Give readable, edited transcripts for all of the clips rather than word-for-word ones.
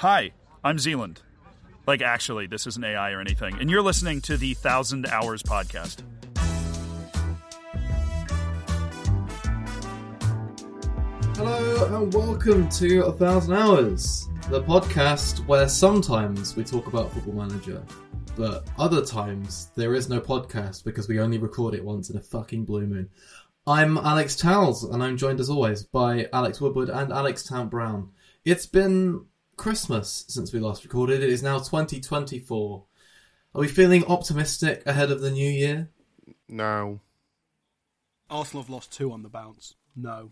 Hi, I'm Zealand. Like, actually, this isn't AI or anything. And you're listening to the 1,000 Hours Podcast. Hello, and welcome to 1,000 Hours, the podcast where sometimes we talk about Football Manager, but other times there is no podcast because we only record it once in a fucking blue moon. I'm Alex Towells, and I'm joined as always by Alex Woodward and Alex Tant-Brown. It's been Christmas since we last recorded. It is now 2024. Are we feeling optimistic ahead of the new year? No. Arsenal have lost 2 on the bounce. No.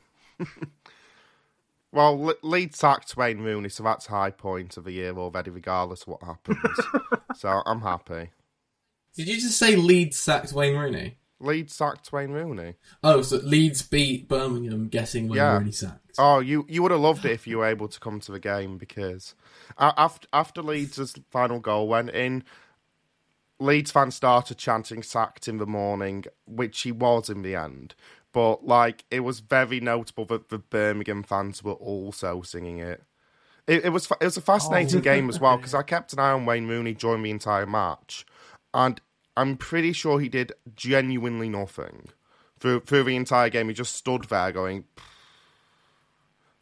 Well, Leeds sacked Wayne Rooney, so that's high point of the year already, regardless of what happens. So I'm happy. Did you just say Leeds sacked Wayne Rooney? Leeds sacked Wayne Rooney. Oh, so Leeds beat Birmingham, getting Wayne Rooney sacked. Oh, you would have loved it if you were able to come to the game, because after Leeds' final goal went in, Leeds fans started chanting sacked in the morning, which he was in the end. But, like, it was very notable that the Birmingham fans were also singing it. It was a fascinating game as well, because I kept an eye on Wayne Rooney during the entire match, and I'm pretty sure he did genuinely nothing through the entire game. He just stood there going,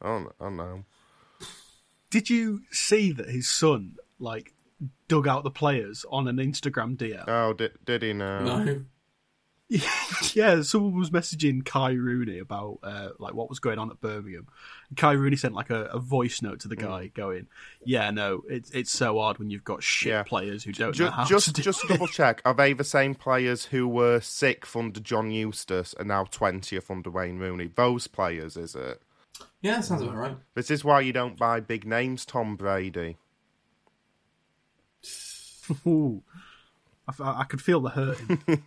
I don't know. Did you see that his son, like, dug out the players on an Instagram DM? Oh, did he know? No. Yeah, someone was messaging Kai Rooney about what was going on at Birmingham. And Kai Rooney sent like a voice note to the guy going, "Yeah, no, it's so hard when you've got shit players who don't know how to do it." Just double check: are they the same players who were 6th under John Eustace and now 20th under Wayne Rooney? Those players, is it? Yeah, sounds about right. This is why you don't buy big names, Tom Brady. Ooh, I could feel the hurting.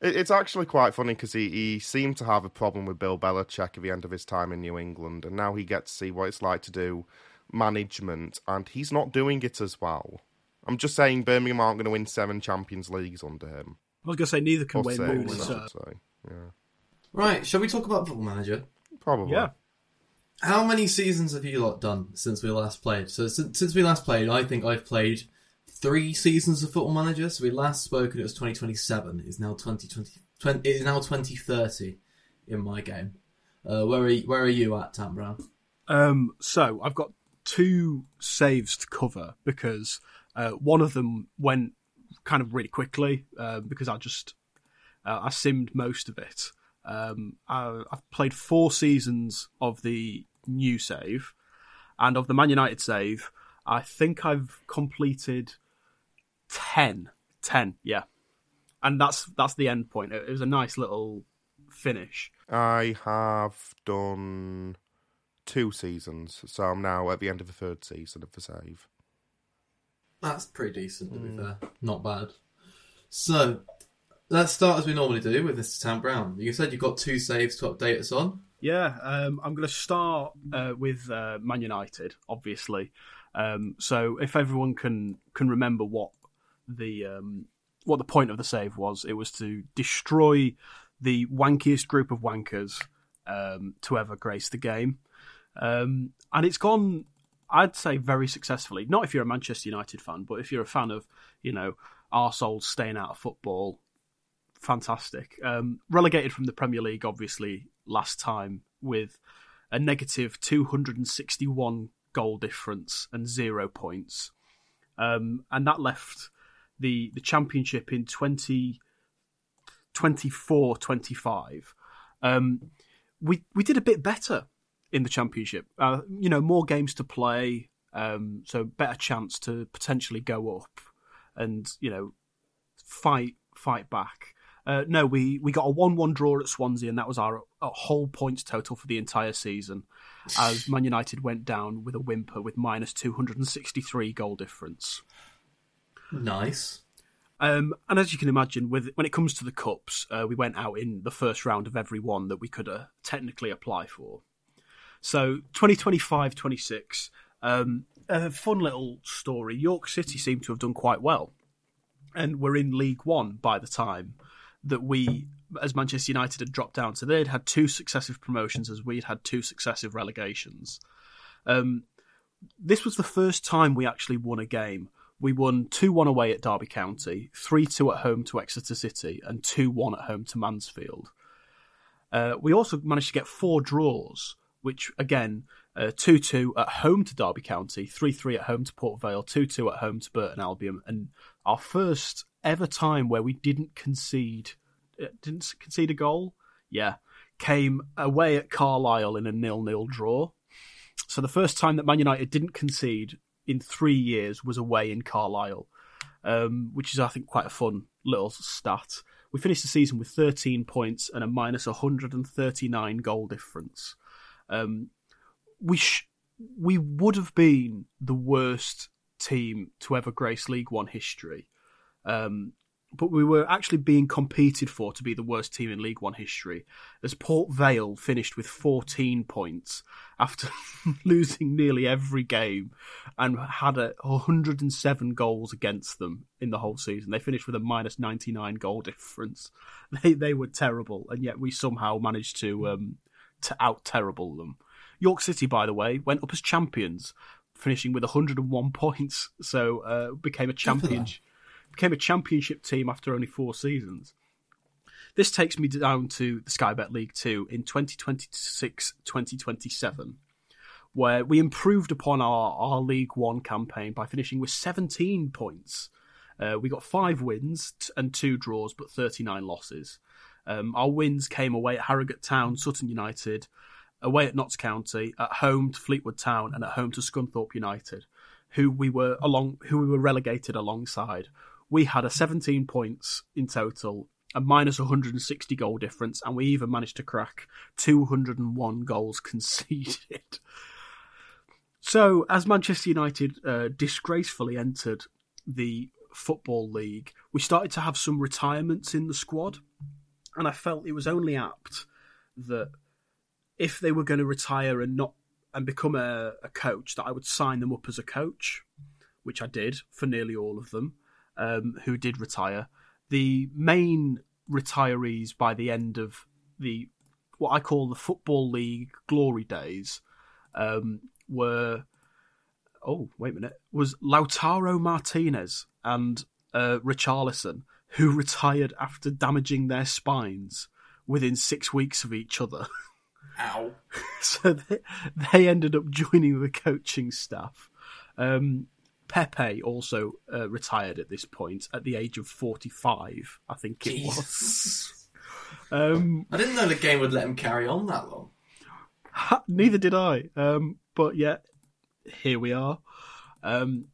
It's actually quite funny because he seemed to have a problem with Bill Belichick at the end of his time in New England, and now he gets to see what it's like to do management, and he's not doing it as well. I'm just saying Birmingham aren't going to win 7 Champions Leagues under him. I was going to say neither can Wayne Rooney. Yeah. Right, shall we talk about Football Manager? Probably. Yeah. How many seasons have you lot done since we last played? So since we last played, I think I've played 3 seasons of Football Manager. So we last spoke and it was 2027. It's now 2030 in my game. Where are you at, Tant-Brown? So I've got 2 saves to cover because one of them went kind of really quickly because I just I simmed most of it. I've played 4 seasons of the new save, and of the Man United save, I think I've completed 10, yeah. And that's the end point. It was a nice little finish. I have done 2 seasons, so I'm now at the end of the 3rd season of the save. That's pretty decent, to be fair. Not bad. So, let's start as we normally do with Mr. Tant-Brown. You said you've got 2 saves to update us on. Yeah, I'm going to start with Man United, obviously. So if everyone can remember what the point of the save was, it was to destroy the wankiest group of wankers to ever grace the game. And it's gone, I'd say, very successfully. Not if you're a Manchester United fan, but if you're a fan of, you know, arseholes staying out of football, fantastic. Relegated from the Premier League, obviously, last time with a negative 261 goal difference and 0 points, and that left the championship in 2024-25. We did a bit better in the championship, more games to play, so better chance to potentially go up and fight back. No, we got a 1-1 draw at Swansea, and that was our whole points total for the entire season, as Man United went down with a whimper with minus 263 goal difference. Nice. And as you can imagine, when it comes to the Cups, we went out in the first round of every one that we could technically apply for. So 2025-26, a fun little story. York City seem to have done quite well, and were in League One by the time that we, as Manchester United, had dropped down. So they'd had 2 successive promotions as we'd had 2 successive relegations. this was the first time we actually won a game. We won 2-1 away at Derby County, 3-2 at home to Exeter City, and 2-1 at home to Mansfield. We also managed to get 4 draws, which, again, 2-2 at home to Derby County, 3-3 at home to Port Vale, 2-2 at home to Burton Albion, and our first ever time where we didn't concede a goal, came away at Carlisle in a 0-0 draw. So the first time that Man United didn't concede in 3 years was away in Carlisle, which is, I think, quite a fun little stat. We finished the season with 13 points and a minus 139 goal difference. We would have been the worst team to ever grace League One history, but we were actually being competed for to be the worst team in League One history, as Port Vale finished with 14 points after losing nearly every game and had 107 goals against them in the whole season. They finished with a minus 99 goal difference. They were terrible, and yet we somehow managed to out-terrible them. York City, by the way, went up as champions, finishing with 101 points, so became a championship team after only 4 seasons. This takes me down to the Sky Bet League 2 in 2026-2027, where we improved upon our League 1 campaign by finishing with 17 points. We got 5 wins and 2 draws, but 39 losses. Our wins came away at Harrogate Town, Sutton United, away at Notts County, at home to Fleetwood Town, and at home to Scunthorpe United, who we were relegated alongside. We had a 17 points in total, a minus 160 goal difference, and we even managed to crack 201 goals conceded. So, as Manchester United disgracefully entered the Football League, we started to have some retirements in the squad, and I felt it was only apt that if they were going to retire and become a coach, that I would sign them up as a coach, which I did for nearly all of them, who did retire. The main retirees by the end of the what I call the Football League glory days was Lautaro Martinez and Richarlison, who retired after damaging their spines within 6 weeks of each other. Ow. So they ended up joining the coaching staff. Pepe also retired at this point at the age of 45, I think. Jesus. It was. I didn't know the game would let him carry on that long. Neither did I. But yeah, here we are.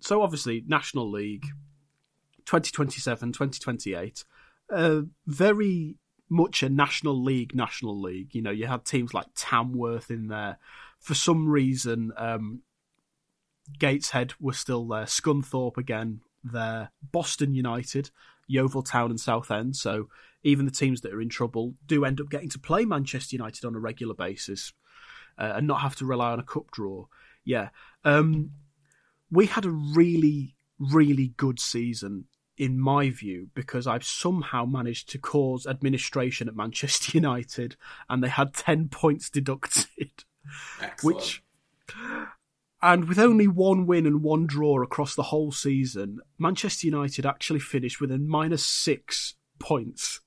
So obviously, National League 2027, 2028, very much a National League. You know, you had teams like Tamworth in there. For some reason, Gateshead were still there. Scunthorpe again there. Boston United, Yeovil Town and Southend. So even the teams that are in trouble do end up getting to play Manchester United on a regular basis and not have to rely on a cup draw. Yeah. We had a really, really good season, in my view, because I've somehow managed to cause administration at Manchester United, and they had 10 points deducted. Excellent. And with only 1 win and 1 draw across the whole season, Manchester United actually finished with a minus 6 points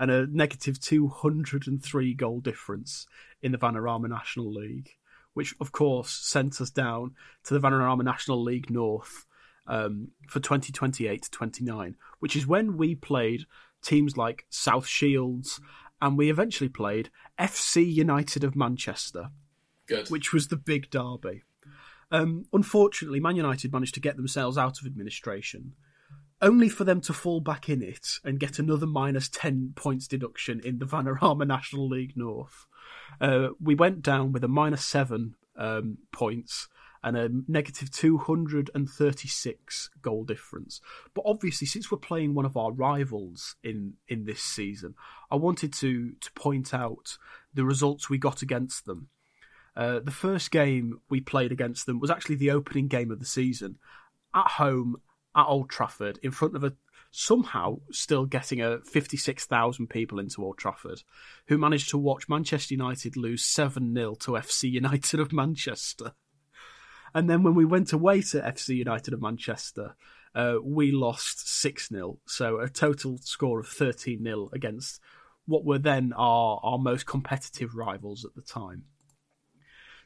and a negative 203 goal difference in the Vanarama National League, which, of course, sent us down to the Vanarama National League North, for 2028-29, which is when we played teams like South Shields, and we eventually played FC United of Manchester. Good. Which was the big derby. Unfortunately, Man United managed to get themselves out of administration, only for them to fall back in it and get another minus 10 points deduction in the Vanarama National League North. We went down with a minus 7 points and a negative 236 goal difference. But obviously, since we're playing one of our rivals in this season, I wanted to point out the results we got against them. The first game we played against them was actually the opening game of the season, at home at Old Trafford, in front of somehow still getting 56,000 people into Old Trafford, who managed to watch Manchester United lose 7-0 to FC United of Manchester. And then when we went away to FC United of Manchester, we lost 6-0. So a total score of 13-0 against what were then our most competitive rivals at the time.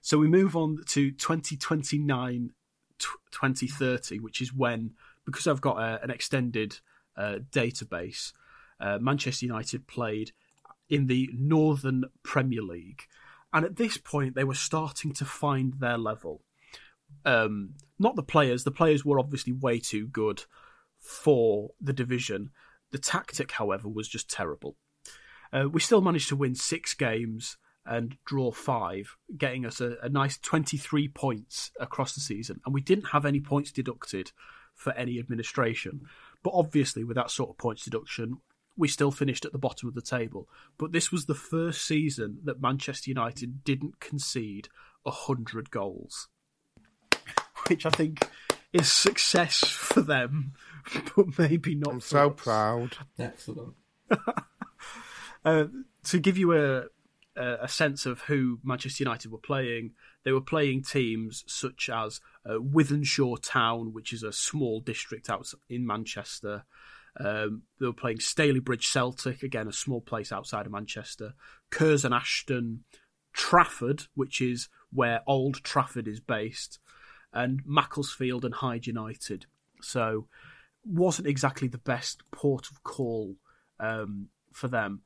So we move on to 2029-2030, which is when, because I've got an extended database, Manchester United played in the Northern Premier League. And at this point, they were starting to find their level. Not the players. The players were obviously way too good for the division. The tactic, however, was just terrible. We still managed to win 6 games and draw 5, getting us a nice 23 points across the season. And we didn't have any points deducted for any administration. But obviously, with that sort of points deduction, we still finished at the bottom of the table. But this was the first season that Manchester United didn't concede 100 goals, which I think is success for them, but maybe not I'm for so us. Proud. Excellent. To give you a sense of who Manchester United were playing, they were playing teams such as Wythenshawe Town, which is a small district out in Manchester. They were playing Stalybridge Celtic, again, a small place outside of Manchester. Curzon Ashton, Trafford, which is where Old Trafford is based, and Macclesfield and Hyde United. So wasn't exactly the best port of call for them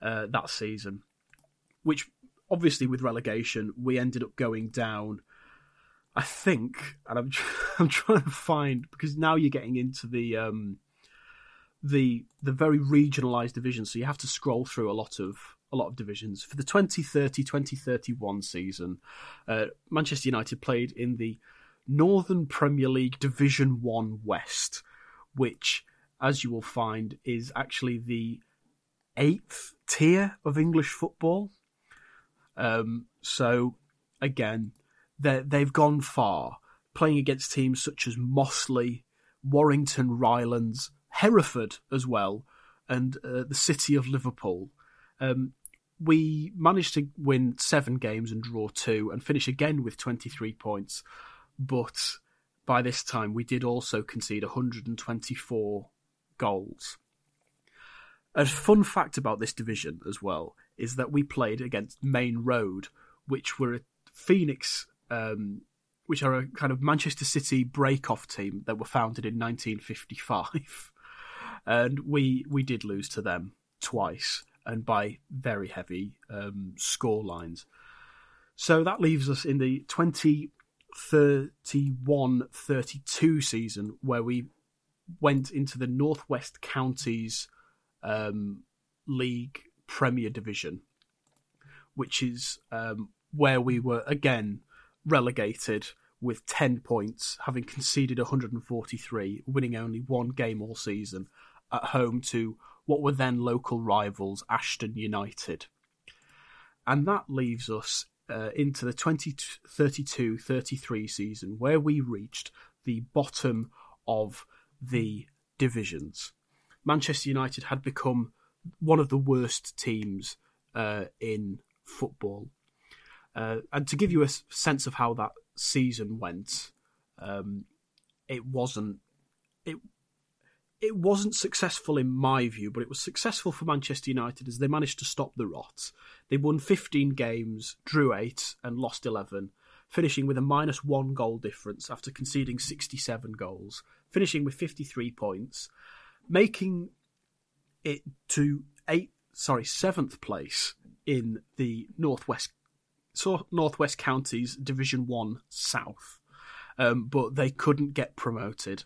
that season, which obviously with relegation, we ended up going down, I think, and I'm trying to find, because now you're getting into the very regionalised division, so you have to scroll through a lot of divisions. For the 2030-2031 season, Manchester United played in the Northern Premier League Division 1 West, which, as you will find, is actually the 8th tier of English football. So, again, they've gone far, playing against teams such as Mossley, Warrington Rylands, Hereford as well, and the City of Liverpool. We managed to win 7 games and draw 2 and finish again with 23 points. But by this time, we did also concede 124 goals. A fun fact about this division as well is that we played against Main Road, which were a Phoenix, which are a kind of Manchester City break-off team that were founded in 1955. And we did lose to them twice, and by very heavy score lines. So that leaves us in the 2031-32 season, where we went into the North West Counties League Premier Division, which is where we were again relegated with 10 points, having conceded 143, winning only 1 game all season at home to what were then local rivals, Ashton United. And that leaves us into the 2032-33 season, where we reached the bottom of the divisions. Manchester United had become one of the worst teams in football. And to give you a sense of how that season went, it wasn't successful in my view, but it was successful for Manchester United as they managed to stop the rot. They won 15 games, drew 8 and lost 11, finishing with a -1 goal difference after conceding 67 goals, finishing with 53 points, making it to 7th place in the Northwest Counties Division 1 South. But they couldn't get promoted.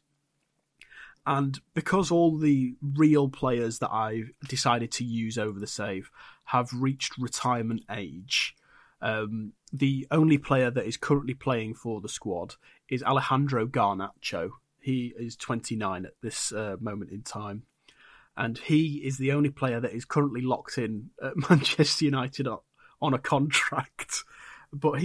And because all the real players that I've decided to use over the save have reached retirement age, the only player that is currently playing for the squad is Alejandro Garnacho. He is 29 at this moment in time. And he is the only player that is currently locked in at Manchester United on a contract. But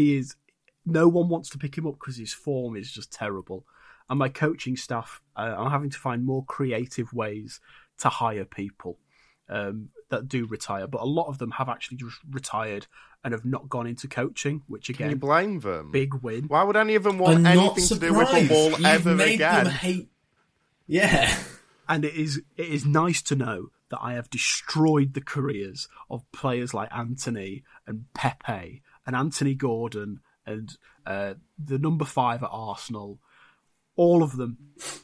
no one wants to pick him up because his form is just terrible. And my coaching staff are having to find more creative ways to hire people that do retire. But a lot of them have actually just retired and have not gone into coaching, which again... Can you blame them? Big win. Why would any of them want anything to do with football ever again? Them hate... Yeah. And it is nice to know that I have destroyed the careers of players like Anthony and Pepe and Anthony Gordon and the number 5 at Arsenal. All of them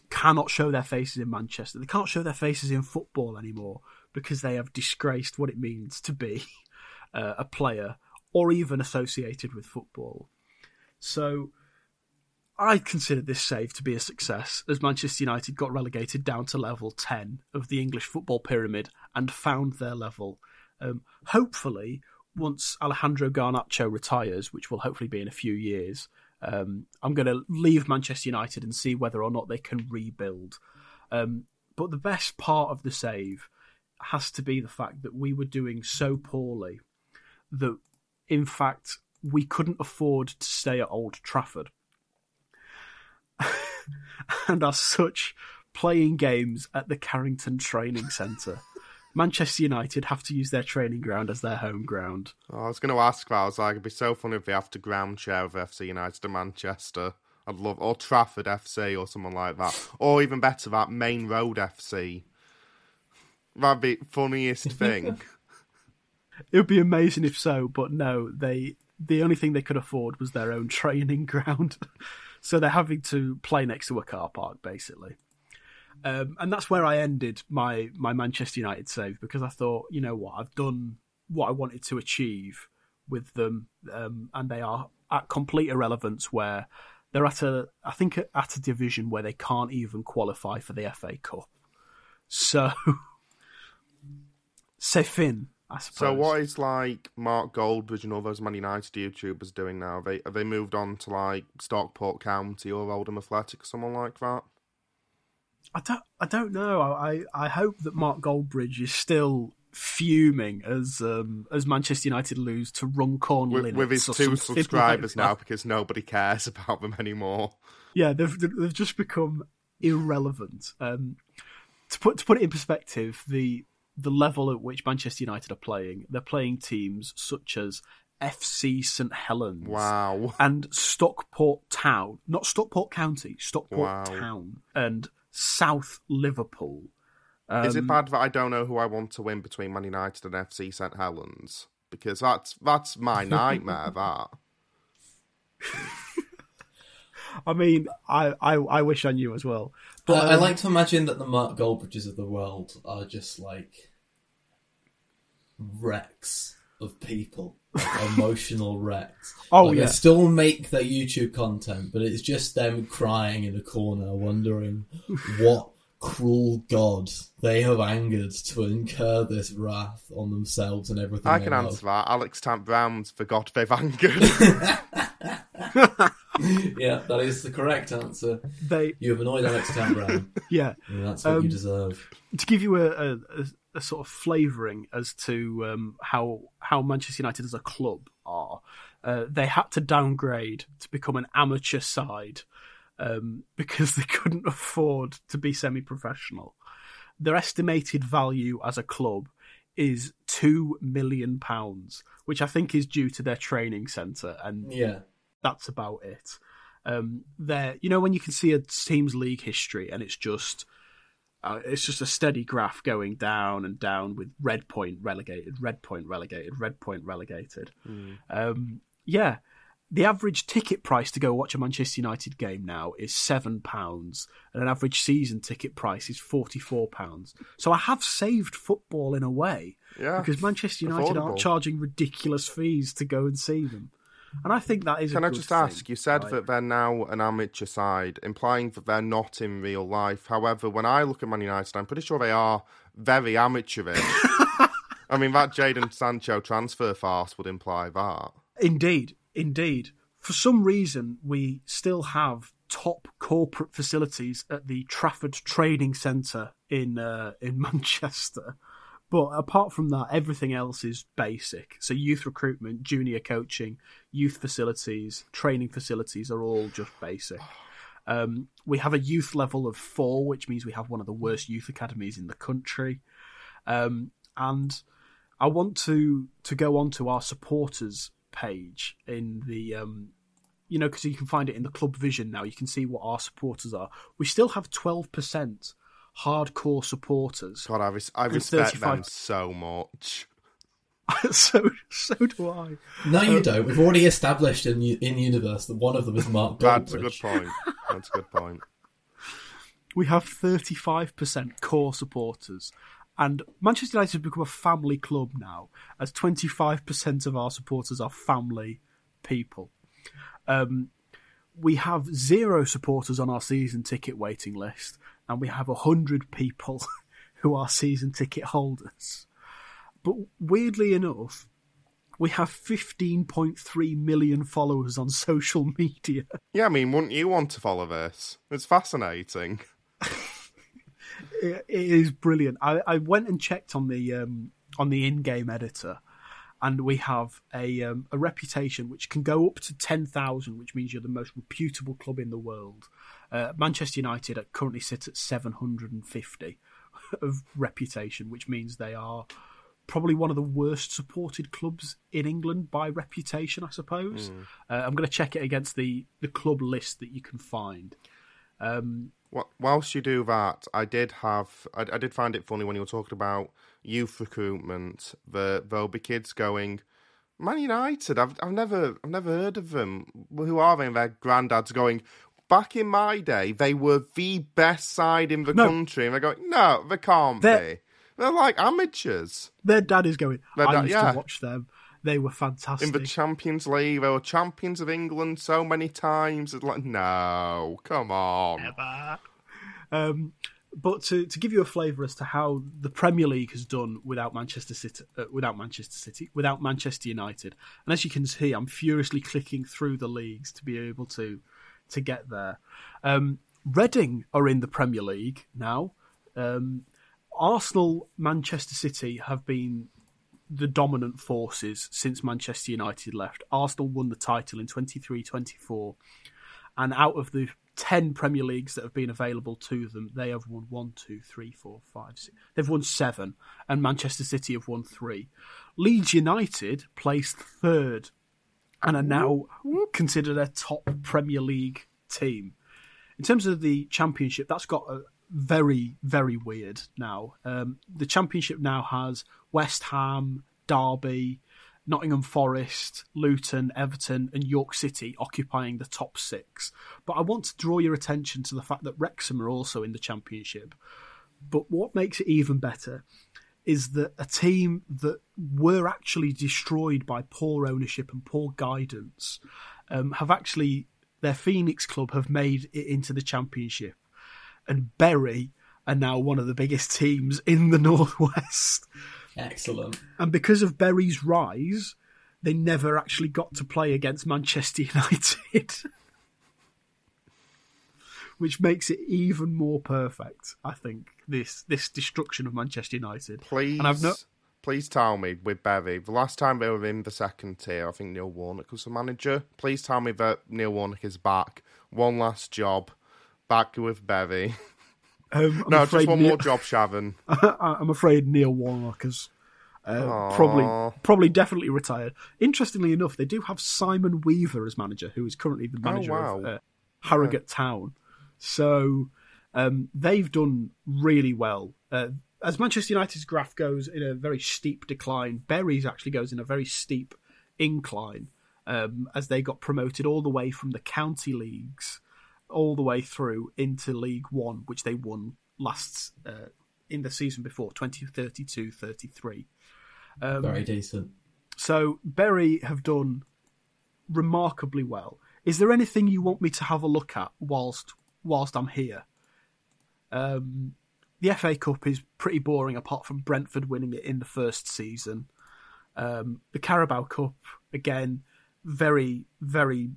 cannot show their faces in Manchester. They can't show their faces in football anymore because they have disgraced what it means to be a player or even associated with football. So I consider this save to be a success, as Manchester United got relegated down to level 10 of the English football pyramid and found their level. Hopefully, once Alejandro Garnacho retires, which will hopefully be in a few years, I'm going to leave Manchester United and see whether or not they can rebuild. But the best part of the save has to be the fact that we were doing so poorly that, in fact, we couldn't afford to stay at Old Trafford. And as such, playing games at the Carrington Training Centre. Manchester United have to use their training ground as their home ground. Oh, I was going to ask that. I was like, it'd be so funny if they have to ground share of FC United to Manchester. I'd love, or Trafford FC or someone like that. Or even better, that Main Road FC. That'd be the funniest thing. It would be amazing if so, but no, the only thing they could afford was their own training ground. So they're having to play next to a car park, basically. And that's where I ended my Manchester United save, because I thought, you know what, I've done what I wanted to achieve with them, and they are at complete irrelevance where they're at a division where they can't even qualify for the FA Cup. So, c'est fin, I suppose. So what is like Mark Goldbridge and all those Man United YouTubers doing now? Have they moved on to like Stockport County or Oldham Athletic or someone like that? I don't know. I hope that Mark Goldbridge is still fuming as Manchester United lose to Runcorn Linux with his 2 subscribers now, because nobody cares about them anymore. Yeah, they've just become irrelevant. To put it in perspective, the level at which Manchester United are playing, they're playing teams such as FC St. Helens. Wow. And Stockport Town, not Stockport County, Stockport Town, and South Liverpool. Is it bad that I don't know who I want to win between Man United and FC St. Helens? Because that's my nightmare, that. I mean, I wish I knew as well. But I like to imagine that the Mark Goldbridges of the world are just like wrecks of people. Emotional wrecks. They still make their YouTube content, but it's just them crying in a corner, wondering what cruel god they have angered to incur this wrath on themselves and everything. I can answer that. Alex Tant-Brown's the god they've angered. Yeah, that is the correct answer. You have annoyed Alex Tant-Brown. Yeah. And that's what you deserve. To give you a sort of flavouring as to how Manchester United as a club are. They had to downgrade to become an amateur side because they couldn't afford to be semi-professional. Their estimated value as a club is £2 million, which I think is due to their training centre, and that's about it. You know when you can see a team's league history and it's just a steady graph going down and down with red point relegated, red point relegated, red point relegated. Mm. The average ticket price to go watch a Manchester United game now is £7, and an average season ticket price is £44. So I have saved football in a way, because Manchester United aren't charging ridiculous fees to go and see them. And I think that is a good thing. Can I just ask, you said that they're now an amateur side, implying that they're not in real life. However, when I look at Man United, I'm pretty sure they are very amateurish. I mean, that Jadon Sancho transfer farce would imply that. Indeed. For some reason, we still have top corporate facilities at the Trafford Training Centre in Manchester. But apart from that, everything else is basic. So youth recruitment, junior coaching, youth facilities, training facilities are all just basic. We have a youth level of 4, which means we have one of the worst youth academies in the country. And I want to go on to our supporters page in the, you know, because you can find it in the club vision now. You can see what our supporters are. We still have 12% hardcore supporters. God, I respect them so much. so do I. No, you don't. We've already established in universe that one of them is Mark Goldbridge. That's a good point. We have 35% core supporters. And Manchester United have become a family club now, as 25% of our supporters are family people. We have 0 supporters on our season ticket waiting list, and we have 100 people who are season ticket holders. But weirdly enough, we have 15.3 million followers on social media. Yeah, I mean, wouldn't you want to follow this? It's fascinating. It is brilliant. I went and checked on the in-game editor, and we have a reputation which can go up to 10,000, which means you're the most reputable club in the world. Manchester United currently sits at 750 of reputation, which means they are probably one of the worst supported clubs in England by reputation, I suppose. Mm. I'm going to check it against the club list that you can find. Well, whilst you do that, I did find it funny when you were talking about youth recruitment. There'll be kids going, Man United. I've never heard of them. Who are they? And their granddads going, back in my day, they were the best side in the country. And they're going, no, they can't be. They're like amateurs. Their dad is going, I used to watch them. They were fantastic. In the Champions League, they were champions of England so many times. It's like, no, come on. Never. But to give you a flavour as to how the Premier League has done without Manchester United, and as you can see, I'm furiously clicking through the leagues to be able to get there. Reading are in the Premier League now. Arsenal, Manchester City have been the dominant forces since Manchester United left. Arsenal won the title in 23-24, and out of the 10 Premier Leagues that have been available to them, they have won 1, 2, 3, 4, 5, 6. They've won 7, and Manchester City have won 3. Leeds United placed 3rd and are now considered a top Premier League team. In terms of the Championship, that's got very, very weird now. The Championship now has West Ham, Derby, Nottingham Forest, Luton, Everton and York City occupying the top 6. But I want to draw your attention to the fact that Wrexham are also in the Championship. But what makes it even better is that a team that were actually destroyed by poor ownership and poor guidance have actually, their Phoenix club have made it into the Championship. And Bury are now one of the biggest teams in the Northwest. Excellent. And because of Bury's rise, they never actually got to play against Manchester United, which makes it even more perfect, I think, this destruction of Manchester United. Please tell me, with Bury, the last time they were in the second tier, I think Neil Warnock was the manager. Please tell me that Neil Warnock is back. One last job. Back with Bevy. No, just one more job, Shavon. I'm afraid Neil Warnock has probably definitely retired. Interestingly enough, they do have Simon Weaver as manager, who is currently the manager of Harrogate Town. So they've done really well. As Manchester United's graph goes in a very steep decline, Bury's actually goes in a very steep incline as they got promoted all the way from the county leagues all the way through into League One, which they won last in the season before, 2032-33. Very decent. So Bury have done remarkably well. Is there anything you want me to have a look at whilst I'm here? The FA Cup is pretty boring, apart from Brentford winning it in the first season. The Carabao Cup, again, very, very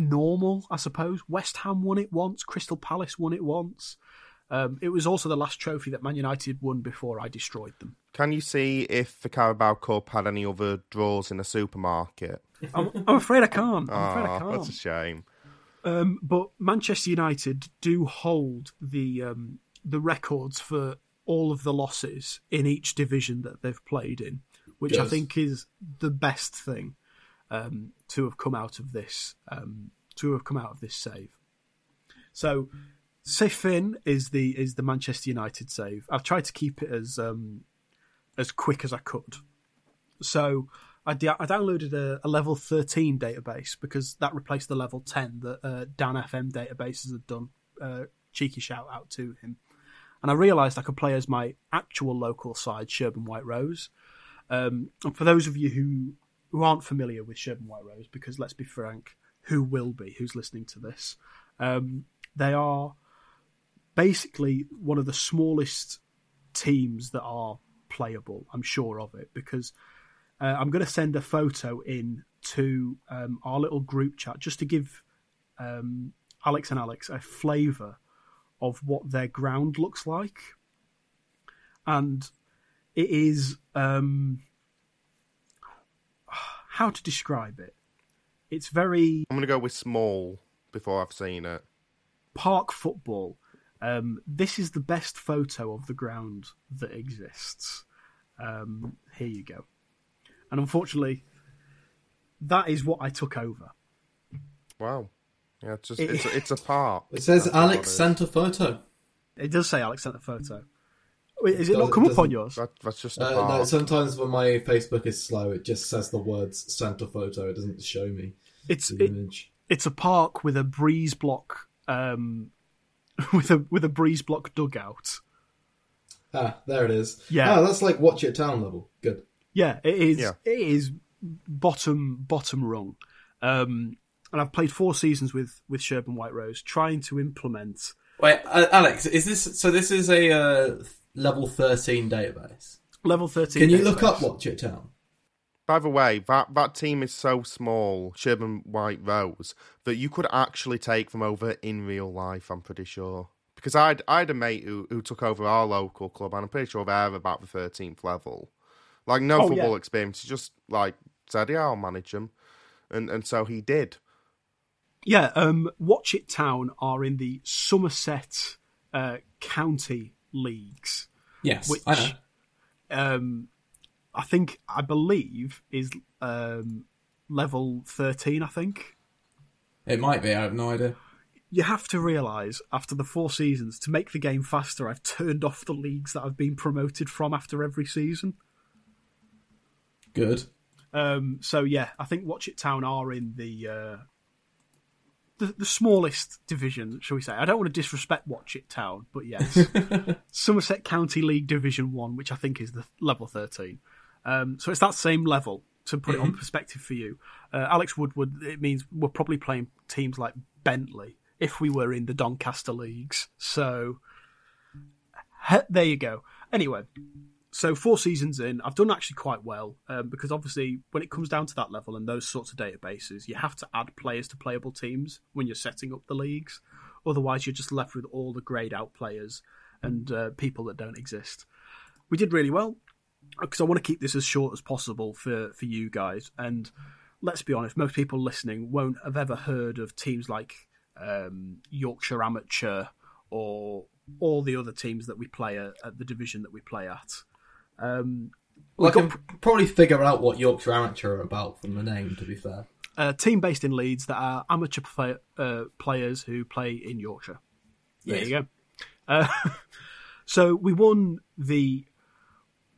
normal, I suppose. West Ham won it once. Crystal Palace won it once. It was also the last trophy that Man United won before I destroyed them. Can you see if the Carabao Cup had any other draws in a supermarket? I'm afraid I can't. That's a shame. But Manchester United do hold the records for all of the losses in each division that they've played in. which I think is the best thing to have come out of this save. So Siffin is the Manchester United save. I've tried to keep it as quick as I could. So I downloaded a level 13 database because that replaced the level 10 that Dan FM databases had done. Cheeky shout out to him. And I realised I could play as my actual local side, Sherburn White Rose. And for those of you who aren't familiar with Sherburn White Rose, because let's be frank, who will be, who's listening to this, they are basically one of the smallest teams that are playable, I'm sure of it, because I'm going to send a photo in to our little group chat just to give Alex and Alex a flavour of what their ground looks like. And it is... how to describe it? It's very... I'm going to go with small before I've seen it. Park football. This is the best photo of the ground that exists. Here you go. And unfortunately, that is what I took over. Wow. Yeah, it's just it's a park. It says Alex sent a photo. It does say Alex sent a photo. Is it not come up on yours? That's just a park. No, sometimes when my Facebook is slow, it just says the words "sent a photo." It doesn't show me. It's a park with a breeze block, with a breeze block dugout. Ah, there it is. Yeah, that's like Watch It Town level. Good. Yeah, it is. Yeah. It is bottom rung. And I've played 4 seasons with Sherburn White Rose, trying to implement... Wait, Alex, is this... So this is a level 13 database? Level 13 Can you database. Look up Watch It Town? By the way, that team is so small, Sherburn White Rose, that you could actually take them over in real life, I'm pretty sure. Because I had a mate who took over our local club, and I'm pretty sure they're about the 13th level. Like, no football experience. He just, like, said, yeah, I'll manage them. And so he did. Yeah, Watch It Town are in the Somerset County Leagues. Yes, which, I know. I believe, is level 13, I think. It might be, I have no idea. You have to realise, after the 4 seasons, to make the game faster, I've turned off the leagues that I've been promoted from after every season. Good. So, yeah, I think Watch It Town are in the smallest division, shall we say. I don't want to disrespect Watch It Town, but yes. Somerset County League Division 1, which I think is the level 13. So it's that same level, to put it on perspective for you. Alex Woodward, it means we're probably playing teams like Bentley, if we were in the Doncaster Leagues. So there you go. Anyway, so 4 seasons in, I've done actually quite well, because obviously when it comes down to that level and those sorts of databases, you have to add players to playable teams when you're setting up the leagues. Otherwise, you're just left with all the greyed-out players and people that don't exist. We did really well, because I want to keep this as short as possible for you guys. And let's be honest, most people listening won't have ever heard of teams like Yorkshire Amateur or all the other teams that we play at the division that we play at. Well, I can probably figure out what Yorkshire Amateur are about from the name, to be fair. A team based in Leeds that are amateur players who play in Yorkshire. There you go. So we won the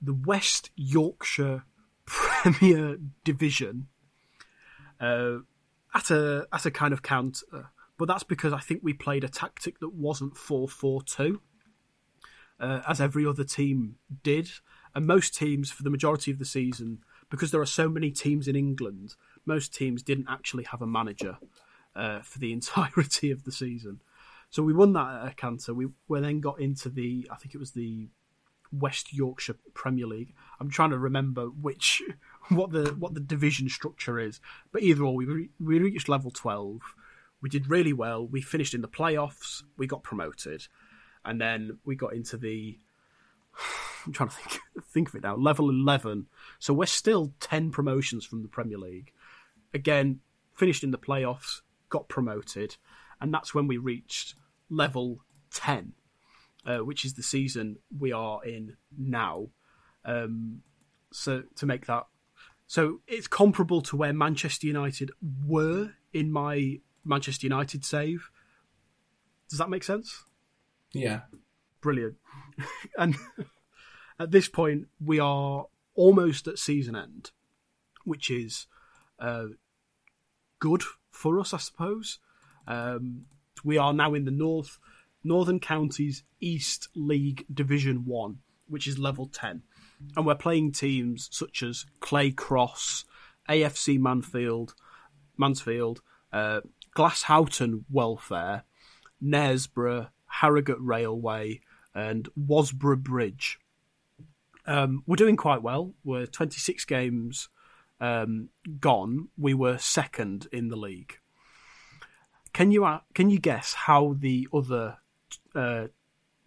West Yorkshire Premier Division at a kind of counter, but that's because I think we played a tactic that wasn't 4-4-2, as every other team did. And most teams, for the majority of the season, because there are so many teams in England, most teams didn't actually have a manager for the entirety of the season. So we won that at a canter. We then got into I think it was the West Yorkshire Premier League. I'm trying to remember what the division structure is. But either or, we reached level 12. We did really well. We finished in the playoffs. We got promoted. And then we got into the... I'm trying to think of it now. Level 11. So we're still 10 promotions from the Premier League. Again, finished in the playoffs, got promoted, and that's when we reached level 10, which is the season we are in now. so to make that. So it's comparable to where Manchester United were in my Manchester United save. Does that make sense? Yeah. Brilliant. And at this point, we are almost at season end, which is good for us, I suppose. We are now in the Northern Counties East League Division 1, which is level 10. And we're playing teams such as Clay Cross, AFC Mansfield, Glasshoughton Welfare, Knaresborough, Harrogate Railway, and Wasborough Bridge. We're doing quite well. We're 26 games gone. We were second in the league. Can you guess how the other?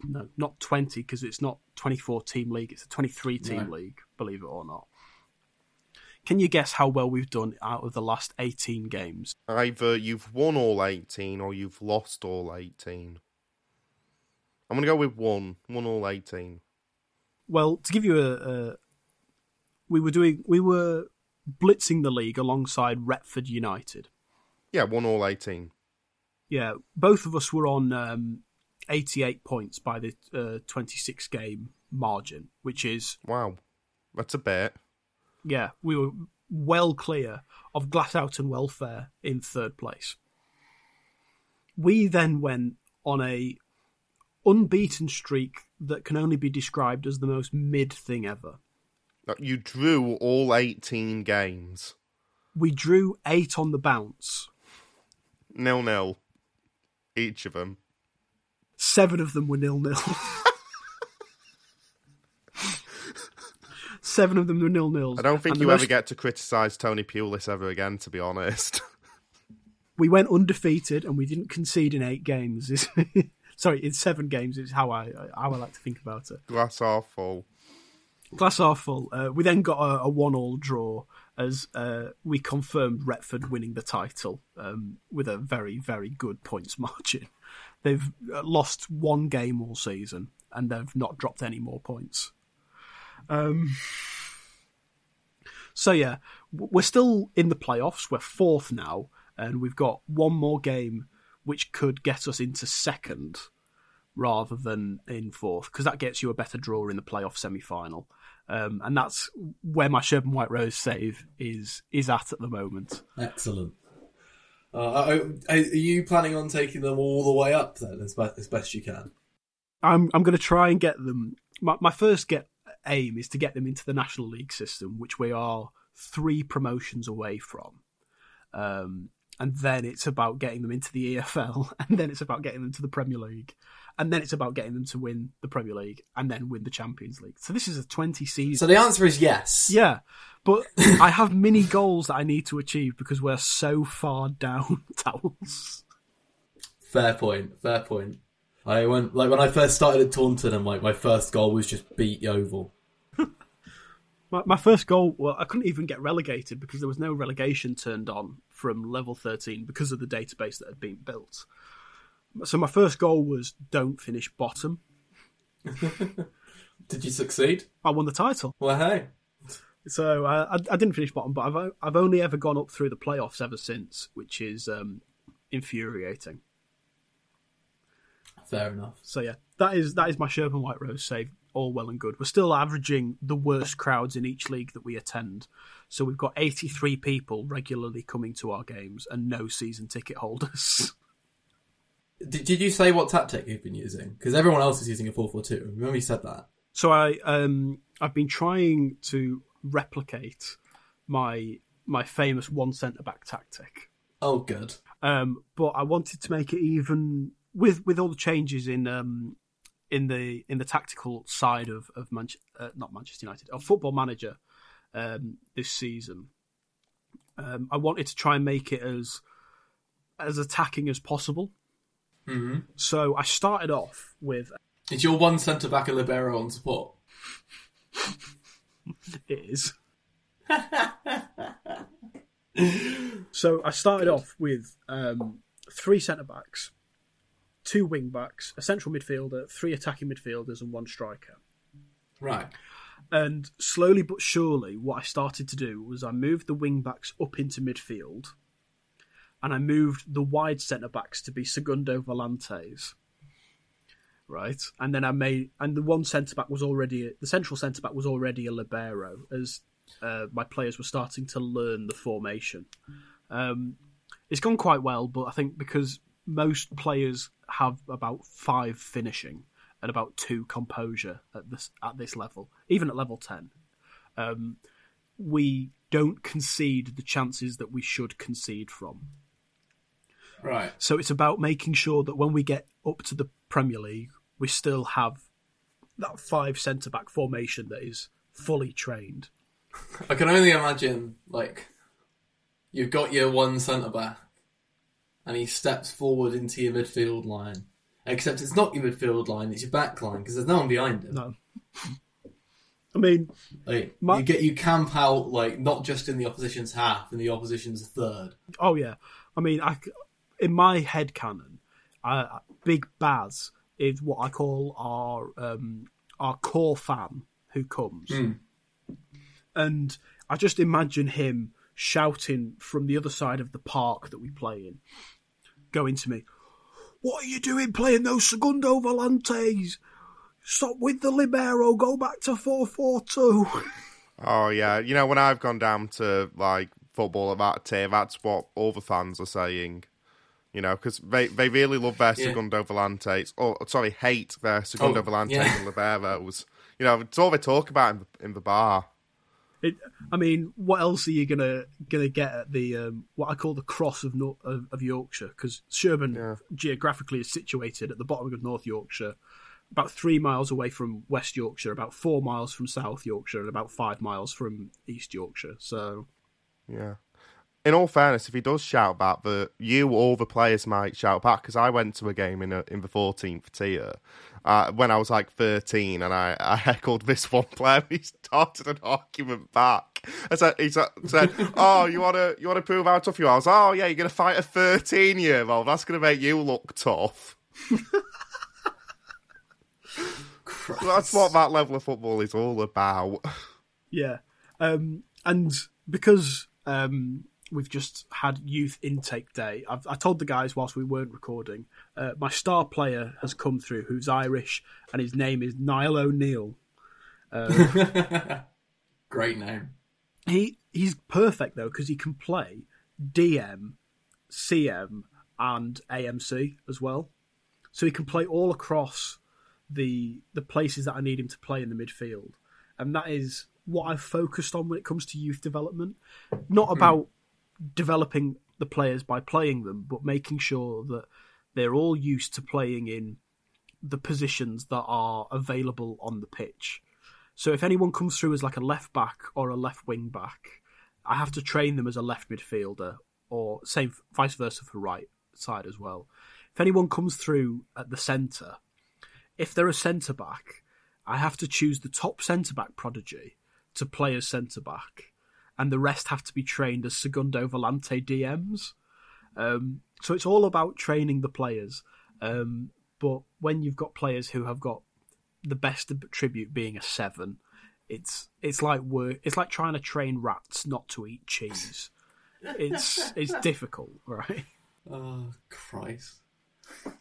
No, not 20, because it's not 24-team league. It's a 23-team league, believe it or not. Can you guess how well we've done out of the last 18 games? Either you've won all 18 or you've lost all 18. I'm going to go with one. Won all 18. Well, to give you we were blitzing the league alongside Retford United. Yeah, won all 18. Yeah, both of us were on 88 points by the 26 game margin, which is wow, that's a bit. Yeah, we were well clear of Glasshoughton Welfare in third place. We then went on a unbeaten streak that can only be described as the most mid thing ever. You drew all 18 games. We drew 8 on the bounce. 0-0, each of them. 7 of them were 0-0. 7 of them were 0-0. I don't think you ever get to criticise Tony Pulis ever again, to be honest. We went undefeated and we didn't concede in 8 games. Sorry, in 7 games is how I like to think about it. Glass half full. Glass half full. We then got a 1-1 draw as we confirmed Retford winning the title with a very, very good points margin. They've lost one game all season, and they've not dropped any more points. So, yeah, we're still in the playoffs. We're fourth now, and we've got one more game which could get us into second rather than in fourth, because that gets you a better draw in the playoff semi-final. And that's where my Sherburn White Rose save is at the moment. Excellent. Are you planning on taking them all the way up then, as best you can? I'm going to try and get them. My first aim is to get them into the National League system, which we are 3 promotions away from. And then it's about getting them into the EFL, and then it's about getting them to the Premier League, and then it's about getting them to win the Premier League and then win the Champions League. So this is a 20 season. So the answer is yes. Yeah, but I have mini goals that I need to achieve because we're so far down, Towells. Fair point. I went when I first started at Taunton, and my first goal was just beat Yeovil. My first goal, well, I couldn't even get relegated because there was no relegation turned on from level 13 because of the database that had been built. So my first goal was don't finish bottom. Did you succeed? I won the title. Well, hey. So I didn't finish bottom, but I've only ever gone up through the playoffs ever since, which is infuriating. Fair enough. So yeah, that is my Sherburn White Rose save. All well and good. We're still averaging the worst crowds in each league that we attend. So we've got 83 people regularly coming to our games and no season ticket holders. Did you say what tactic you've been using? Because everyone else is using a 4-4-2. Remember you said that. So I've been trying to replicate my famous one centre-back tactic. Oh, good. But I wanted to make it even... With all the changes in the tactical side of Football Manager this season, I wanted to try and make it as attacking as possible. Mm-hmm. So I started off with. Is your one centre back a libero on support? It is. So I started off with 3 centre backs. 2 wing backs, a central midfielder, 3 attacking midfielders, and 1 striker. Right. And slowly but surely, what I started to do was I moved the wing-backs up into midfield, and I moved the wide centre-backs to be Segundo Volantes, right? And then I made... And the one centre-back was already... The central centre-back was already a libero, as my players were starting to learn the formation. It's gone quite well, but I think because most players have about 5 finishing and about 2 composure at this level, even at level 10. We don't concede the chances that we should concede from. Right. So it's about making sure that when we get up to the Premier League, we still have that 5 centre-back formation that is fully trained. I can only imagine, like, you've got your one centre-back and he steps forward into your midfield line. Except it's not your midfield line, it's your back line, because there's no one behind him. No. I mean... Like, you camp out, like, not just in the opposition's half, in the opposition's third. Oh, yeah. I mean, in my head canon, Big Baz is what I call our core fan who comes. Mm. And I just imagine him shouting from the other side of the park that we play in, going to me, "What are you doing playing those Segundo Volantes? Stop with the libero, go back to 4-4-2. Oh, yeah. You know, when I've gone down to, like, football at that tier, that's what all the fans are saying. You know, because they really love their Segundo Volantes. Oh, sorry, hate their Segundo Volantes and liberos. You know, it's all they talk about in the bar. I mean, what else are you gonna get at the what I call the cross of Yorkshire? Because Sherburn geographically is situated at the bottom of North Yorkshire, about 3 miles away from West Yorkshire, about 4 miles from South Yorkshire, and about 5 miles from East Yorkshire. So, yeah. In all fairness, if he does shout back, you or the players might shout back. Because I went to a game in the 14th tier when I was like 13, and I heckled this one player. He started an argument back. I said, he said, "Oh, you wanna prove how tough you are?" I was, "Oh yeah, you're gonna fight a 13-year-old. That's gonna make you look tough." That's what that level of football is all about. Yeah, and because. We've just had youth intake day. I told the guys whilst we weren't recording, my star player has come through who's Irish, and his name is Niall O'Neill. Great name. He's perfect, though, because he can play DM, CM, and AMC as well. So he can play all across the places that I need him to play in the midfield. And that is what I've focused on when it comes to youth development. Not about developing the players by playing them, but making sure that they're all used to playing in the positions that are available on the pitch. So if anyone comes through as like a left back or a left wing back, I have to train them as a left midfielder, or same vice versa for right side as well. If anyone comes through at the centre, if they're a centre back, I have to choose the top centre back prodigy to play as centre back, and the rest have to be trained as Segundo Volante DMs. So it's all about training the players. But when you've got players who have got the best attribute being a 7, it's like trying to train rats not to eat cheese. It's difficult, right? Oh, Christ.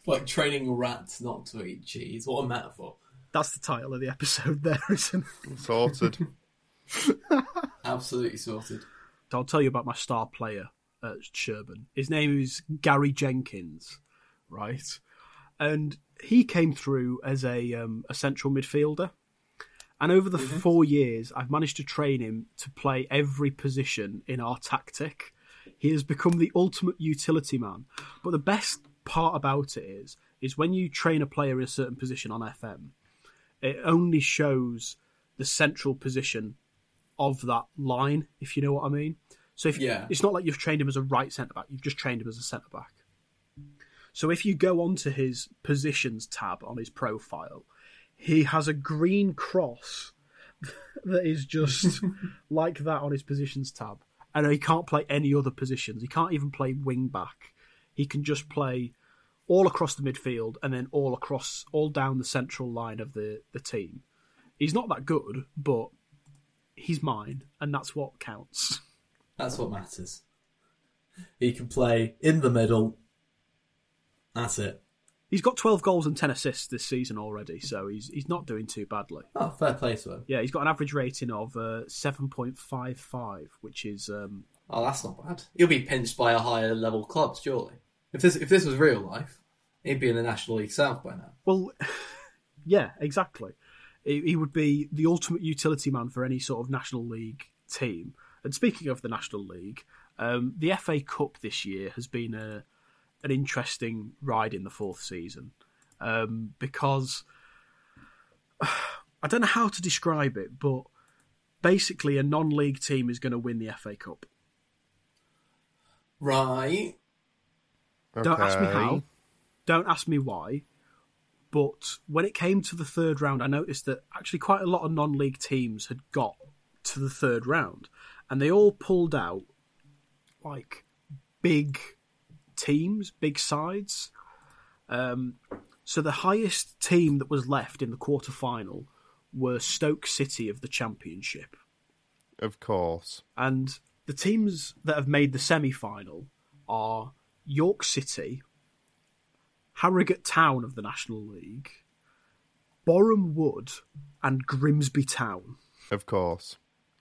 Like training rats not to eat cheese. What a metaphor. That's the title of the episode there, isn't it? Sorted. Absolutely sorted. So I'll tell you about my star player at Sherburn. His name is Gary Jenkins, right? And he came through as a central midfielder. And over the 4 years, I've managed to train him to play every position in our tactic. He has become the ultimate utility man. But the best part about it is when you train a player in a certain position on FM, it only shows the central position of that line, if you know what I mean. So if it's not like you've trained him as a right centre-back, you've just trained him as a centre-back. So if you go onto his positions tab on his profile, he has a green cross that is just like that on his positions tab. And he can't play any other positions. He can't even play wing-back. He can just play all across the midfield and then all down the central line of the team. He's not that good, but he's mine, and that's what counts. That's what matters. He can play in the middle. That's it. He's got 12 goals and 10 assists this season already, so he's not doing too badly. Oh, fair play to him. Yeah, he's got an average rating of 7.55, which is... Oh, that's not bad. He'll be pinched by a higher level club, surely. If this was real life, he'd be in the National League South by now. Well, yeah, exactly. He would be the ultimate utility man for any sort of National League team. And speaking of the National League, the FA Cup this year has been an interesting ride in the fourth season, because I don't know how to describe it, but basically a non-league team is going to win the FA Cup. Right. Okay. Don't ask me how. Don't ask me why. But when it came to the third round, I noticed that actually quite a lot of non-league teams had got to the third round, and they all pulled out like big teams, big sides. So the highest team that was left in the quarterfinal were Stoke City of the Championship. Of course. And the teams that have made the semi-final are York City, Harrogate Town of the National League, Boreham Wood, and Grimsby Town. Of course.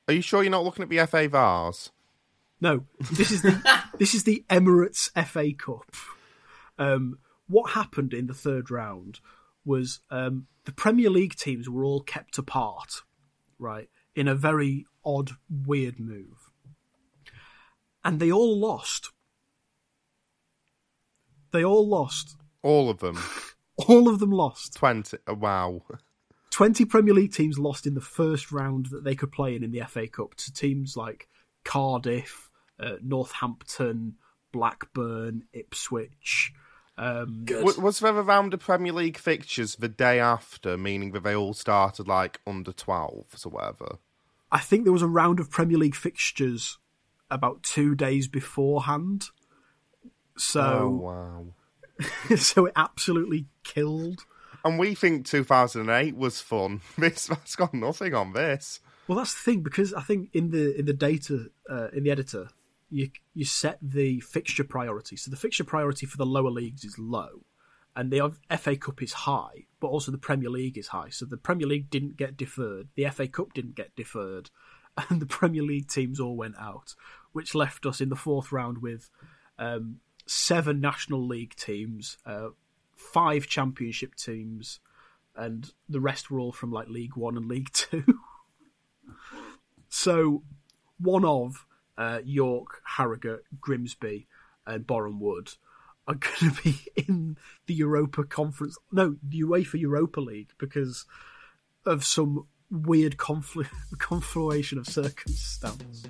Are you sure you're not looking at the FA Vars? No, this is the Emirates FA Cup. What happened in the third round was the Premier League teams were all kept apart, right, in a very odd, weird move. And they all lost. They all lost. All of them? All of them lost. 20, wow. 20 Premier League teams lost in the first round that they could play in the FA Cup to teams like Cardiff, Northampton, Blackburn, Ipswich. Was there a round of Premier League fixtures the day after, meaning that they all started like under 12s or whatever? I think there was a round of Premier League fixtures about 2 days beforehand. So, oh, wow. So it absolutely killed. And we think 2008 was fun. That's got nothing on this. Well, that's the thing, because I think in the data, in the editor, you set the fixture priority. So the fixture priority for the lower leagues is low, and the FA Cup is high, but also the Premier League is high. So the Premier League didn't get deferred, the FA Cup didn't get deferred, and the Premier League teams all went out, which left us in the fourth round with 7 National League teams, 5 Championship teams, and the rest were all from like League One and League Two. So, one of York, Harrogate, Grimsby, and Boreham Wood are going to be in the Europa Conference. No, the UEFA Europa League, because of some weird confluation of circumstance.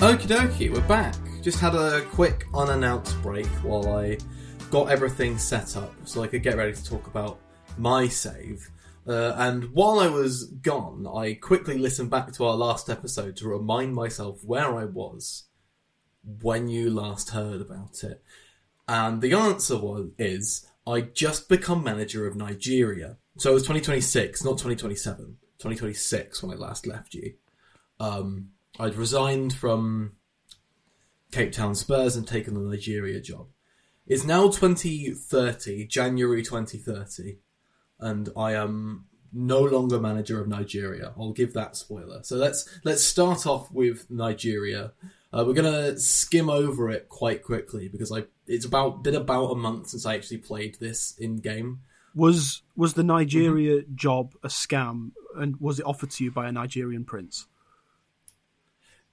Okie dokie, we're back. Just had a quick unannounced break while I got everything set up so I could get ready to talk about my save. And while I was gone, I quickly listened back to our last episode to remind myself where I was when you last heard about it. And the answer is I'd just become manager of Nigeria. So it was 2026, not 2027. 2026 when I last left you. I'd resigned from Cape Town Spurs and taken the Nigeria job. It's now January 2030, and I am no longer manager of Nigeria. I'll give that spoiler. So let's start off with Nigeria. We're going to skim over it quite quickly because it's been about a month since I actually played this in-game. Was the Nigeria job a scam, and was it offered to you by a Nigerian prince?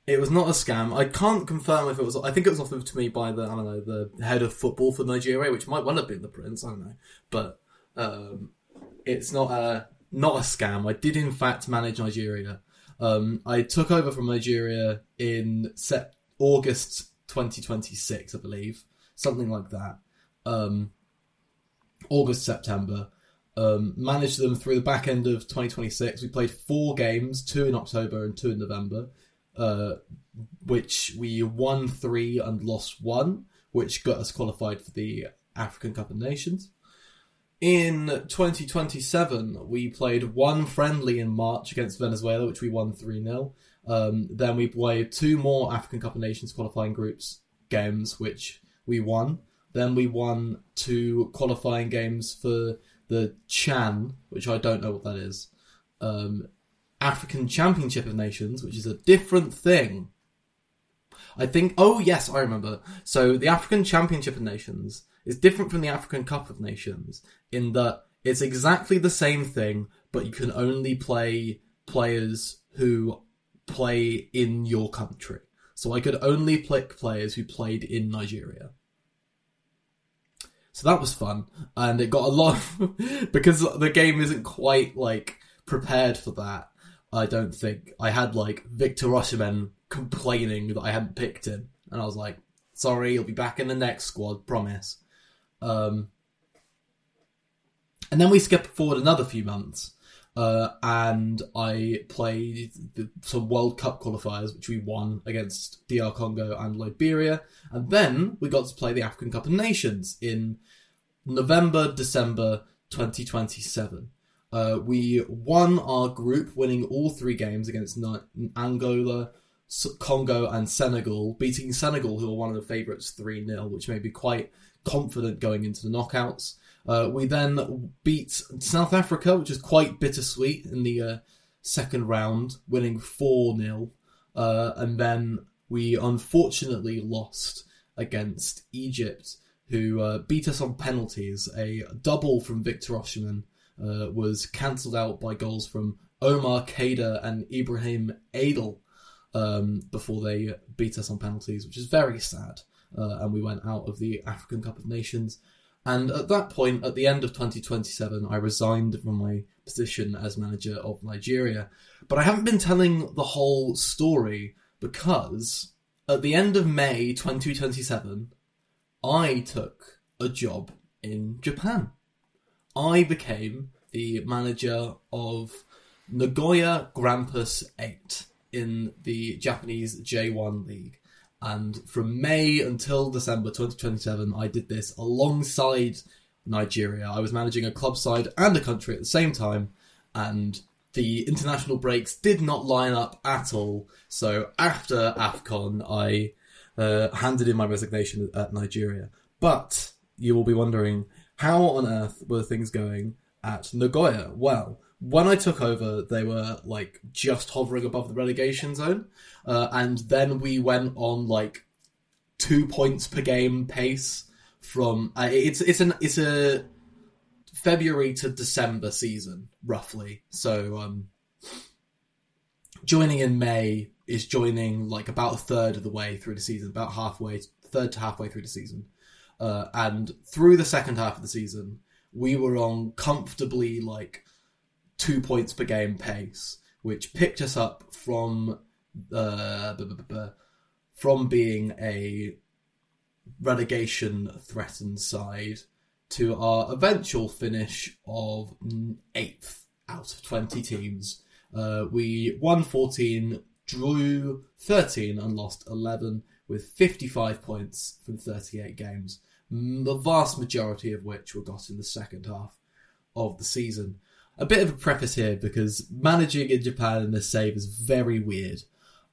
It was not a scam. I can't confirm if it was... I think it was offered to me by the head of football for Nigeria, which might well have been the prince, I don't know. But it's not a scam. I did, in fact, manage Nigeria. I took over from Nigeria in August 2026, I believe. Something like that. August, September. Managed them through the back end of 2026. We played 4 games, 2 in October and 2 in November. Which we won 3 and lost 1, which got us qualified for the African Cup of Nations. In 2027, we played one friendly in March against Venezuela, which we won 3-0. Then we played two more African Cup of Nations qualifying groups games, which we won. Then we won two qualifying games for the CHAN, which I don't know what that is. African Championship of Nations, which is a different thing. I think... Oh, yes, I remember. So the African Championship of Nations is different from the African Cup of Nations in that it's exactly the same thing, but you can only play players who play in your country. So I could only pick players who played in Nigeria. So that was fun, and it got a lot of... because the game isn't quite, like, prepared for that, I don't think. I had, like, Victor Osimhen complaining that I hadn't picked him, and I was like, sorry, he'll be back in the next squad, promise. And then we skipped forward another few months, and I played some World Cup qualifiers, which we won against DR Congo and Liberia. And then we got to play the African Cup of Nations in November, December 2027. We won our group, winning all three games against Angola, Congo and Senegal, beating Senegal, who are one of the favourites, 3-0, which made me quite confident going into the knockouts. We then beat South Africa, which is quite bittersweet, in the second round, winning 4-0. And then we unfortunately lost against Egypt, who beat us on penalties. A double from Victor Osimhen was cancelled out by goals from Omar Khedira and Ibrahim Adel before they beat us on penalties, which is very sad. And we went out of the African Cup of Nations. And at that point, at the end of 2027, I resigned from my position as manager of Nigeria. But I haven't been telling the whole story, because at the end of May 2027, I took a job in Japan. I became the manager of Nagoya Grampus 8 in the Japanese J1 League. And from May until December 2027, I did this alongside Nigeria. I was managing a club side and a country at the same time, and the international breaks did not line up at all. So after AFCON, I handed in my resignation at Nigeria. But you will be wondering, how on earth were things going at Nagoya? Well, when I took over, they were, like, just hovering above the relegation zone. And then we went on, like, 2 points per game pace from... It's a February to December season, roughly. So joining in May is joining, like, about a third of the way through the season, about halfway, third to halfway through the season. And through the second half of the season, we were on comfortably, like... 2 points per game pace, which picked us up from being a relegation threatened side to our eventual finish of 8th out of 20 teams. We won 14, drew 13 and lost 11, with 55 points from 38 games, the vast majority of which were got in the second half of the season. A bit of a preface here, because managing in Japan in this save is very weird.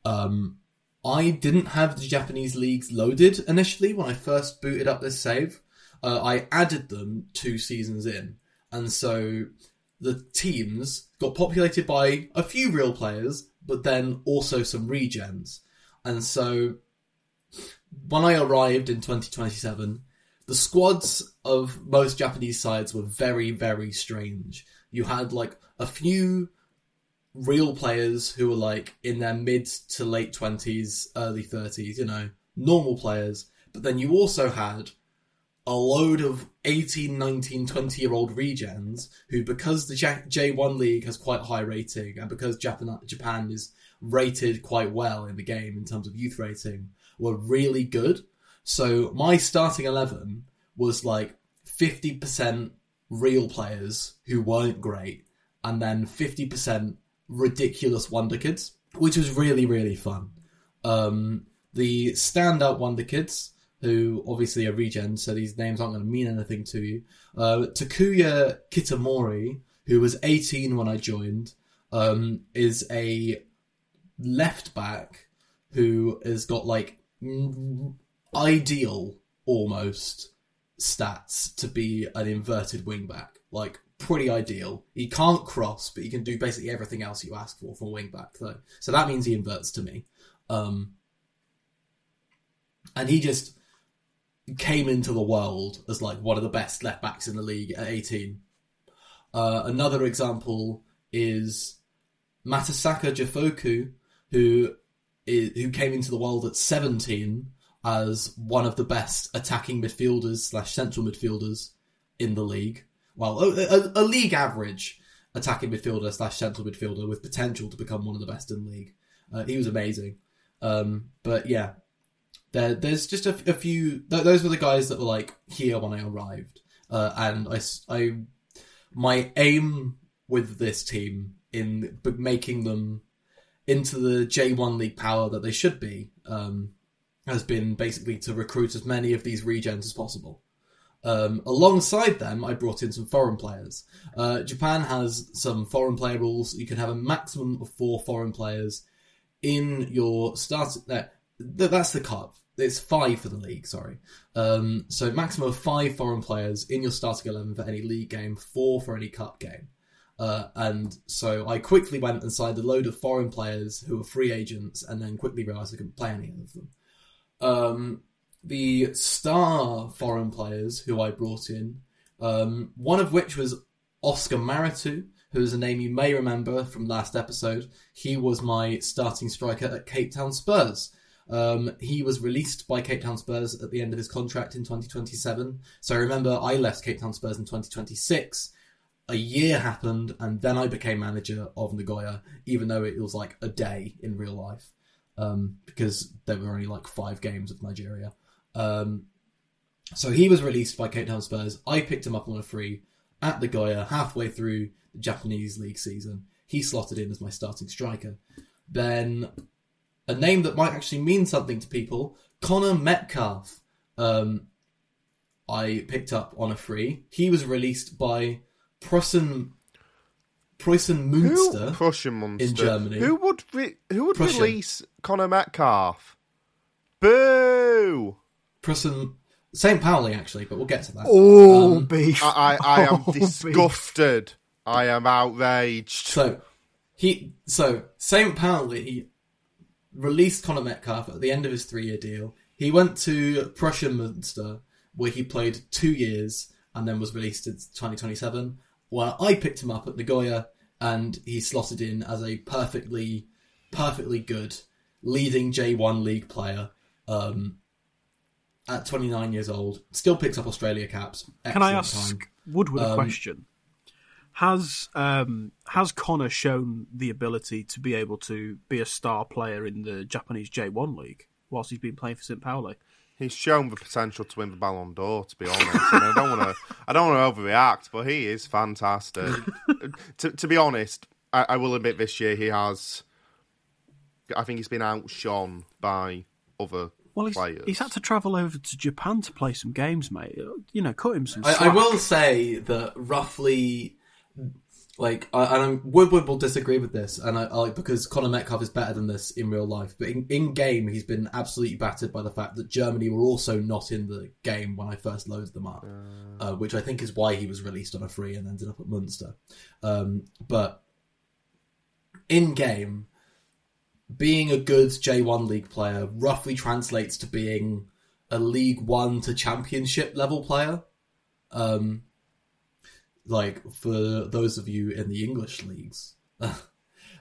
I didn't have the Japanese leagues loaded initially when I first booted up this save. I added them 2 seasons in. And so the teams got populated by a few real players, but then also some regens. And so when I arrived in 2027, the squads of most Japanese sides were very, very strange. You had, like, a few real players who were, like, in their mid to late 20s, early 30s, you know, normal players. But then you also had a load of 18, 19, 20-year-old regens who, because the J1 League has quite high rating and because Japan is rated quite well in the game in terms of youth rating, were really good. So my starting 11 was, like, 50% real players who weren't great, and then 50% ridiculous wonder kids, which was really, really fun. The standout wonder kids who obviously are regen, so these names aren't going to mean anything to you. Takuya Kitamori, who was 18 when I joined, is a left back who has got like ideal almost stats to be an inverted wing back. Like, pretty ideal. He can't cross, but he can do basically everything else you ask for from a wing back, though. So that means he inverts to me. And he just came into the world as like one of the best left backs in the league at 18. Another example is Matasaka Jafoku, who came into the world at 17 as one of the best attacking midfielders / central midfielders in the league. Well, a league average attacking midfielder / central midfielder with potential to become one of the best in the league. He was amazing. But yeah, there's just a few... Those were the guys that were like here when I arrived. And my aim with this team in making them into the J1 League power that they should be has been basically to recruit as many of these regens as possible. Alongside them, I brought in some foreign players. Japan has some foreign player rules. You can have a maximum of 4 foreign players in your starting... That's the cut. It's 5 for the league, sorry. So maximum of 5 foreign players in your starting 11 for any league game, 4 for any cup game. And so I quickly went and signed a load of foreign players who were free agents and then quickly realised I couldn't play any of them. The star foreign players who I brought in, one of which was Oscar Maratu, who is a name you may remember from last episode. He was my starting striker at Cape Town Spurs. He was released by Cape Town Spurs at the end of his contract in 2027. So remember, I left Cape Town Spurs in 2026. A year happened, and then I became manager of Nagoya, even though it was like a day in real life, because there were only like 5 games of Nigeria. So he was released by Cape Town Spurs. I picked him up on a free at Nagoya halfway through the Japanese league season. He slotted in as my starting striker. Then a name that might actually mean something to people, Connor Metcalf, I picked up on a free. He was released by Preußen Münster in Germany. Who would release Connor Metcalf? Boo! Preußen... St. Pauli, actually, but we'll get to that. Oh, beef. I am disgusted. Beef. I am outraged. So St. Pauli released Connor Metcalf at the end of his 3-year deal. He went to Preußen Münster, where he played 2 years and then was released in 2027, where I picked him up at Nagoya, and he slotted in as a perfectly good leading J1 league player at 29 years old. Still picks up Australia caps. Excellent. Can I ask Woodward a question? Has Connor shown the ability to be able to be a star player in the Japanese J1 League whilst he's been playing for St. Pauli? He's shown the potential to win the Ballon d'Or, to be honest. And I don't want to overreact, but he is fantastic. to be honest, I will admit this year he has... I think he's been outshone by other players. He's had to travel over to Japan to play some games, mate. You know, cut him some slack. I will say that roughly... Like, and Woodward will disagree with this, and I because Connor Metcalf is better than this in real life. But in game, he's been absolutely battered by the fact that Germany were also not in the game when I first loaded them up, which I think is why he was released on a free and ended up at Munster. But in game, being a good J1 League player roughly translates to being a League One to Championship level player. Like, for those of you in the English leagues.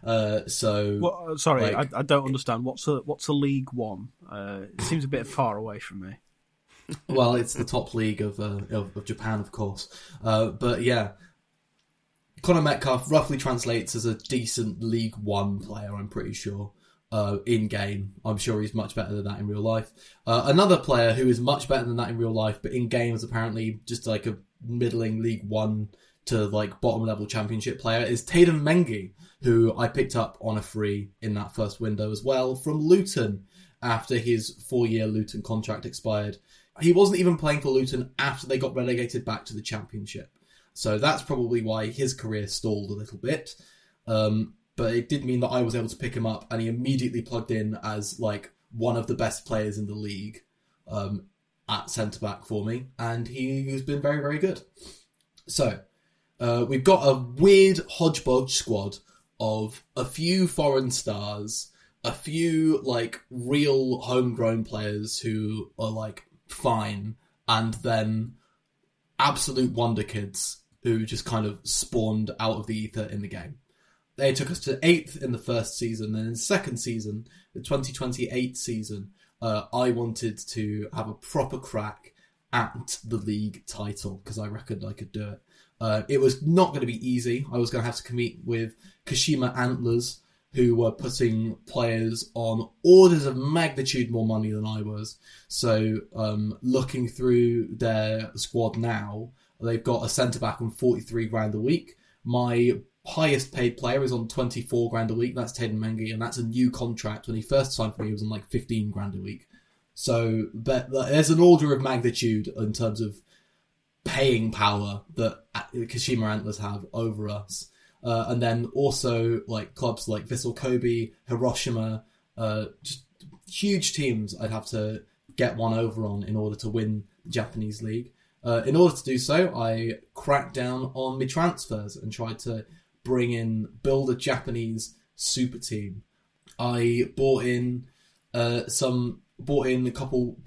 Sorry, like, I don't understand. What's a League One? It seems a bit far away from me. Well, it's the top league of Japan, of course. But yeah, Connor Metcalf roughly translates as a decent League One player, I'm pretty sure, in-game. I'm sure he's much better than that in real life. Another player who is much better than that in real life, but in-game is apparently just like a middling League One to like bottom level Championship player is Tayden Mengi, who I picked up on a free in that first window as well from Luton. after his four-year Luton contract expired. He wasn't even playing for Luton after they got relegated back to the Championship. So that's probably why his career stalled a little bit. But it did mean that I was able to pick him up, and he immediately plugged in as like one of the best players in the league at centre-back for me. And he's been very, very good. So we've got a weird hodgepodge squad of a few foreign stars, a few like real homegrown players who are like fine, and then absolute wonder kids who just kind of spawned out of the ether in the game. They took us to 8th in the first season, and in the second season, the 2028 season, I wanted to have a proper crack at the league title because I reckoned I could do it. It was not going to be easy. I was going to have to compete with Kashima Antlers, who were putting players on orders of magnitude more money than I was. So looking through their squad now, they've got a centre-back on 43 grand a week. My highest paid player is on 24 grand a week. That's Tayden Mengi, and that's a new contract. When he first signed for me, he was on like 15 grand a week. So there's an order of magnitude in terms of paying power that Kashima Antlers have over us. And then also like clubs like Vissel Kobe, Hiroshima, just huge teams I'd have to get one over on in order to win the Japanese league. In order to do so, I cracked down on my transfers and tried to build a Japanese super team. I I rebuilt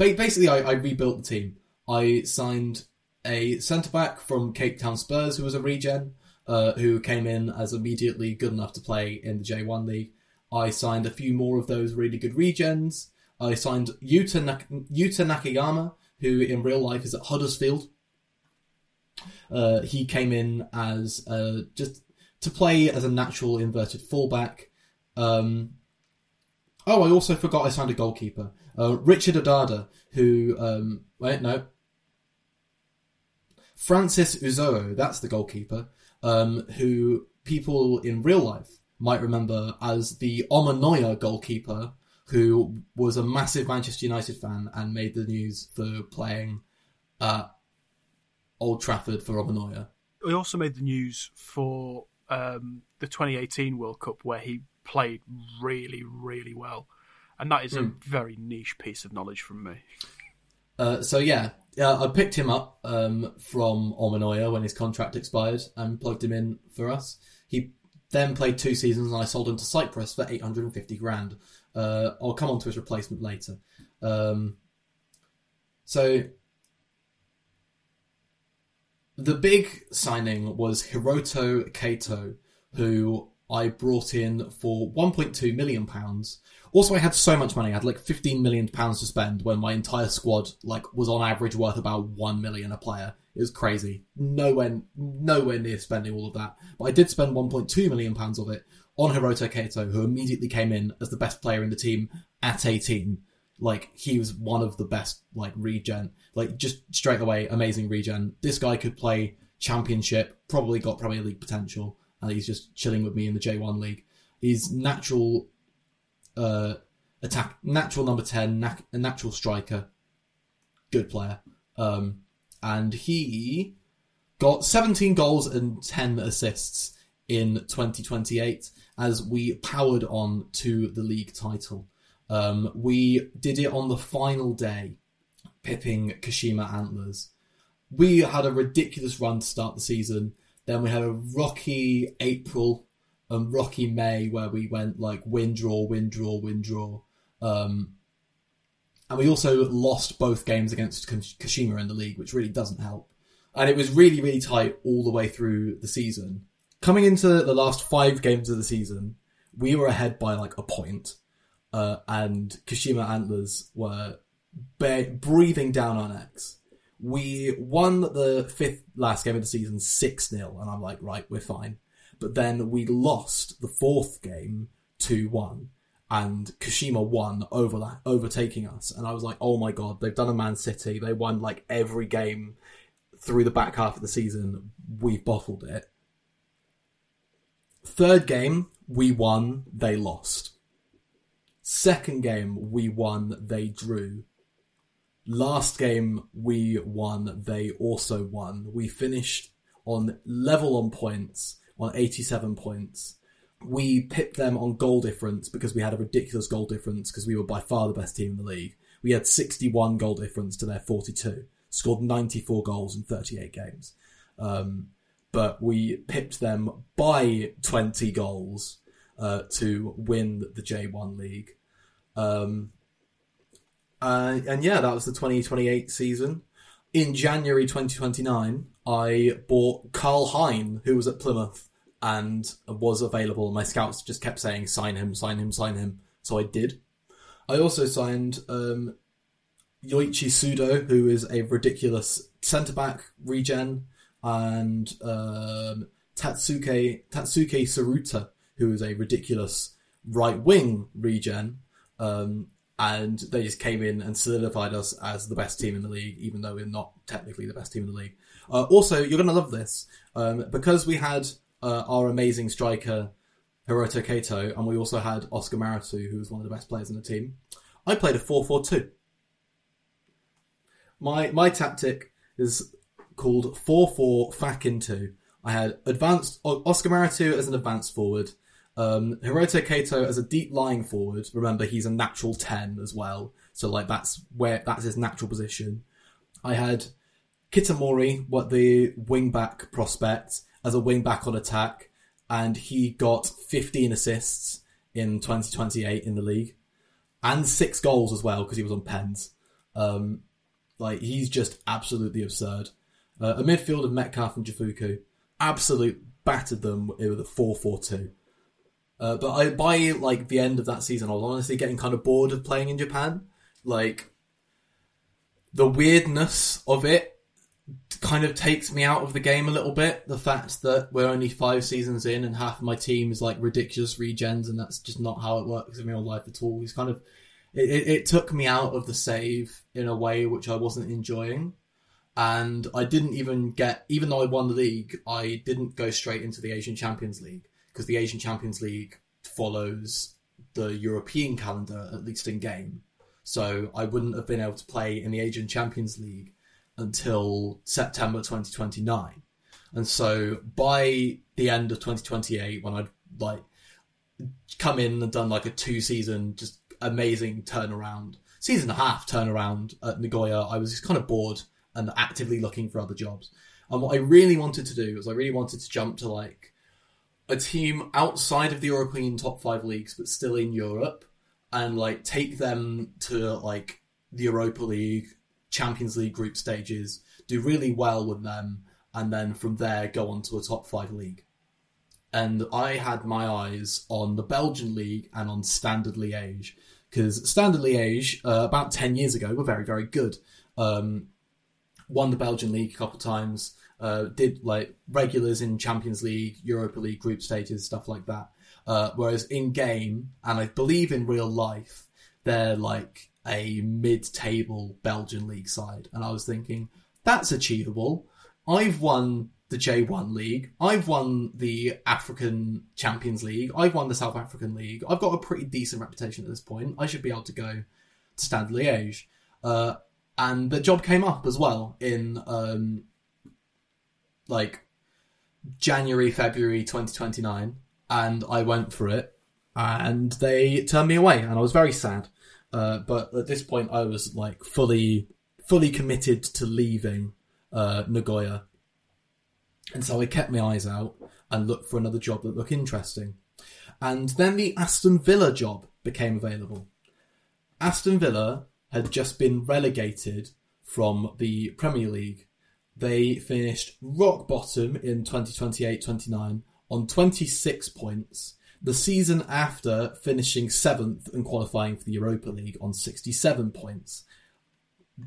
the team. I signed a centre-back from Cape Town Spurs who was a regen, who came in as immediately good enough to play in the J1 League. I signed a few more of those really good regens. I signed Yuta Nakayama, who in real life is at Huddersfield. He came in as just to play as a natural inverted fullback. I also forgot I signed a goalkeeper. Richard Odada, who... Francis Uzoho, that's the goalkeeper, who people in real life might remember as the Omanoya goalkeeper, who was a massive Manchester United fan and made the news for playing at Old Trafford for Omanoya. He also made the news for the 2018 World Cup, where he played really, really well. And that is a very niche piece of knowledge from me. I picked him up from Omanoya when his contract expired and plugged him in for us. He then played 2 seasons, and I sold him to Cyprus for 850 grand. I'll come on to his replacement later. The big signing was Hiroto Kato, who I brought in for £1.2 million. Also, I had so much money. I had like £15 million to spend when my entire squad was on average worth about £1 million a player. It was crazy. Nowhere near spending all of that. But I did spend £1.2 million of it on Hiroto Kato, who immediately came in as the best player in the team at 18. He was one of the best, regen. Just straight away, amazing regen. This guy could play Championship, probably got Premier League potential, and he's just chilling with me in the J1 League. He's natural... attack, natural number 10, a natural striker, good player, and he got 17 goals and 10 assists in 2028 as we powered on to the league title. We did it on the final day, pipping Kashima Antlers. We had a ridiculous run to start the season, then we had a rocky April and rocky May, where we went win, draw. And we also lost both games against Kashima in the league, which really doesn't help. And it was really, really tight all the way through the season. Coming into the last 5 games of the season, we were ahead by a point. And Kashima Antlers were breathing down our necks. We won the 5th last game of the season 6-0. And I'm like, right, we're fine. But then we lost the 4th game 2-1, and Kashima won, overtaking us. And I was like, oh my God, they've done a Man City. They won every game through the back half of the season. We've bottled it. 3rd game, we won, they lost. Second game we won, they drew. Last game we won, they also won. We finished on level on points, on 87 points. We pipped them on goal difference because we had a ridiculous goal difference because we were by far the best team in the league. We had 61 goal difference to their 42. Scored 94 goals in 38 games. But we pipped them by 20 goals to win the J1 League. And yeah, that was the 2028 season. In January 2029, I bought Carl Hine, who was at Plymouth and was available. My scouts just kept saying, sign him, sign him, sign him. So I did. I also signed Yoichi Sudo, who is a ridiculous centre-back regen, and Tatsuke Saruta, who is a ridiculous right-wing regen, and they just came in and solidified us as the best team in the league, even though we're not technically the best team in the league. Also, you're going to love this, because we had our amazing striker, Hiroto Kato, and we also had Oscar Maratu, who was one of the best players in the team. I played a 4-4-2. My tactic is called 4-4 Fakin 2. I had advanced Oscar Maratu as an advanced forward, Hiroto Kato as a deep-lying forward. Remember, he's a natural 10 as well, so like that's his natural position. I had Kitamori, the wing-back prospect, as a wing-back on attack, and he got 15 assists in 2028 in the league, and 6 goals as well because he was on pens. He's just absolutely absurd. A midfield of Metcalf and Jafuku absolute battered them with a 4-4-2. But by the end of that season, I was honestly getting kind of bored of playing in Japan. The weirdness of it kind of takes me out of the game a little bit. The fact that we're only 5 seasons in and half of my team is ridiculous regens, and that's just not how it works in real life at all. It's kind of... It took me out of the save in a way which I wasn't enjoying, and I didn't even though I won the league, I didn't go straight into the Asian Champions League, because the Asian Champions League follows the European calendar, at least in game. So I wouldn't have been able to play in the Asian Champions League until September 2029. And so by the end of 2028, when I'd come in and done a 2-season just amazing turnaround, 1.5 season turnaround at Nagoya, I was just kind of bored and actively looking for other jobs. And what I really wanted to do was jump to a team outside of the European top 5 leagues but still in Europe, and take them to the Europa League, Champions League group stages, do really well with them, and then from there go on to a top 5 league. And I had my eyes on the Belgian league and on Standard Liège, because Standard Liège, about 10 years ago, were very, very good. Won the Belgian league a couple of times, did regulars in Champions League, Europa League group stages, stuff like that. Whereas in game, and I believe in real life, they're a mid-table Belgian league side. And I was thinking, that's achievable. I've won the J1 League, I've won the African Champions League, I've won the South African League, I've got a pretty decent reputation at this point, I should be able to go to Standard Liège. And the job came up as well in January, February 2029, and I went for it, and they turned me away, and I was very sad. But at this point I was fully committed to leaving Nagoya. And so I kept my eyes out and looked for another job that looked interesting. And then the Aston Villa job became available. Aston Villa had just been relegated from the Premier League. They finished rock bottom in 2028-29 on 26 points, the season after finishing 7th and qualifying for the Europa League on 67 points.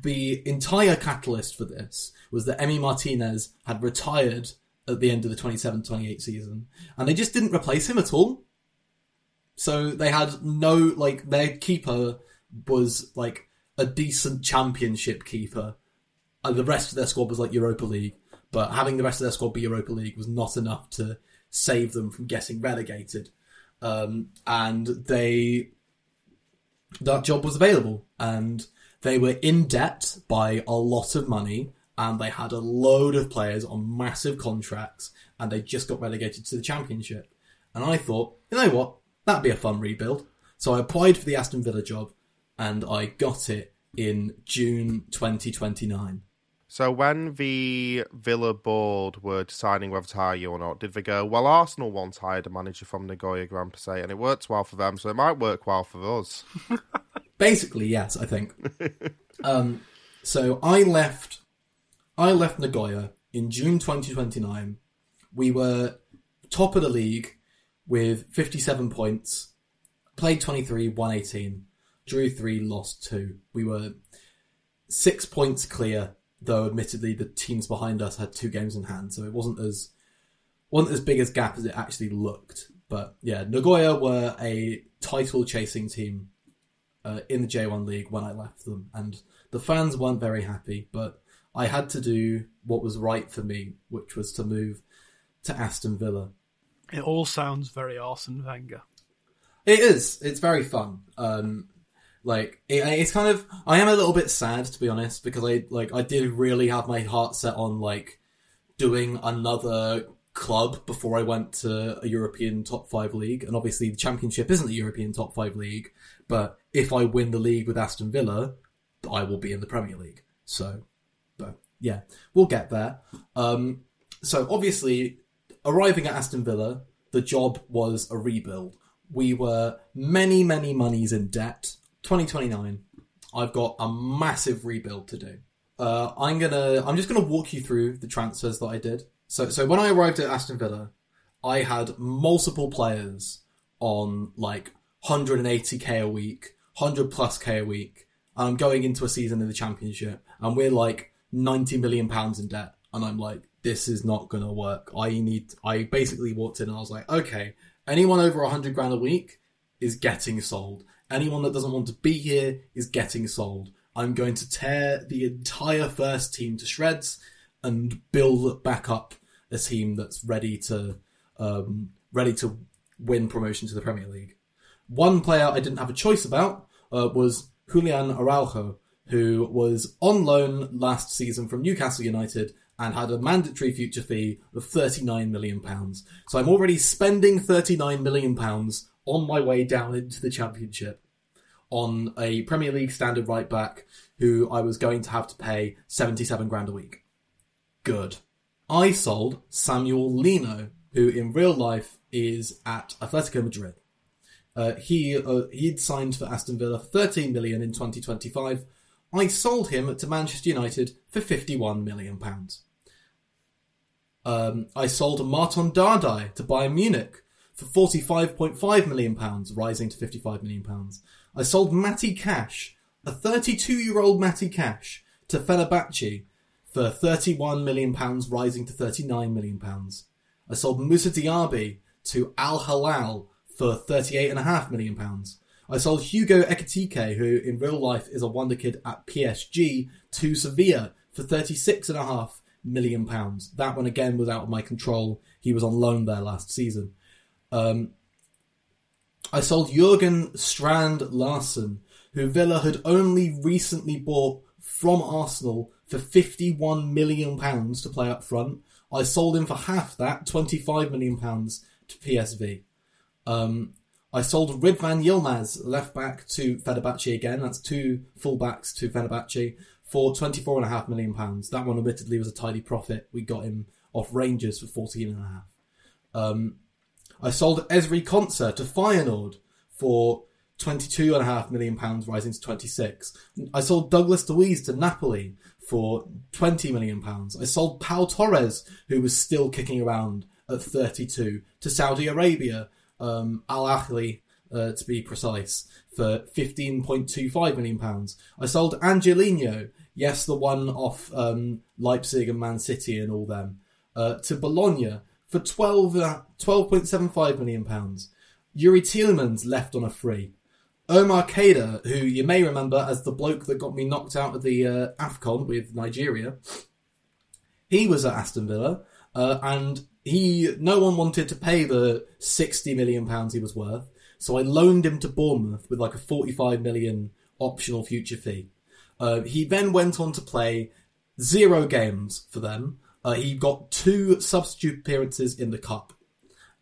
The entire catalyst for this was that Emi Martinez had retired at the end of the 27-28 season, and they just didn't replace him at all. So they had no, their keeper was, a decent championship keeper, and the rest of their squad was, Europa League, but having the rest of their squad be Europa League was not enough to save them from getting relegated. And they that job was available, and they were in debt by a lot of money, and they had a load of players on massive contracts, and they just got relegated to the Championship. And I thought, you know what, that'd be a fun rebuild. So I applied for the Aston Villa job, and I got it in June 2029. So when the Villa board were deciding whether to hire you or not, did they go, well, Arsenal once hired a manager from Nagoya Grampus Eight, and it works well for them, so it might work well for us? Basically, yes, I think. So I left Nagoya in June 2029. We were top of the league with 57 points, played 23, won 18, drew 3, lost 2. We were 6 points clear, though admittedly the teams behind us had 2 games in hand, so it wasn't as big a gap as it actually looked. But yeah, Nagoya were a title-chasing team in the J1 League when I left them, and the fans weren't very happy, but I had to do what was right for me, which was to move to Aston Villa. It all sounds very Arsene Wenger. It is. It's very fun. It's kind of, I am a little bit sad, to be honest, because I did really have my heart set on doing another club before I went to a European top 5 league. And obviously the Championship isn't a European top 5 league, but if I win the league with Aston Villa, I will be in the Premier League. So, but yeah, we'll get there. So obviously arriving at Aston Villa, the job was a rebuild. We were many monies in debt. 2029, I've got a massive rebuild to do. I'm just gonna walk you through the transfers that I did. So when I arrived at Aston Villa, I had multiple players on 180k a week, 100 plus k a week, and I'm going into a season in the Championship, and we're £90 million in debt, and I'm like, this is not gonna work. I basically walked in and I was like, okay, anyone over 100 grand a week is getting sold. Anyone that doesn't want to be here is getting sold. I'm going to tear the entire first team to shreds and build back up a team that's ready to win promotion to the Premier League. One player I didn't have a choice about was Julian Araujo, who was on loan last season from Newcastle United and had a mandatory future fee of £39 million. So I'm already spending £39 million on my way down into the Championship on a Premier League standard right-back who I was going to have to pay 77 grand a week. Good. I sold Samuel Lino, who in real life is at Atletico Madrid. He'd signed for Aston Villa for 13 million in 2025. I sold him to Manchester United for £51 million. I sold Martin Dardai to Bayern Munich for £45.5 million, rising to £55 million. I sold Matty Cash, a 32-year-old Matty Cash, to Fenerbahce for £31 million, rising to £39 million. I sold Moussa Diaby to Al Hilal for £38.5 million. I sold Hugo Ekitike, who in real life is a wonder kid at PSG, to Sevilla for £36.5 million. That one, again, was out of my control. He was on loan there last season. I sold Jurgen Strand Larsen, who Villa had only recently bought from Arsenal for £51 million to play up front. I sold him for half that, £25 million, to PSV. I sold Ridvan Yilmaz, left-back, to Fenerbahce again. That's 2 full-backs to Fenerbahce for £24.5 million. That one admittedly was a tidy profit. We got him off Rangers for £14.5 million. I sold Ezri Konsa to Feyenoord for £22.5 million, rising to 26. I sold Douglas Luiz to Napoli for £20 million. I sold Pau Torres, who was still kicking around at 32, to Saudi Arabia, Al Ahly to be precise, for £15.25 million. I sold Angelino, yes, the one off Leipzig and Man City and all them, to Bologna, for £12.75 million. Yuri Tielemans left on a free. Omar Khedira, who you may remember as the bloke that got me knocked out of the AFCON with Nigeria, he was at Aston Villa, and no one wanted to pay the £60 million he was worth, So I loaned him to Bournemouth with like a $45 million optional future fee. He then went on to play 0 games for them. He got 2 substitute appearances in the cup,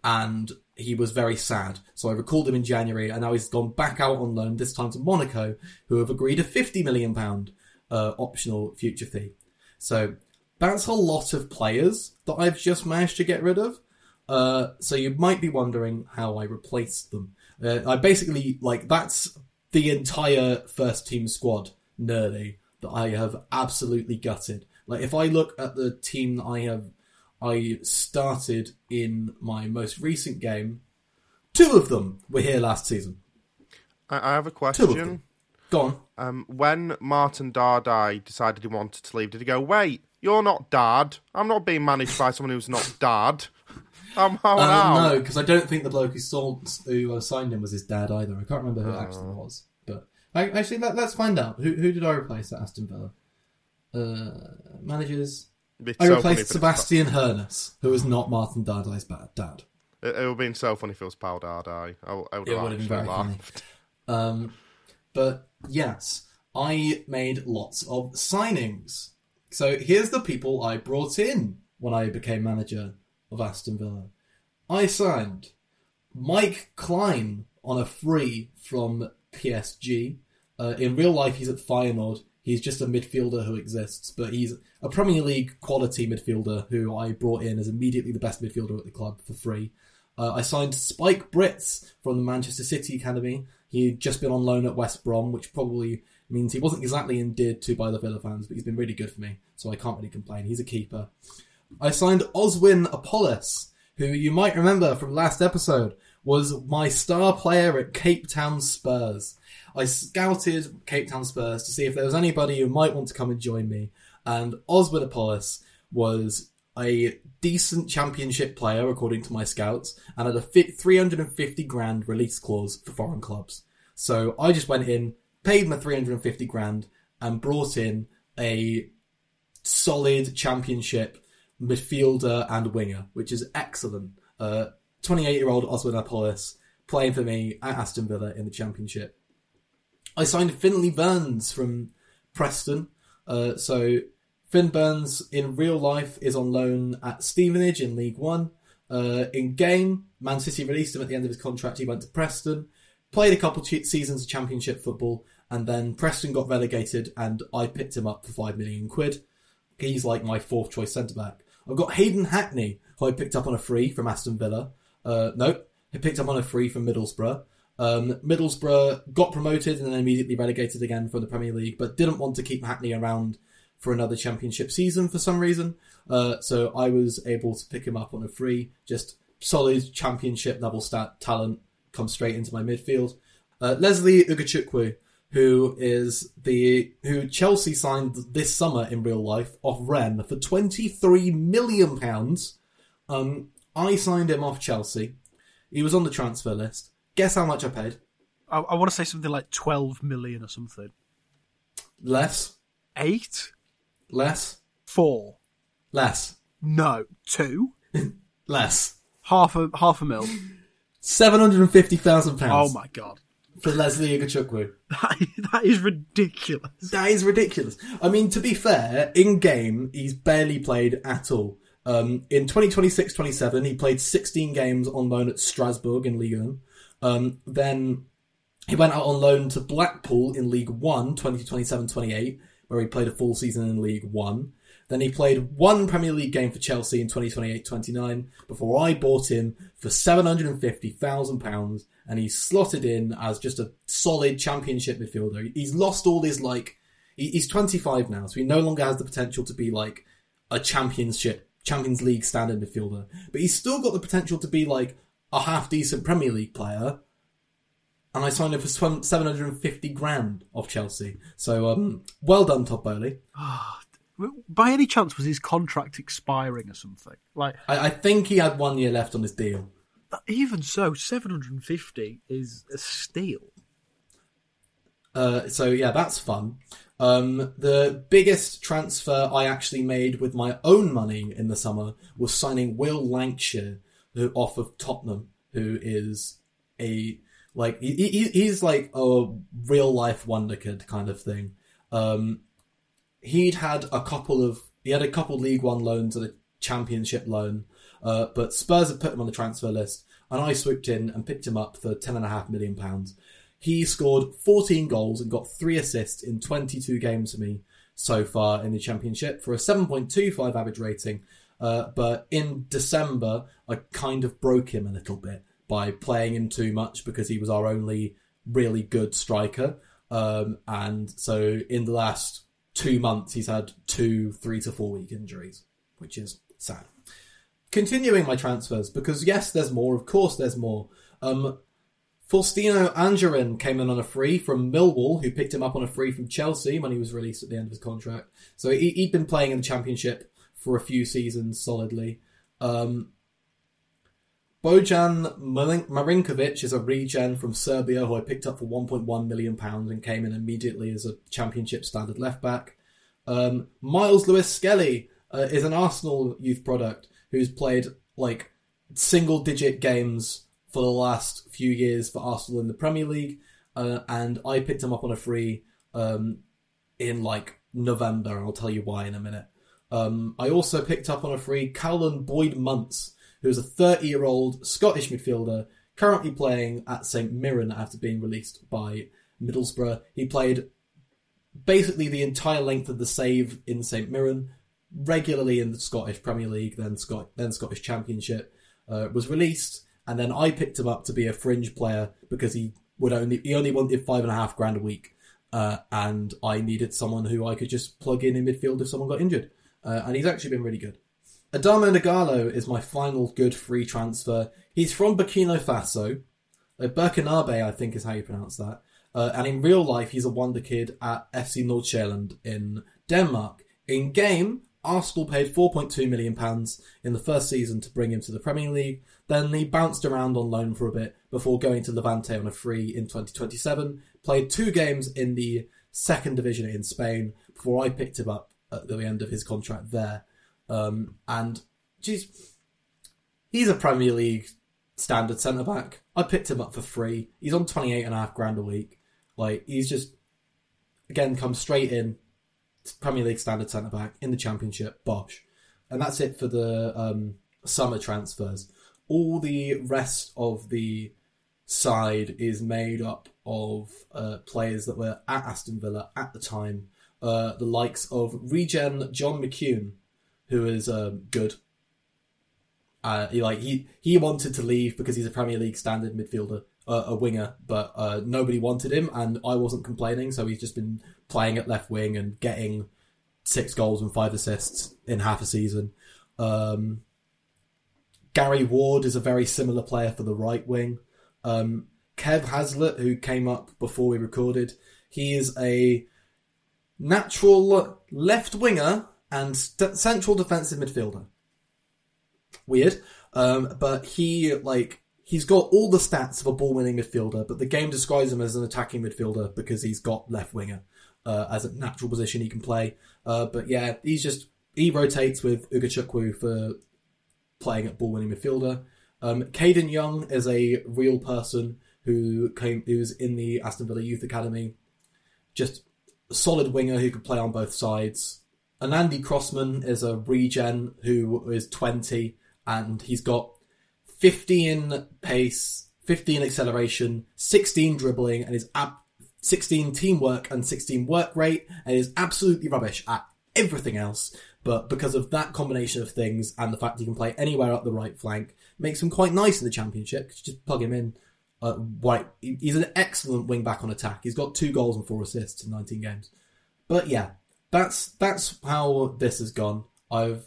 and he was very sad. So I recalled him in January, and now he's gone back out on loan, this time to Monaco, who have agreed a £50 million optional future fee. So that's a lot of players that I've just managed to get rid of. So you might be wondering how I replaced them. I basically, like, that's the entire first team squad, nearly, that I have absolutely gutted. Like, if I look at the team that I started in my most recent game, 2 of them were here last season. I have a question. Go on. When Martin Dardai decided he wanted to leave, did he go, wait, you're not Dard. I'm not being managed by someone who's not Dard. I'm No, because I don't think the bloke who signed him was his dad either. I can't remember who Aston was. But actually, let's find out. Who did I replace at Aston Villa? Managers... I replaced Sebastian Hernas, who was not Martin Dardai's dad. It would be so funny if it was Paul Dardai. I would have been very laughed. Funny. But yes, I made lots of signings. So here's the people I brought in when I became manager of Aston Villa. I signed Mike Klein on a free from PSG. In real life, he's at Feyenoord. He's just a midfielder who exists, but he's a Premier League quality midfielder who I brought in as immediately the best midfielder at the club for free. I signed Spike Britz from the Manchester City Academy. He'd just been on loan at West Brom, which probably means he wasn't exactly endeared to by the Villa fans, but he's been really good for me, so I can't really complain. He's a keeper. I signed Oswin Apollos, who you might remember from last episode was my star player at Cape Town Spurs. I scouted Cape Town Spurs to see if there was anybody who might want to come and join me. And Oswin Apollos was a decent championship player, according to my scouts, and had a $350,000 release clause for foreign clubs. So I just went in, paid my $350,000, and brought in a solid championship midfielder and winger, which is excellent. 28-year-old Oswin Apollos playing for me at Aston Villa in the championship. I signed Finlay Burns from Preston. So Finn Burns in real life is on loan at Stevenage in League One. In game, Man City released him at the end of his contract. He went to Preston, played a couple seasons of championship football, and then Preston got relegated and I picked him up for £5 million. He's like my 4th choice centre-back. I've got Hayden Hackney, who I picked up on a free from Aston Villa. I picked up on a free from Middlesbrough. Middlesbrough got promoted and then immediately relegated again from the Premier League, but didn't want to keep Hackney around for another championship season for some reason. So I was able to pick him up on a free, just solid championship level stat talent, come straight into my midfield. Leslie Ugachukwu, who Chelsea signed this summer in real life off Rennes for £23 million. I signed him off Chelsea. He was on the transfer list. Guess how much I paid? I want to say something like $12 million or something. Less. 8? Less. 4? Less. No. 2? Less. Half a mil. £750,000. Oh my god. For Leslie Ugachukwu. That is ridiculous. That is ridiculous. I mean, to be fair, in game he's barely played at all. In 2026-27, he played 16 games on loan at Strasbourg in Ligue 1. Then he went out on loan to Blackpool in League 1, 2027-28, where he played a full season in League 1. Then he played 1 Premier League game for Chelsea in 2028-29 before I bought him for £750,000, and he's slotted in as just a solid championship midfielder. He's lost all his, like... He's 25 now, so he no longer has the potential to be, like, a Champions League standard midfielder. But he's still got the potential to be, like, a half-decent Premier League player, and I signed him for £750,000 off Chelsea. So, well done, Todd Bowley. By any chance, was his contract expiring or something? Like, I think he had 1 year left on his deal. Even so, 750 is a steal. So, yeah, that's fun. The biggest transfer I actually made with my own money in the summer was signing Will Lancashire, who off of Tottenham, who is a Like, he's like a real-life wonder kid kind of thing. He had a couple League One loans and a Championship loan, but Spurs had put him on the transfer list, and I swooped in and picked him up for £10.5 million. He scored 14 goals and got 3 assists in 22 games for me so far in the Championship for a 7.25 average rating, but in December, I kind of broke him a little bit by playing him too much because he was our only really good striker. And so in the last 2 months, he's had 2 3- to 4-week injuries, which is sad. Continuing my transfers, because yes, there's more. Of course there's more. Faustino Angerin came in on a free from Millwall, who picked him up on a free from Chelsea when he was released at the end of his contract. So he'd been playing in the Championship for a few seasons solidly. Bojan Marinkovic is a regen from Serbia who I picked up for £1.1 million and came in immediately as a Championship standard left-back. Miles Lewis Skelly is an Arsenal youth product who's played like single-digit games for the last few years for Arsenal in the Premier League, and I picked him up on a free in like November, and I'll tell you why in a minute. I also picked up on a free Callum Boyd-Muntz, who's a 30-year-old Scottish midfielder currently playing at St Mirren after being released by Middlesbrough. He played basically the entire length of the save in St Mirren, regularly in the Scottish Premier League, then Scottish Championship, was released, and then I picked him up to be a fringe player because he only wanted £5.5 grand a week, and I needed someone who I could just plug in midfield if someone got injured, and he's actually been really good. Adama Nagalo is my final good free transfer. He's from Burkina Faso. Burkinabe, I think is how you pronounce that. And in real life, he's a wonder kid at FC Nordsjælland in Denmark. In game, Arsenal paid £4.2 million in the first season to bring him to the Premier League. Then he bounced around on loan for a bit before going to Levante on a free in 2027. Played 2 games in the second division in Spain before I picked him up at the end of his contract there. And geez, he's a Premier League standard centre back. I picked him up for free. He's on £28.5 grand a week. Like, he's just again come straight in, Premier League standard centre back in the Championship. Bosh, and that's it for the summer transfers. All the rest of the side is made up of players that were at Aston Villa at the time, the likes of regen John McCune, who is good. He wanted to leave because he's a Premier League standard midfielder, a winger, but nobody wanted him, and I wasn't complaining, so he's just been playing at left wing and getting 6 goals and 5 assists in half a season. Gary Ward is a very similar player for the right wing. Kev Hazlitt, who came up before we recorded, he is a natural left winger and central defensive midfielder. Weird. But he's got all the stats of a ball-winning midfielder, but the game describes him as an attacking midfielder because he's got left winger as a natural position he can play. But yeah, he rotates with Ugachukwu for playing at ball-winning midfielder. Caden Young is a real person who's in the Aston Villa Youth Academy. Just a solid winger who could play on both sides. And Andy Crossman is a regen who is 20, and he's got 15 pace, 15 acceleration, 16 dribbling, and is 16 teamwork and 16 work rate, and is absolutely rubbish at everything else. But because of that combination of things and the fact he can play anywhere up the right flank, makes him quite nice in the Championship. Just plug him in. He's an excellent wing back on attack. He's got 2 goals and 4 assists in 19 games. But yeah. That's how this has gone. I've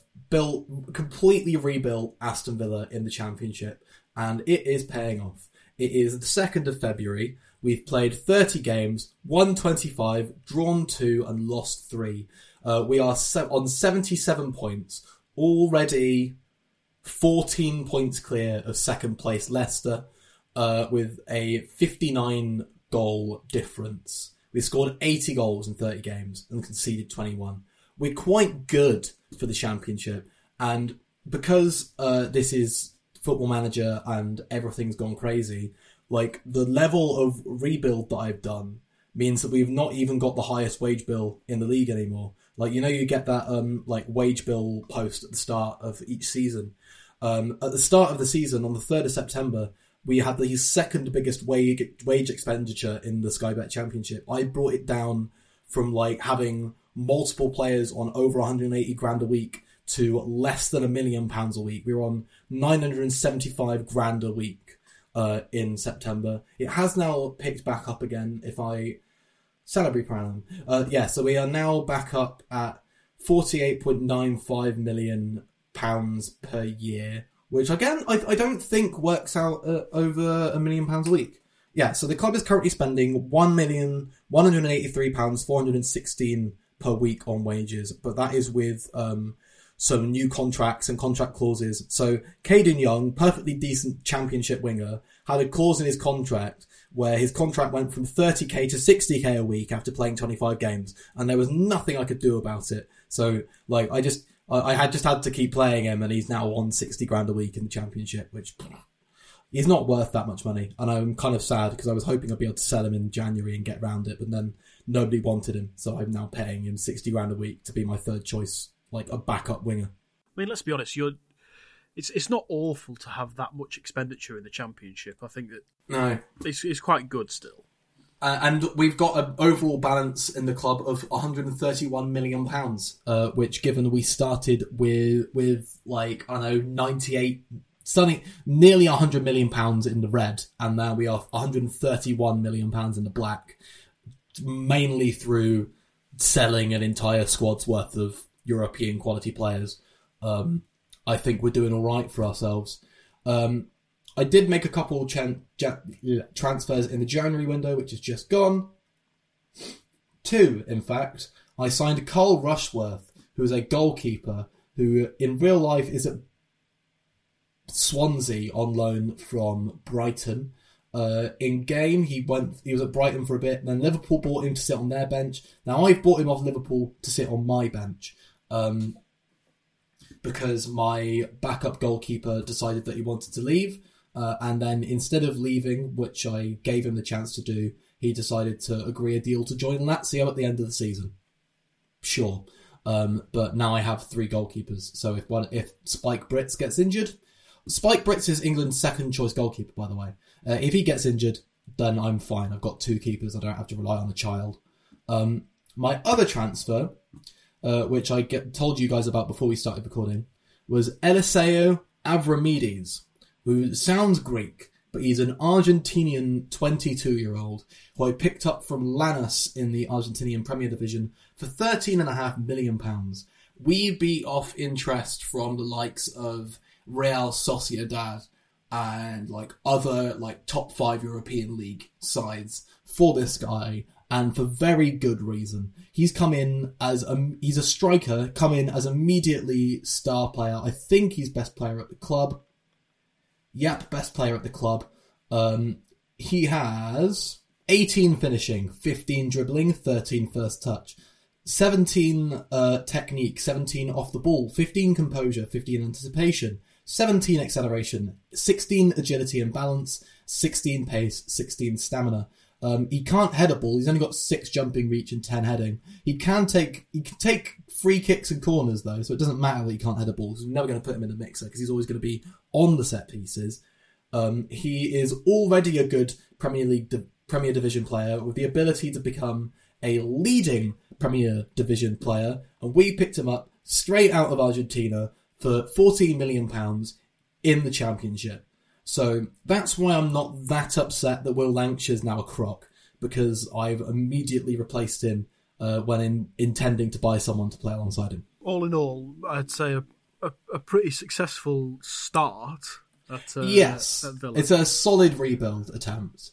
completely rebuilt Aston Villa in the Championship, and it is paying off. It is the 2nd of February. We've played 30 games, won 25, drawn 2, and lost 3. We are on 77 points, already 14 points clear of 2nd place Leicester, with a 59-goal difference. We scored 80 goals in 30 games and conceded 21. We're quite good for the Championship. And because this is Football Manager and everything's gone crazy, Like, the level of rebuild that I've done means that we've not even got the highest wage bill in the league anymore. Like, you know, you get that, like, wage bill post at the start of each season. At the start of the season, on the 3rd of September, we had the second biggest wage expenditure in the Sky Bet Championship. I brought it down from, like, having multiple players on over 180 grand a week to less than £1 million a week. We were on 975 grand a week in September. It has now picked back up again, if I... Salary per annum. Yeah, so we are now back up at £48.95 million per year, which, again, I don't think works out over £1 million a week. Yeah, so the club is currently spending £1,183,416 per week on wages, but that is with some new contracts and contract clauses. So Caden Young, perfectly decent Championship winger, had a clause in his contract where his contract went from 30k to 60k a week after playing 25 games, and there was nothing I could do about it. So, like, I had to keep playing him, and he's now on 60 grand a week in the Championship, which he's not worth that much money. And I'm kind of sad because I was hoping I'd be able to sell him in January and get round it, but then nobody wanted him, so I'm now paying him 60 grand a week to be my third choice, like a backup winger. I mean, let's be honest, it's not awful to have that much expenditure in the Championship. I think that it's quite good still. And we've got an overall balance in the club of £131 million, which, given we started with like, I don't know, 98, stunning, nearly £100 million in the red, and now we are £131 million in the black, mainly through selling an entire squad's worth of European quality players. I think we're doing all right for ourselves. I did make a couple transfers in the January window, which is just gone. Two, in fact. I signed Carl Rushworth, who is a goalkeeper who in real life is at Swansea on loan from Brighton. In game, he was at Brighton for a bit, and then Liverpool bought him to sit on their bench. Now, I've bought him off Liverpool to sit on my bench. Because my backup goalkeeper decided that he wanted to leave. And then instead of leaving, which I gave him the chance to do, he decided to agree a deal to join Lazio at the end of the season. Sure. But now I have three goalkeepers. So if Spike Britz gets injured... Spike Britz is England's second choice goalkeeper, by the way. If he gets injured, then I'm fine. I've got two keepers. I don't have to rely on a child. My other transfer... which I told you guys about before we started recording, was Eliseo Avramidis, who sounds Greek, but he's an Argentinian 22-year-old who I picked up from Lanús in the Argentinian Premier Division for £13.5 million. We beat off interest from the likes of Real Sociedad and like other like top five European League sides for this guy, and for very good reason. He's come in as he's a striker, come in as immediately star player. I think he's best player at the club. Yep, best player at the club. He has 18 finishing, 15 dribbling, 13 first touch, 17 technique, 17 off the ball, 15 composure, 15 anticipation, 17 acceleration, 16 agility and balance, 16 pace, 16 stamina. He can't head a ball. He's only got 6 jumping reach and 10 heading. He can take free kicks and corners, though, so it doesn't matter that he can't head a ball, because we're never going to put him in the mixer, because he's always going to be on the set pieces. He is already a good Premier Division player with the ability to become a leading Premier Division player, and we picked him up straight out of Argentina for £14 million in the Championship. So that's why I'm not that upset that Will Lancashire's now a crock, because I've immediately replaced him when intending to buy someone to play alongside him. All in all, I'd say a pretty successful start at yes, at Villa. It's a solid rebuild attempt.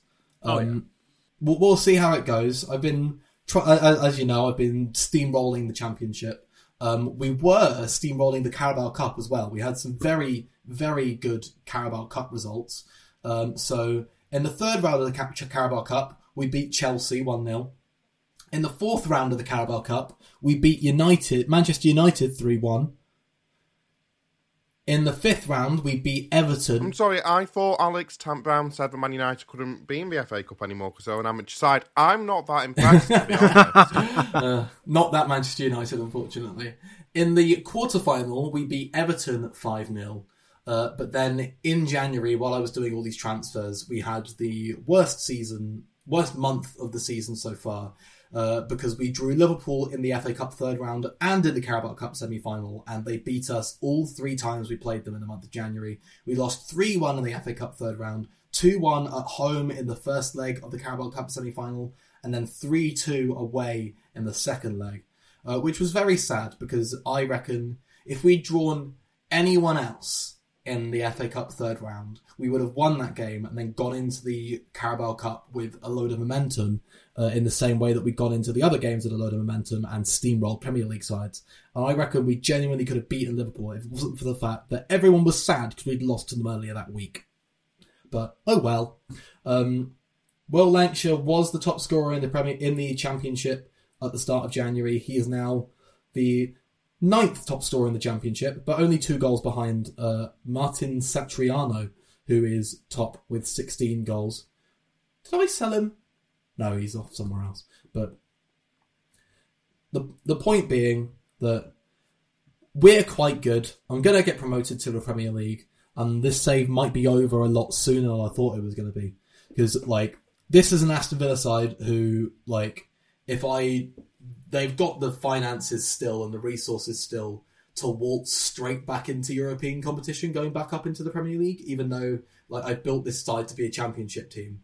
We'll see how it goes. I've been, as you know, I've been steamrolling the Championship. We were steamrolling the Carabao Cup as well. We had some very, very good Carabao Cup results. So in the third round of the Carabao Cup, we beat Chelsea 1-0. In the fourth round of the Carabao Cup, we beat Manchester United 3-1. In the fifth round, we beat Everton. I'm sorry, I thought Alex Tant-Brown said that Man United couldn't be in the FA Cup anymore because they're an amateur side. I'm not that impressed, to be honest. Not that Manchester United, unfortunately. In the quarter-final, we beat Everton 5-0. But then in January, while I was doing all these transfers, we had the worst month of the season so far. Because we drew Liverpool in the FA Cup third round and in the Carabao Cup semi-final, and they beat us all three times we played them in the month of January. We lost 3-1 in the FA Cup third round, 2-1 at home in the first leg of the Carabao Cup semi-final, and then 3-2 away in the second leg, which was very sad because I reckon if we'd drawn anyone else in the FA Cup third round, we would have won that game and then gone into the Carabao Cup with a load of momentum, in the same way that we'd gone into the other games with a load of momentum and steamrolled Premier League sides. And I reckon we genuinely could have beaten Liverpool if it wasn't for the fact that everyone was sad because we'd lost to them earlier that week. But, oh well. Will Lancashire was the top scorer in the Championship at the start of January. He is now the 9th top scorer in the Championship, but only 2 goals behind Martin Satriano, who is top with 16 goals. Did I sell him? No, he's off somewhere else. But the point being that we're quite good. I'm going to get promoted to the Premier League, and this save might be over a lot sooner than I thought it was going to be. Because, this is an Aston Villa side who, they've got the finances still and the resources still to waltz straight back into European competition, going back up into the Premier League, even though I built this side to be a Championship team.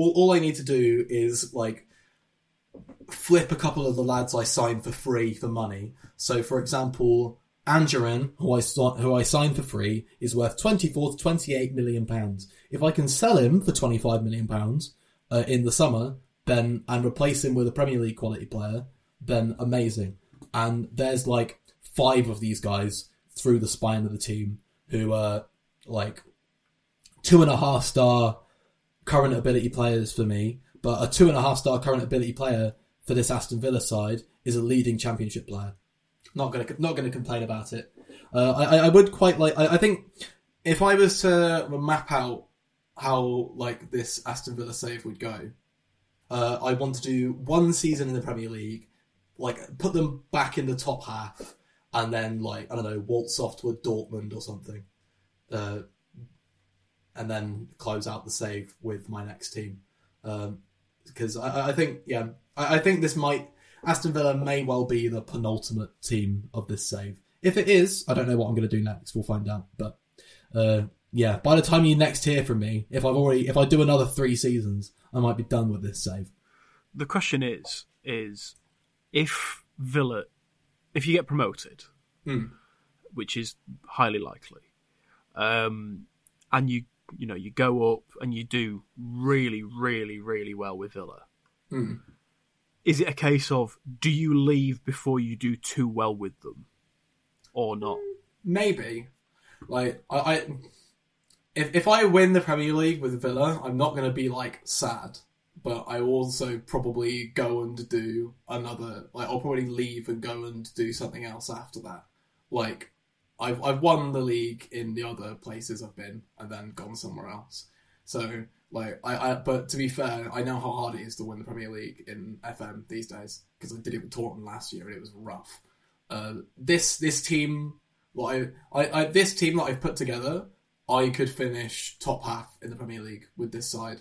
All I need to do is, flip a couple of the lads I signed for free for money. So, for example, Angerin, who I signed for free, is worth £24 to £28 million. If I can sell him for £25 million in the summer and replace him with a Premier League quality player, then amazing. And there's, 5 of these guys through the spine of the team who are, 2.5-star... current ability players for me, but a 2.5-star current ability player for this Aston Villa side is a leading Championship player. Not gonna complain about it. I would quite like. I think if I was to map out how this Aston Villa save would go, I want to do one season in the Premier League, put them back in the top half, and then I don't know, waltz off to a Dortmund or something. And then close out the save with my next team. Because I think this might... Aston Villa may well be the penultimate team of this save. If it is, I don't know what I'm going to do next. We'll find out. But, by the time you next hear from me, if I do another 3 seasons, I might be done with this save. The question is if Villa... If you get promoted, which is highly likely... and you go up and you do really, really, really well with Villa. Mm. Is it a case of, do you leave before you do too well with them, or not? Maybe. If I win the Premier League with Villa, I'm not going to be sad, but I also probably go and do another. I'll probably leave and go and do something else after that. I've won the league in the other places I've been and then gone somewhere else. So, but to be fair, I know how hard it is to win the Premier League in FM these days because I did it with Taunton last year and it was rough. This team that I've put together, I could finish top half in the Premier League with this side.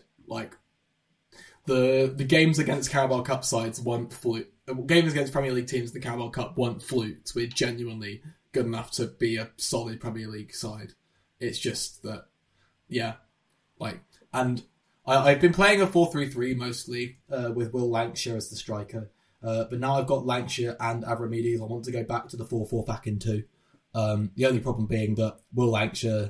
The games against Carabao Cup sides weren't flukes. Games against Premier League teams in the Carabao Cup weren't flukes. We're genuinely good enough to be a solid Premier League side. It's just that, and I've been playing a 4-3-3 mostly with Will Lancashire as the striker, but now I've got Lancashire and Avramedes. I want to go back to the 4-4 backing too. The only problem being that Will Lancashire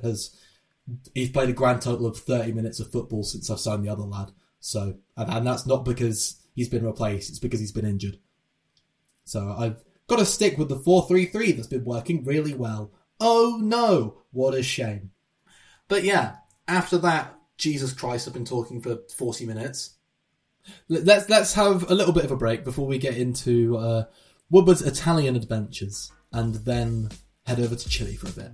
he's played a grand total of 30 minutes of football since I've signed the other lad. So, and that's not because he's been replaced; it's because he's been injured. So I've got to stick with the 4-3-3 that's been working really well. Oh no, what a shame. But yeah, after that, Jesus Christ, I've been talking for 40 minutes. Let's have a little bit of a break before we get into Woodward's Italian adventures and then head over to Chile for a bit.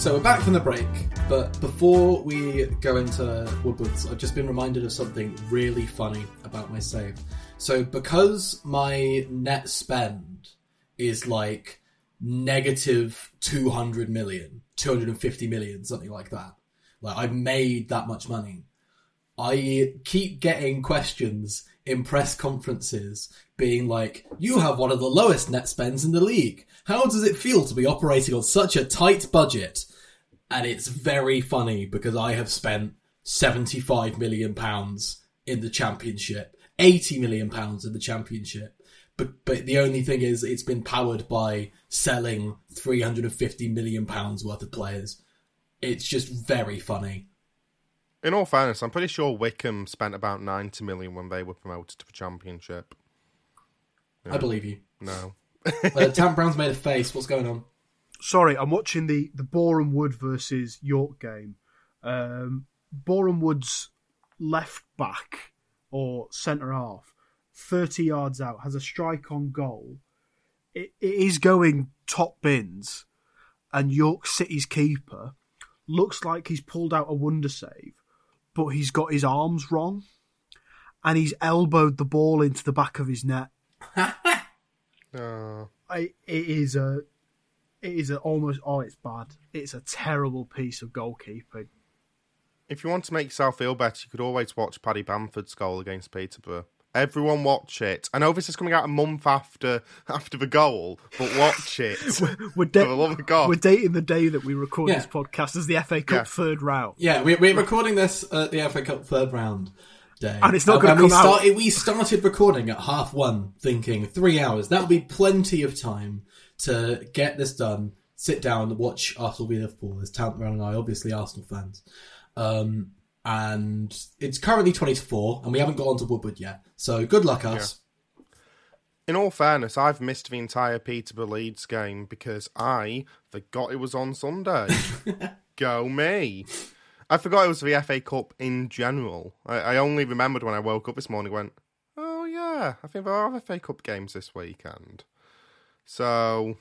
So we're back from the break, but before we go into Woodward's, I've just been reminded of something really funny about my save. So because my net spend is like negative 200 million, 250 million, something like that, like I've made that much money, I keep getting questions in press conferences being like, you have one of the lowest net spends in the league. How does it feel to be operating on such a tight budget? And it's very funny because I have spent £75 million in the Championship, £80 million in the Championship. But the only thing is it's been powered by selling £350 million worth of players. It's just very funny. In all fairness, I'm pretty sure Wickham spent about £90 million when they were promoted to the Championship. Yeah. I believe you. No. Tant-Brown's made a face. What's going on? Sorry, I'm watching the Boreham Wood versus York game. Boreham Wood's left back or centre half, 30 yards out, has a strike on goal. It is going top bins, and York City's keeper looks like he's pulled out a wonder save, but he's got his arms wrong, and he's elbowed the ball into the back of his net. It's bad. It's a terrible piece of goalkeeping. If you want to make yourself feel better, you could always watch Paddy Bamford's goal against Peterborough. Everyone watch it. I know this is coming out a month after the goal, but watch it. For the love of God. We're dating the day that we record this podcast as the FA Cup third round. Yeah, we're recording this at the FA Cup third round day. And it's not going to come out. We started recording at 1:30, thinking 3 hours. That'll be plenty of time to get this done, sit down, watch Arsenal v Liverpool. There's Tant-Brown and I, obviously Arsenal fans. And it's currently 3:40, and we haven't got onto Woodward yet. So good luck, us. Yeah. In all fairness, I've missed the entire Peterborough Leeds game because I forgot it was on Sunday. Go me. I forgot it was the FA Cup in general. I only remembered when I woke up this morning, went, oh yeah, I think there are FA Cup games this weekend. So,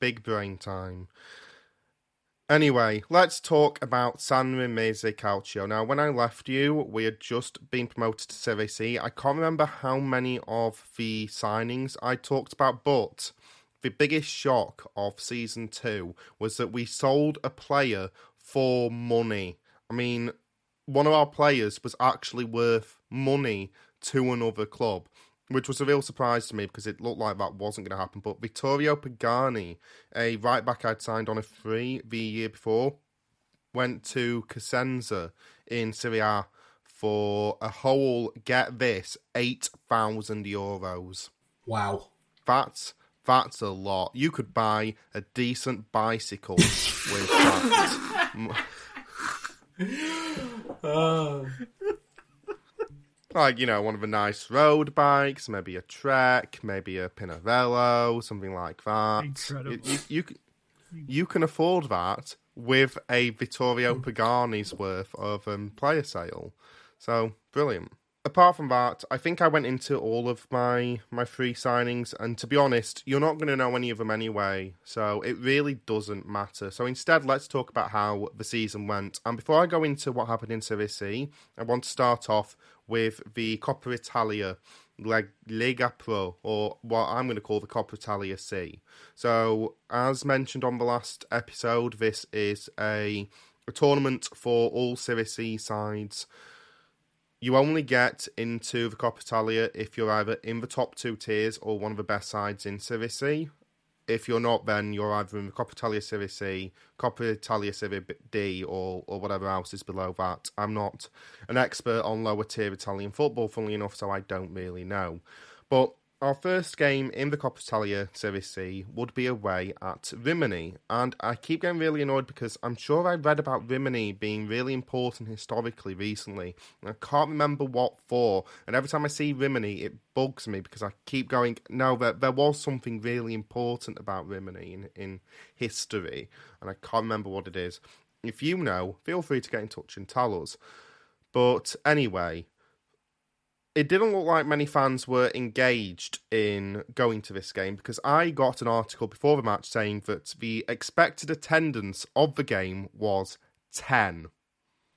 big brain time. Anyway, let's talk about Sanremese Calcio. Now, when I left you, we had just been promoted to Serie C. I can't remember how many of the signings I talked about, but the biggest shock of Season 2 was that we sold a player for money. I mean, one of our players was actually worth money to another club, which was a real surprise to me because it looked like that wasn't going to happen. But Vittorio Pagani, a right-back I'd signed on a free the year before, went to Cosenza in Serie A for a whole, get this, €8,000. Wow. That's a lot. You could buy a decent bicycle with that. Like, you know, one of the nice road bikes, maybe a Trek, maybe a Pinarello, something like that. Incredible. You can afford that with a Vittorio Pagani's worth of player sale. So, brilliant. Apart from that, I think I went into all of my free signings, and to be honest, you're not going to know any of them anyway, so it really doesn't matter. So instead, let's talk about how the season went. And before I go into what happened in Serie C, I want to start off with the Coppa Italia Lega Pro, or what I'm going to call the Coppa Italia C. So, as mentioned on the last episode, this is a tournament for all Serie C sides. You only get into the Coppa Italia if you're either in the top two tiers or one of the best sides in Serie C. If you're not, then you're either in the Coppa Italia Serie C, Coppa Italia Serie D, or whatever else is below that. I'm not an expert on lower tier Italian football, funnily enough, so I don't really know. But our first game in the Coppa Italia Serie C would be away at Rimini. And I keep getting really annoyed because I'm sure I read about Rimini being really important historically recently. And I can't remember what for. And every time I see Rimini, it bugs me because I keep going, no, there was something really important about Rimini in history. And I can't remember what it is. If you know, feel free to get in touch and tell us. But anyway, it didn't look like many fans were engaged in going to this game, because I got an article before the match saying that the expected attendance of the game was 10.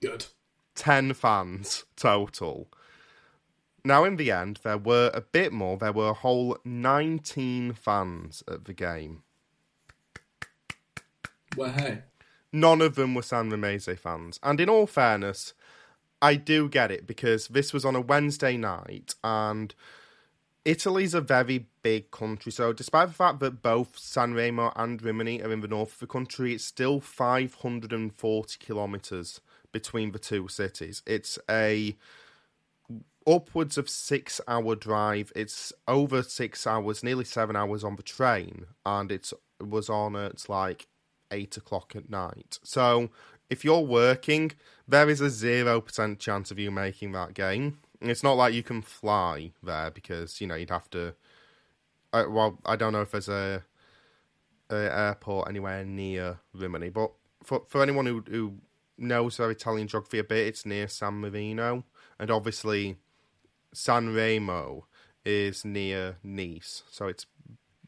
Good. 10 fans total. Now, in the end, there were a bit more. There were a whole 19 fans at the game. Well, hey. None of them were San Ramese fans. And in all fairness, I do get it, because this was on a Wednesday night and Italy's a very big country. So despite the fact that both Sanremo and Rimini are in the north of the country, it's still 540 kilometres between the two cities. It's a upwards of 6-hour drive. It's over 6 hours, nearly 7 hours on the train. And it was on at like 8 o'clock at night. So if you're working, there is a 0% chance of you making that game. It's not like you can fly there, because, you know, you'd have to... well, I don't know if there's a airport anywhere near Rimini, but for anyone who knows their Italian geography a bit, it's near San Marino, and obviously Sanremo is near Nice, so it's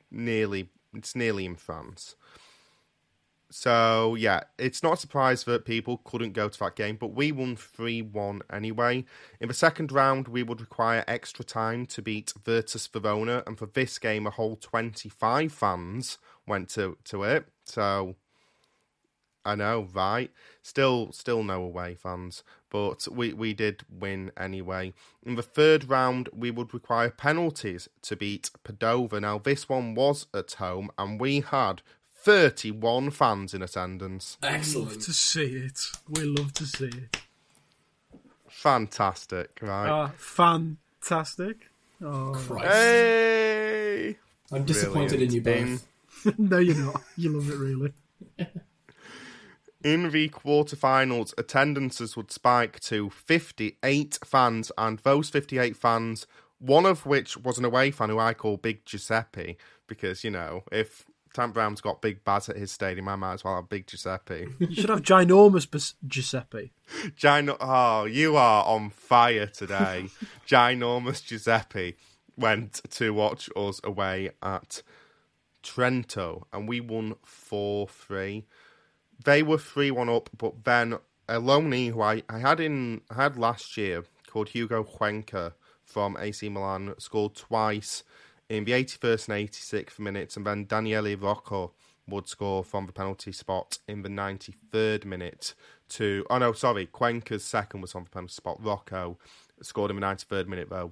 nearly in France. So, yeah, it's not a surprise that people couldn't go to that game, but we won 3-1 anyway. In the second round, we would require extra time to beat Virtus Verona, and for this game, a whole 25 fans went to it. So, I know, right? Still no away fans, but we did win anyway. In the third round, we would require penalties to beat Padova. Now, this one was at home, and we had 31 fans in attendance. Excellent. We love to see it. We love to see it. Fantastic, right? Fantastic. Oh, Christ. Hey! I'm disappointed in you both. No, you're not. You love it, really. In the quarterfinals, attendances would spike to 58 fans, and those 58 fans, one of which was an away fan who I call Big Giuseppe, because, you know, if Tant-Brown's got Big Baz at his stadium, I might as well have Big Giuseppe. You should have Ginormous Giuseppe. Oh, you are on fire today. Ginormous Giuseppe went to watch us away at Trento, and we won 4-3. They were 3-1 up, but then a loanee who I had last year, called Hugo Cuenca from AC Milan, scored twice in the 81st and 86th minutes, and then Daniele Rocco would score from the penalty spot in the 93rd minute to... Oh, no, sorry. Cuenca's second was on the penalty spot. Rocco scored in the 93rd minute, though,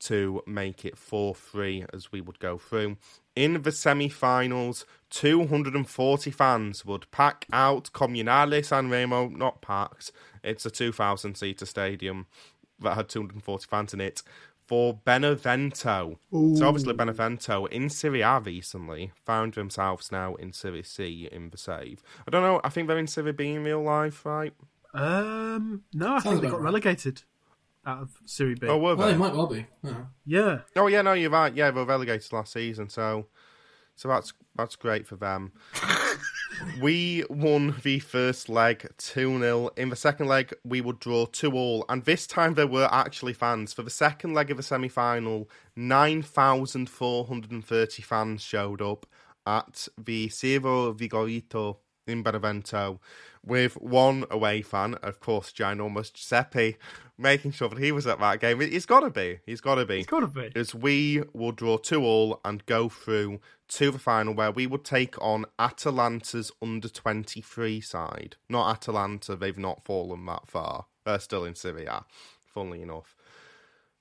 to make it 4-3 as we would go through. In the semi-finals, 240 fans would pack out Comunale Sanremo. Not packed. It's a 2,000-seater stadium that had 240 fans in it. For Benevento. Ooh. So obviously Benevento in Serie A recently found themselves now in Serie C in the save. I don't know, I think they're in Serie B in real life, right? No, I think they got relegated out of Serie B. Oh, were they? Well, they might well be. Yeah. Oh, yeah, no, you're right. Yeah, they were relegated last season, so that's great for them. We won the first leg 2-0. In the second leg, we would draw 2-2. And this time there were actually fans. For the second leg of the semi-final, 9,430 fans showed up at the Cerro Vigorito in Benevento, with one away fan, of course, Ginormous Giuseppe, making sure that he was at that game. It's got to be. As we will draw 2-2 and go through to the final, where we would take on Atalanta's under-23 side. Not Atalanta, they've not fallen that far. They're still in Serie A, funnily enough.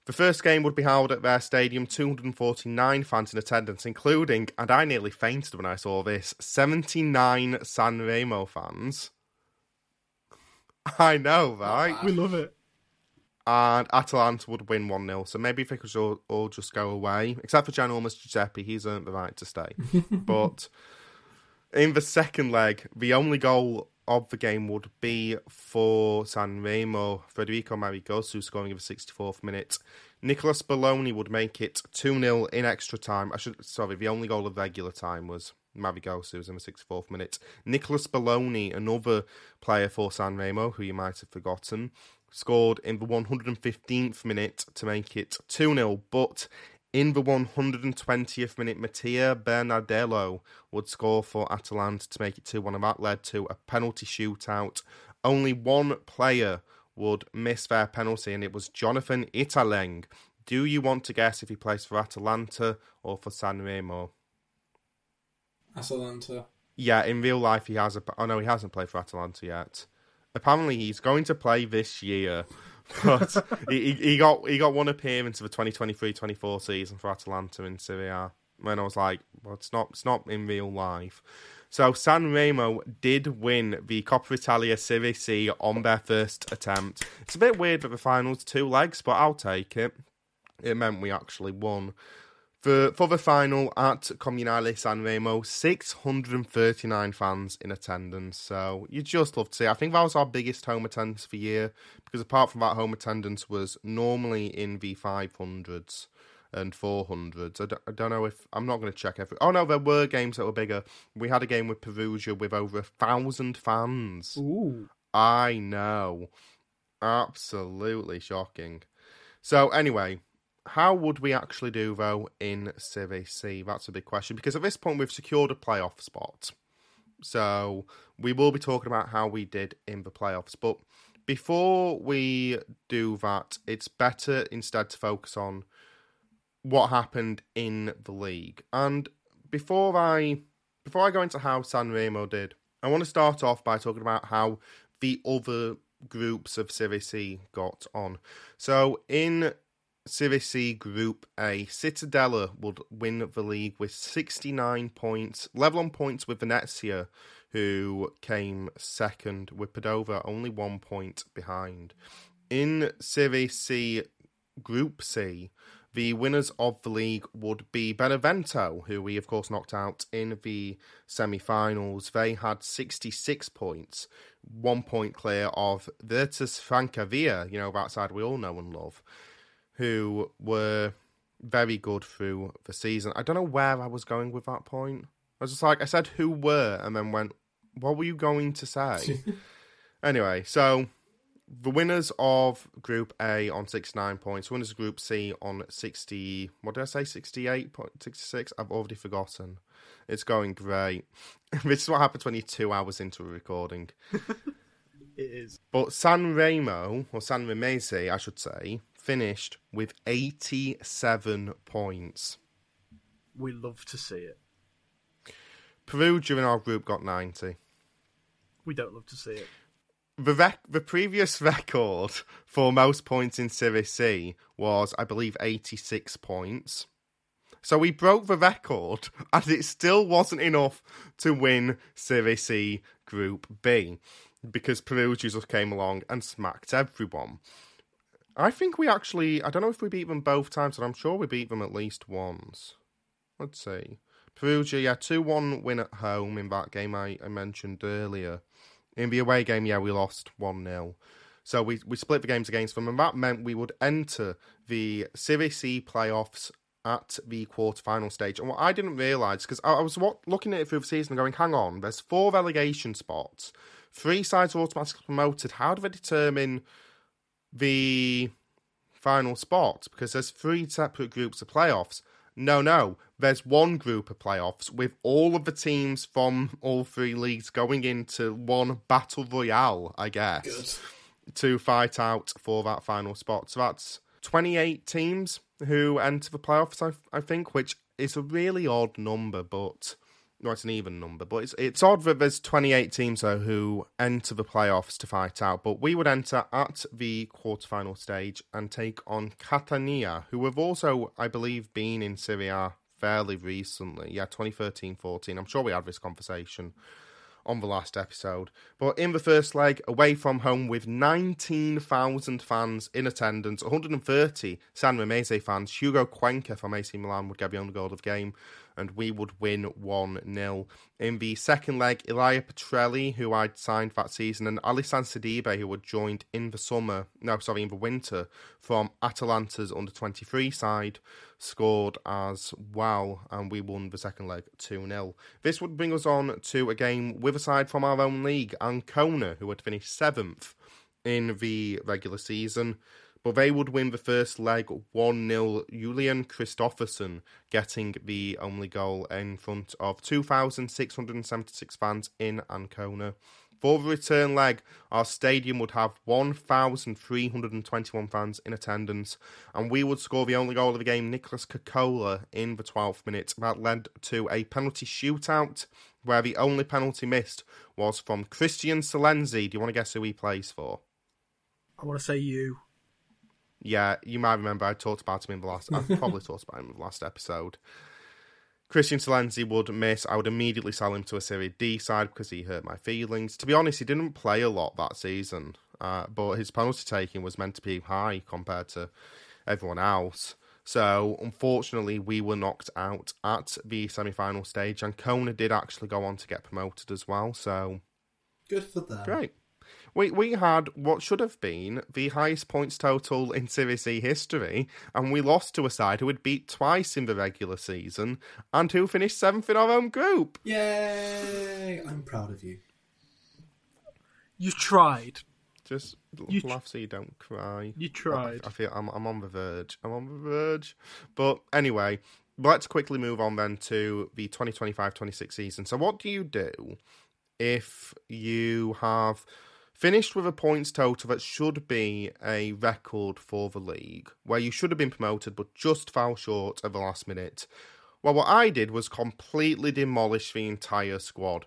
The first game would be held at their stadium, 249 fans in attendance, including, and I nearly fainted when I saw this, 79 Sanremo fans. I know, right? We love it. And Atalanta would win 1-0, so maybe if they could all just go away. Except for Giannormous Giuseppe, he's earned the right to stay. But in the second leg, the only goal of the game would be for Sanremo, Federico Marigosu scoring in the 64th minute. Nicolas Bologna would make it 2-0 in extra time. The only goal of regular time was Marigosu's in the 64th minute. Nicolas Bologna, another player for Sanremo, who you might have forgotten, scored in the 115th minute to make it 2-0, but in the 120th minute, Mattia Bernardello would score for Atalanta to make it 2-1, and that led to a penalty shootout. Only one player would miss their penalty, and it was Jonathan Italeng. Do you want to guess if he plays for Atalanta or for Sanremo? Atalanta. Yeah, in real life he has a... Oh no, he hasn't played for Atalanta yet. Apparently he's going to play this year, but he got one appearance of the 2023-24 season for Atalanta in Serie A. And I was like, well, it's not in real life. So Sanremo did win the Coppa Italia Serie C on their first attempt. It's a bit weird that the final's two legs, but I'll take it. It meant we actually won. For the final at Comunale Sanremo, 639 fans in attendance. So you just love to see. I think that was our biggest home attendance for the year, because apart from that, home attendance was normally in the 500s and 400s. I don't know if... I'm not going to check every... Oh no, there were games that were bigger. We had a game with Perugia with over 1,000 fans. Ooh. I know. Absolutely shocking. So anyway... How would we actually do, though, in Serie C? That's a big question, because at this point we've secured a playoff spot. So we will be talking about how we did in the playoffs. But before we do that, it's better instead to focus on what happened in the league. And before I go into how Sanremo did, I want to start off by talking about how the other groups of Serie C got on. So in Serie C Group A, Cittadella would win the league with 69 points, level on points with Venezia, who came second, with Padova only 1 point behind. In Serie C Group C, the winners of the league would be Benevento, who we of course knocked out in the semi-finals. They had 66 points, 1 point clear of Virtus Francavilla, that side we all know and love, who were very good through the season. I don't know where I was going with that point. I was just like, I said who were, and then went, what were you going to say? Anyway, so the winners of Group A on 69 points, winners of Group C on 60, what did I say, 68, 66? I've already forgotten. It's going great. This is what happens when you're 2 hours into a recording. It is. But Sanremo, or Sanremese, I should say, finished with 87 points. We love to see it. Perugia in our group got 90. We don't love to see it. The previous record for most points in Serie C was, I believe, 86 points. So we broke the record, and it still wasn't enough to win Serie C Group B, because Perugia just came along and smacked everyone. I think we actually... I don't know if we beat them both times, but I'm sure we beat them at least once. Let's see. Perugia, 2-1 win at home in that game I mentioned earlier. In the away game, we lost 1-0. So we split the games against them, and that meant we would enter the Serie C playoffs at the quarterfinal stage. And what I didn't realise, because I was looking at it through the season and going, hang on, there's 4 relegation spots. 3 sides are automatically promoted. How do they determine the final spot, because there's 3 separate groups of playoffs? No, there's one group of playoffs with all of the teams from all 3 leagues going into one battle royale, I guess, good, to fight out for that final spot. So that's 28 teams who enter the playoffs, I think, which is a really odd number, but... No, it's an even number, but it's odd that there's 28 teams though who enter the playoffs to fight out. But we would enter at the quarterfinal stage and take on Catania, who have also, I believe, been in Serie A fairly recently. Yeah, 2013-14. I'm sure we had this conversation on the last episode. But in the first leg, away from home with 19,000 fans in attendance, 130 Sanremese fans. Hugo Cuenca from AC Milan would get the own goal of the game, and we would win 1-0. In the second leg, Elia Petrelli, who I'd signed that season, and Alisson Sidibe, who had joined in the winter from Atalanta's under-23 side, scored as well, and we won the second leg 2-0. This would bring us on to a game with a side from our own league, Ancona, who had finished 7th in the regular season, but they would win the first leg 1-0, Julian Kristofferson getting the only goal in front of 2,676 fans in Ancona. For the return leg, our stadium would have 1,321 fans in attendance, and we would score the only goal of the game, Nicholas Kokola, in the 12th minute. That led to a penalty shootout, where the only penalty missed was from Christian Salenzi. Do you want to guess who he plays for? I want to say you. Yeah, you might remember I talked about him in the last... I probably talked about him in the last episode. Christian Salenzi would miss. I would immediately sell him to a Serie D side because he hurt my feelings. To be honest, he didn't play a lot that season, but his penalty taking was meant to be high compared to everyone else. So, unfortunately, we were knocked out at the semi-final stage. Ancona did actually go on to get promoted as well, so... Good for them. Great. We had what should have been the highest points total in Serie C history, and we lost to a side who had beat twice in the regular season and who finished seventh in our own group. Yay! I'm proud of you. You tried. Just laugh so you don't cry. You tried. I feel I'm on the verge. I'm on the verge. But anyway, let's quickly move on then to the 2025-26 season. So what do you do if you have... finished with a points total that should be a record for the league, where you should have been promoted but just fell short at the last minute? Well, what I did was completely demolish the entire squad.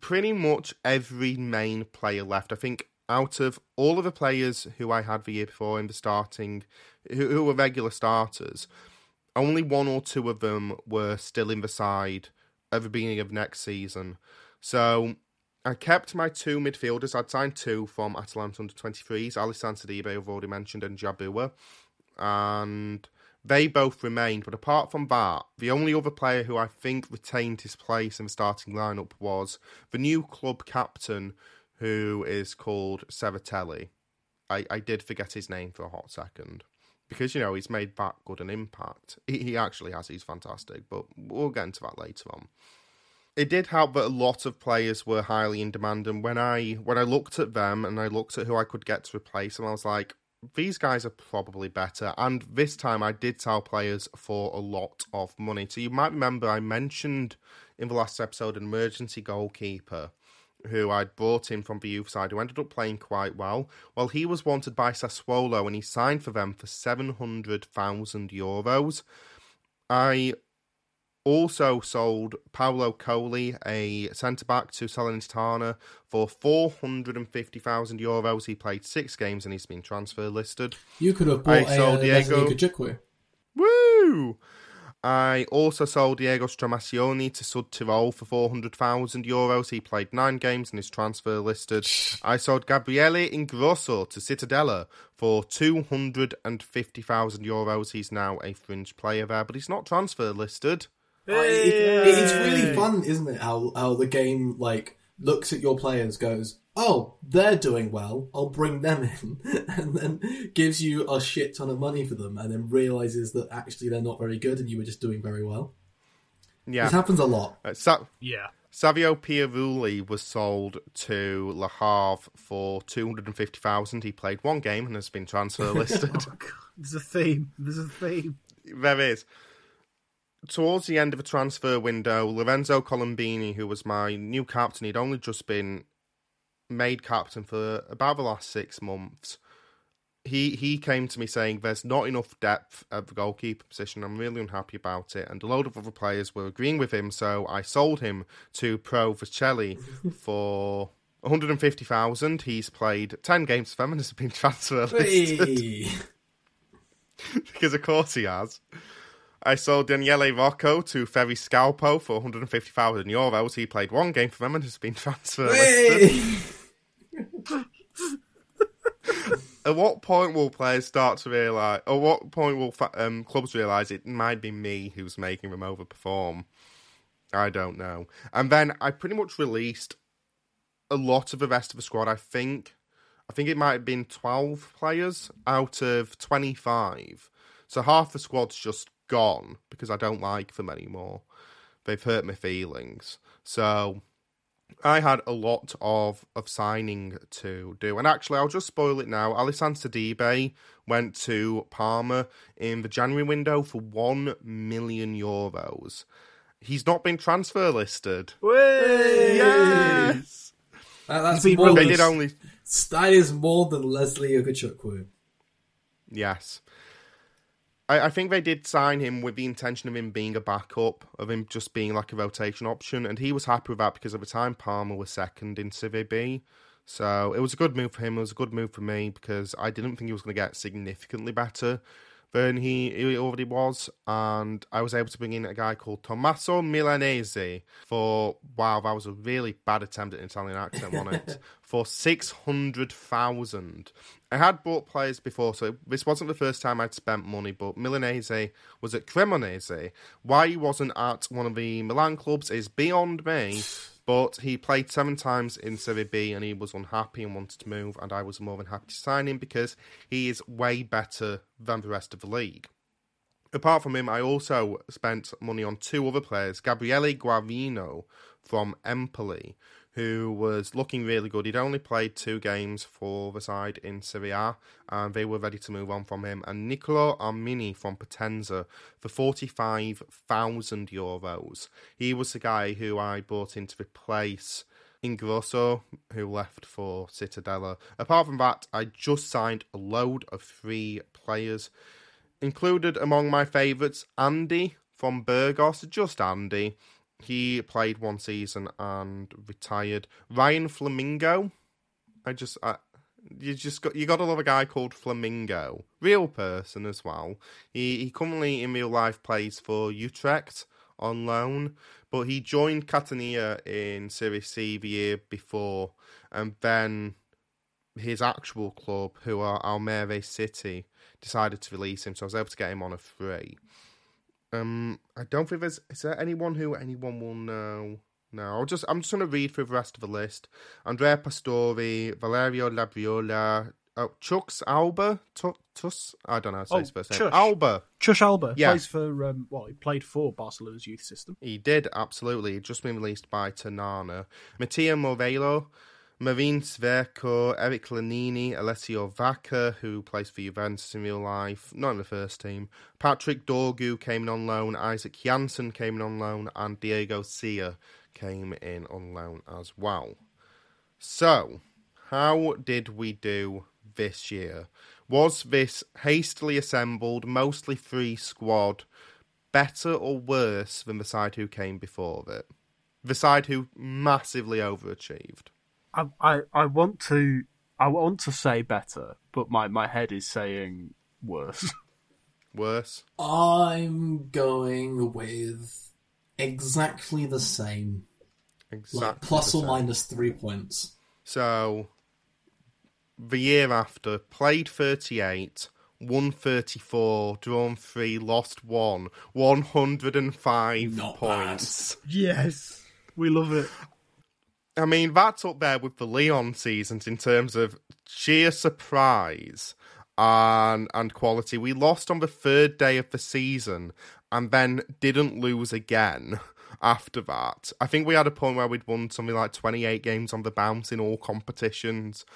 Pretty much every main player left. I think out of all of the players who I had the year before in the starting, who were regular starters, only one or two of them were still in the side at the beginning of next season. So... I kept my two midfielders. I'd signed two from Atalanta under-23s, Alessandro Dibe, I've already mentioned, and Jabua. And they both remained. But apart from that, the only other player who I think retained his place in the starting lineup was the new club captain, who is called Seratelli. I did forget his name for a hot second. Because, you know, he's made that good an impact. He actually has. He's fantastic. But we'll get into that later on. It did help that a lot of players were highly in demand, and when I looked at them and I looked at who I could get to replace them, I was like, these guys are probably better. And this time I did sell players for a lot of money. So you might remember I mentioned in the last episode an emergency goalkeeper who I'd brought in from the youth side who ended up playing quite well. Well, he was wanted by Sassuolo, and he signed for them for €700,000. I... also sold Paolo Colli, a centre-back, to Salernitana for €450,000. He played 6 games and he's been transfer listed. You could have bought Diego Ejikwe. Woo! I also sold Diego Stramassioni to Sud Tirol for €400,000. He played 9 games and is transfer listed. I sold Gabriele Ingrosso to Cittadella for €250,000. He's now a fringe player there, but he's not transfer listed. It's really fun, isn't it, how the game like looks at your players, goes, oh, they're doing well, I'll bring them in, and then gives you a shit ton of money for them, and then realises that actually they're not very good and you were just doing very well. Yeah. It happens a lot. Savio Pierulli was sold to Le Havre for $250,000. He played 1 game and has been transfer listed. Oh my God. There's a theme. There is. Towards the end of the transfer window, Lorenzo Colombini, who was my new captain, he'd only just been made captain for about the last 6 months. He came to me saying, there's not enough depth at the goalkeeper position. I'm really unhappy about it. And a load of other players were agreeing with him, so I sold him to Pro Vercelli for $150,000. He's played 10 games for them and has been transfer listed. Hey. Because of course he has. I sold Daniele Rocco to Ferry Scalpo for €150,000. He played 1 game for them and has been transferred. Hey! At what point will players start to realise, or what point will clubs realise it might be me who's making them overperform? I don't know. And then I pretty much released a lot of the rest of the squad. I think it might have been 12 players out of 25. So half the squad's just gone because I don't like them anymore. They've hurt my feelings. So I had a lot of signing to do. And actually, I'll just spoil it now. Alisson Sidibe went to Parma in the January window for €1 million. He's not been transfer listed. Whey! Yes! That is more than Leslie Ogachukwu. Yes. I think they did sign him with the intention of him being a backup, of him just being like a rotation option, and he was happy with that because at the time Palmer was second in Civi B. So it was a good move for him, it was a good move for me because I didn't think he was going to get significantly better than he already was, and I was able to bring in a guy called Tommaso Milanese for, wow, that was a really bad attempt at an Italian accent, wasn't it? For 600,000. I had bought players before, so this wasn't the first time I'd spent money, but Milanese was at Cremonese. Why he wasn't at one of the Milan clubs is beyond me, but he played 7 times in Serie B and he was unhappy and wanted to move, and I was more than happy to sign him because he is way better than the rest of the league. Apart from him, I also spent money on 2 other players, Gabriele Guarino from Empoli, who was looking really good. He'd only played 2 games for the side in Serie A, and they were ready to move on from him. And Niccolo Armini from Potenza for €45,000. He was the guy who I bought in to replace Ingrosso, who left for Cittadella. Apart from that, I just signed a load of 3 players. Included among my favourites, Andy from Burgos, just Andy. He played 1 season and retired. Ryan Flamingo. You got to love a guy called Flamingo. Real person as well. He currently in real life plays for Utrecht on loan, but he joined Catania in Serie C the year before, and then his actual club, who are Almere City, decided to release him, so I was able to get him on a free. I don't think there's... Is there anyone who anyone will know? No, I'm just going to read through the rest of the list. Andrea Pastore, Valerio Labriola, Chux Alba? I don't know how to say his first name. Alba. Chush Alba. Yeah. Plays for... he played for Barcelona's youth system. He did, absolutely. He'd just been released by Tanana. Mattia Morello, Marine Sverko, Eric Lanini, Alessio Vacca, who plays for Juventus in real life, not in the first team. Patrick Dorgu came in on loan, Isaac Janssen came in on loan, and Diego Sia came in on loan as well. So, how did we do this year? Was this hastily assembled, mostly free squad better or worse than the side who came before it? The side who massively overachieved? I want to say better, but my head is saying worse. Worse. I'm going with exactly the same. Exactly. Like plus or minus 3 points. So the year after, played 38, won 34, drawn 3, lost 1, 105 Not points. Bad. Yes. We love it. I mean, that's up there with the Leon seasons in terms of sheer surprise and quality. We lost on the 3rd day of the season and then didn't lose again after that. I think we had a point where we'd won something like 28 games on the bounce in all competitions.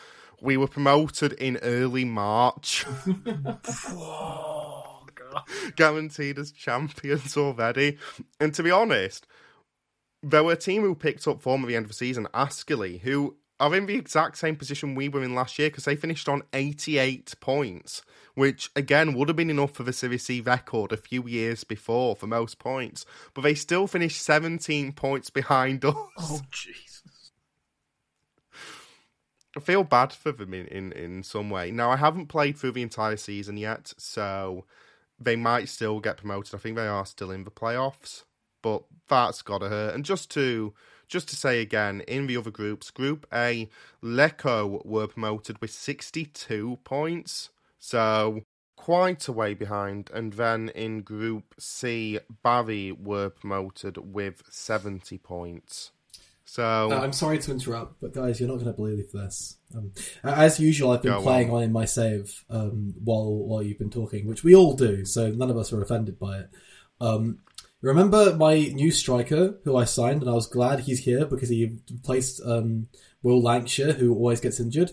We were promoted in early March. Oh, God. Guaranteed as champions already. And to be honest, there were a team who picked up form at the end of the season, Ascoli, who are in the exact same position we were in last year because they finished on 88 points, which, again, would have been enough for the Serie C record a few years before for most points. But they still finished 17 points behind us. Oh, Jesus. I feel bad for them in some way. Now, I haven't played through the entire season yet, so they might still get promoted. I think they are still in the playoffs. But that's got to hurt. And just to say again, in the other groups, Group A, Lecco were promoted with 62 points. So quite a way behind. And then in Group C, Barry were promoted with 70 points. So I'm sorry to interrupt, but guys, you're not going to believe this. As usual, I've been playing on in my save while you've been talking, which we all do, so none of us are offended by it. Remember my new striker who I signed, and I was glad he's here because he replaced Will Lancashire, who always gets injured?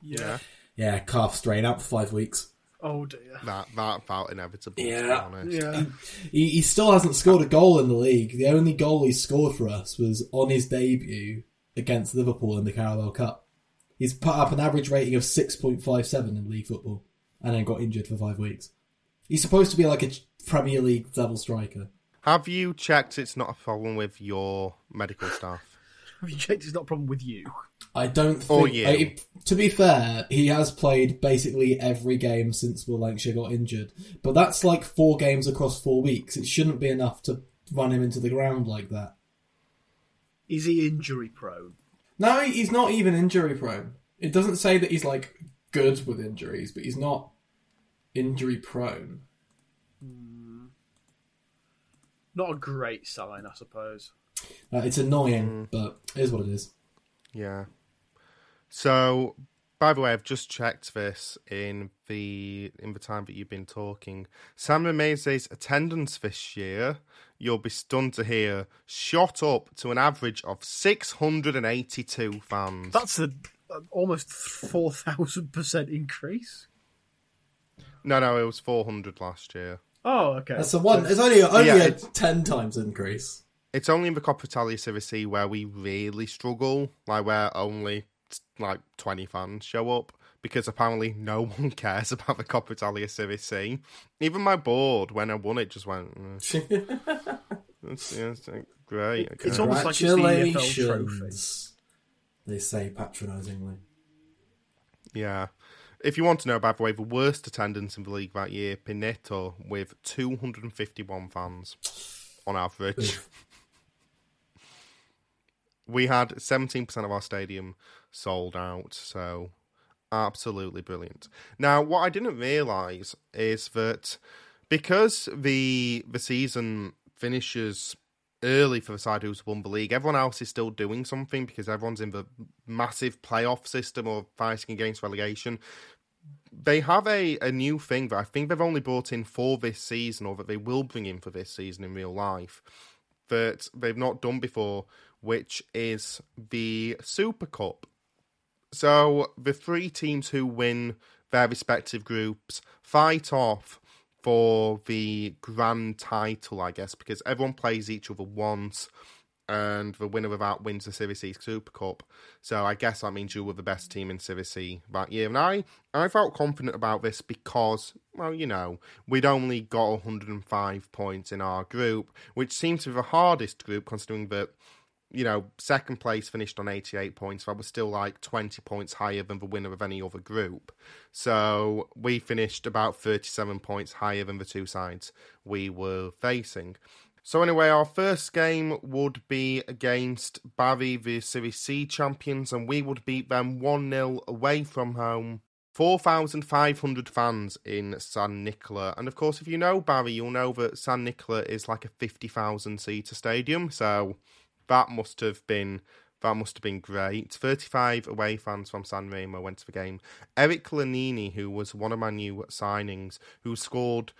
Yeah. Yeah, calf strain, out for 5 weeks. Oh dear. That felt inevitable, to be honest. Yeah. He still hasn't scored a goal in the league. The only goal he scored for us was on his debut against Liverpool in the Carlisle Cup. He's put up an average rating of 6.57 in league football and then got injured for 5 weeks. He's supposed to be like a Premier League double striker. Have you checked it's not a problem with your medical staff? Have you checked it's not a problem with you? I don't think... Or you. To be fair, he has played basically every game since Will Lancashire got injured. But that's like 4 games across 4 weeks. It shouldn't be enough to run him into the ground like that. Is he injury prone? No, he's not even injury prone. It doesn't say that he's like good with injuries, but he's not injury prone. Not a great sign, I suppose. It's annoying, but it is what it is. Yeah. So, by the way, I've just checked this in the time that you've been talking. Sam Mamese's attendance this year, you'll be stunned to hear, shot up to an average of 682 fans. That's an almost 4,000% increase. No, it was 400 last year. Oh, okay. That's the one. It's only a 10 times increase. It's only in the Coppa Italia Serie C where we really struggle, like where only like 20 fans show up because apparently no one cares about the Coppa Italia Serie C. Even my board, when I won it, just went. That's great. Okay. It's almost like it's the EFL trophy. They say patronisingly. Yeah. If you want to know, by the way, the worst attendance in the league that year, Pineto, with 251 fans on average. We had 17% of our stadium sold out, so absolutely brilliant. Now, what I didn't realise is that because the season finishes early for the side who's won the league, everyone else is still doing something because everyone's in the massive playoff system or fighting against relegation. They have a new thing that I think they've only brought in for this season, or that they will bring in for this season in real life, that they've not done before, which is the Super Cup. So the 3 teams who win their respective groups fight off for the grand title, I guess, because everyone plays each other once, and the winner of that wins the Serie C Super Cup. So I guess that means you were the best team in Serie C that year. And I felt confident about this because, well, you know, we'd only got 105 points in our group, which seemed to be the hardest group, considering that, you know, second place finished on 88 points. That was still like 20 points higher than the winner of any other group. So we finished about 37 points higher than the 2 sides we were facing. So anyway, our first game would be against Barry, the Series C champions, and we would beat them 1-0 away from home. 4,500 fans in San Nicola. And of course, if you know Barry, you'll know that San Nicola is like a 50,000-seater stadium. So that must have been great. 35 away fans from San Remo went to the game. Eric Lanini, who was one of my new signings, who scored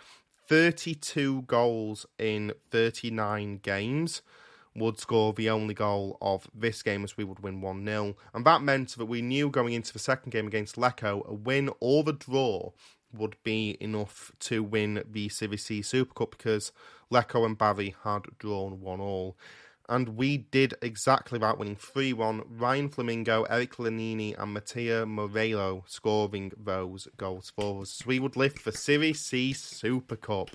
32 goals in 39 games, would score the only goal of this game as we would win 1-0. And that meant that we knew going into the second game against Lecco, a win or the draw would be enough to win the Serie C Super Cup because Lecco and Bari had drawn 1-1. And we did exactly that, winning 3-1. Ryan Flamingo, Eric Lanini and Mattia Morello scoring those goals for us. We would lift the Series C Super Cup.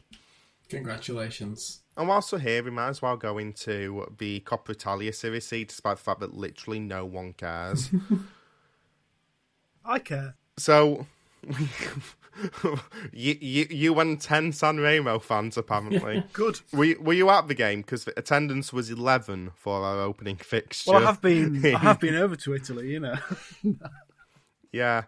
Congratulations. And whilst we're here, we might as well go into the Coppa Italia Series C, despite the fact that literally no one cares. I care. So, you and 10 Sanremo fans, apparently. Good. Were you at the game? Because the attendance was 11 for our opening fixture. Well, I have been over to Italy, you know. Yeah.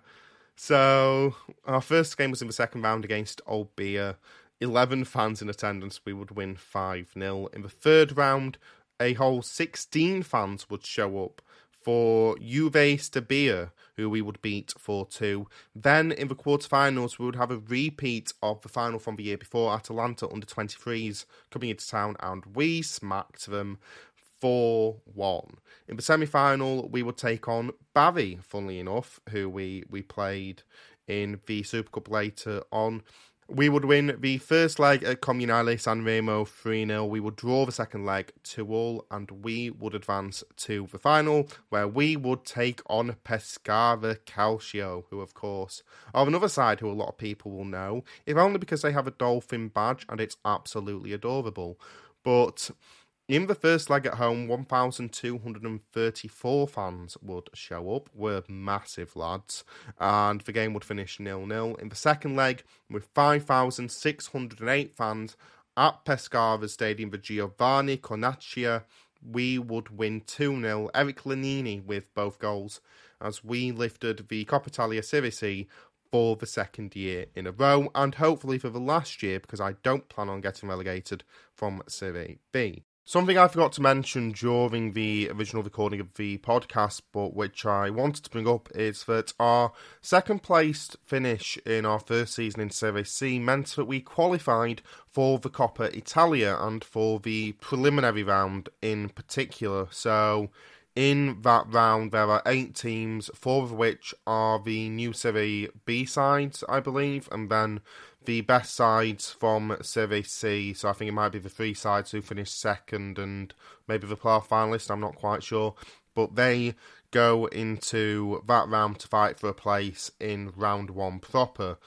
So, our first game was in the second round against Old Beer. 11 fans in attendance. We would win 5-0. In the third round, a whole 16 fans would show up. for Juve Stabia, who we would beat 4-2. Then in the quarterfinals, we would have a repeat of the final from the year before, Atalanta under-23s coming into town, and we smacked them 4-1. In the semi-final, we would take on Bari, funnily enough, who we played in the Super Cup later on. We would win the first leg at Comunale San Remo 3-0. We would draw the second leg 2-2, and we would advance to the final, where we would take on Pescara Calcio, who, of course, are another side who a lot of people will know, if only because they have a dolphin badge, and it's absolutely adorable. But in the first leg at home, 1,234 fans would show up. We're massive lads. And the game would finish 0-0. In the second leg, with 5,608 fans at Pescara Stadium, the Giovanni Cornacchia, we would win 2-0. Eric Lanini with both goals as we lifted the Coppa Italia Serie C for the second year in a row, and hopefully for the last year, because I don't plan on getting relegated from Serie B. Something I forgot to mention during the original recording of the podcast, but which I wanted to bring up, is that our second placed finish in our first season in Serie C meant that we qualified for the Coppa Italia and for the preliminary round in particular. So in that round, there are 8 teams, 4 of which are the new Serie B sides, I believe, and then the best sides from Serie C. So I think it might be the 3 sides who finished second and maybe the playoff finalist, I'm not quite sure. But they go into that round to fight for a place in round 1 proper.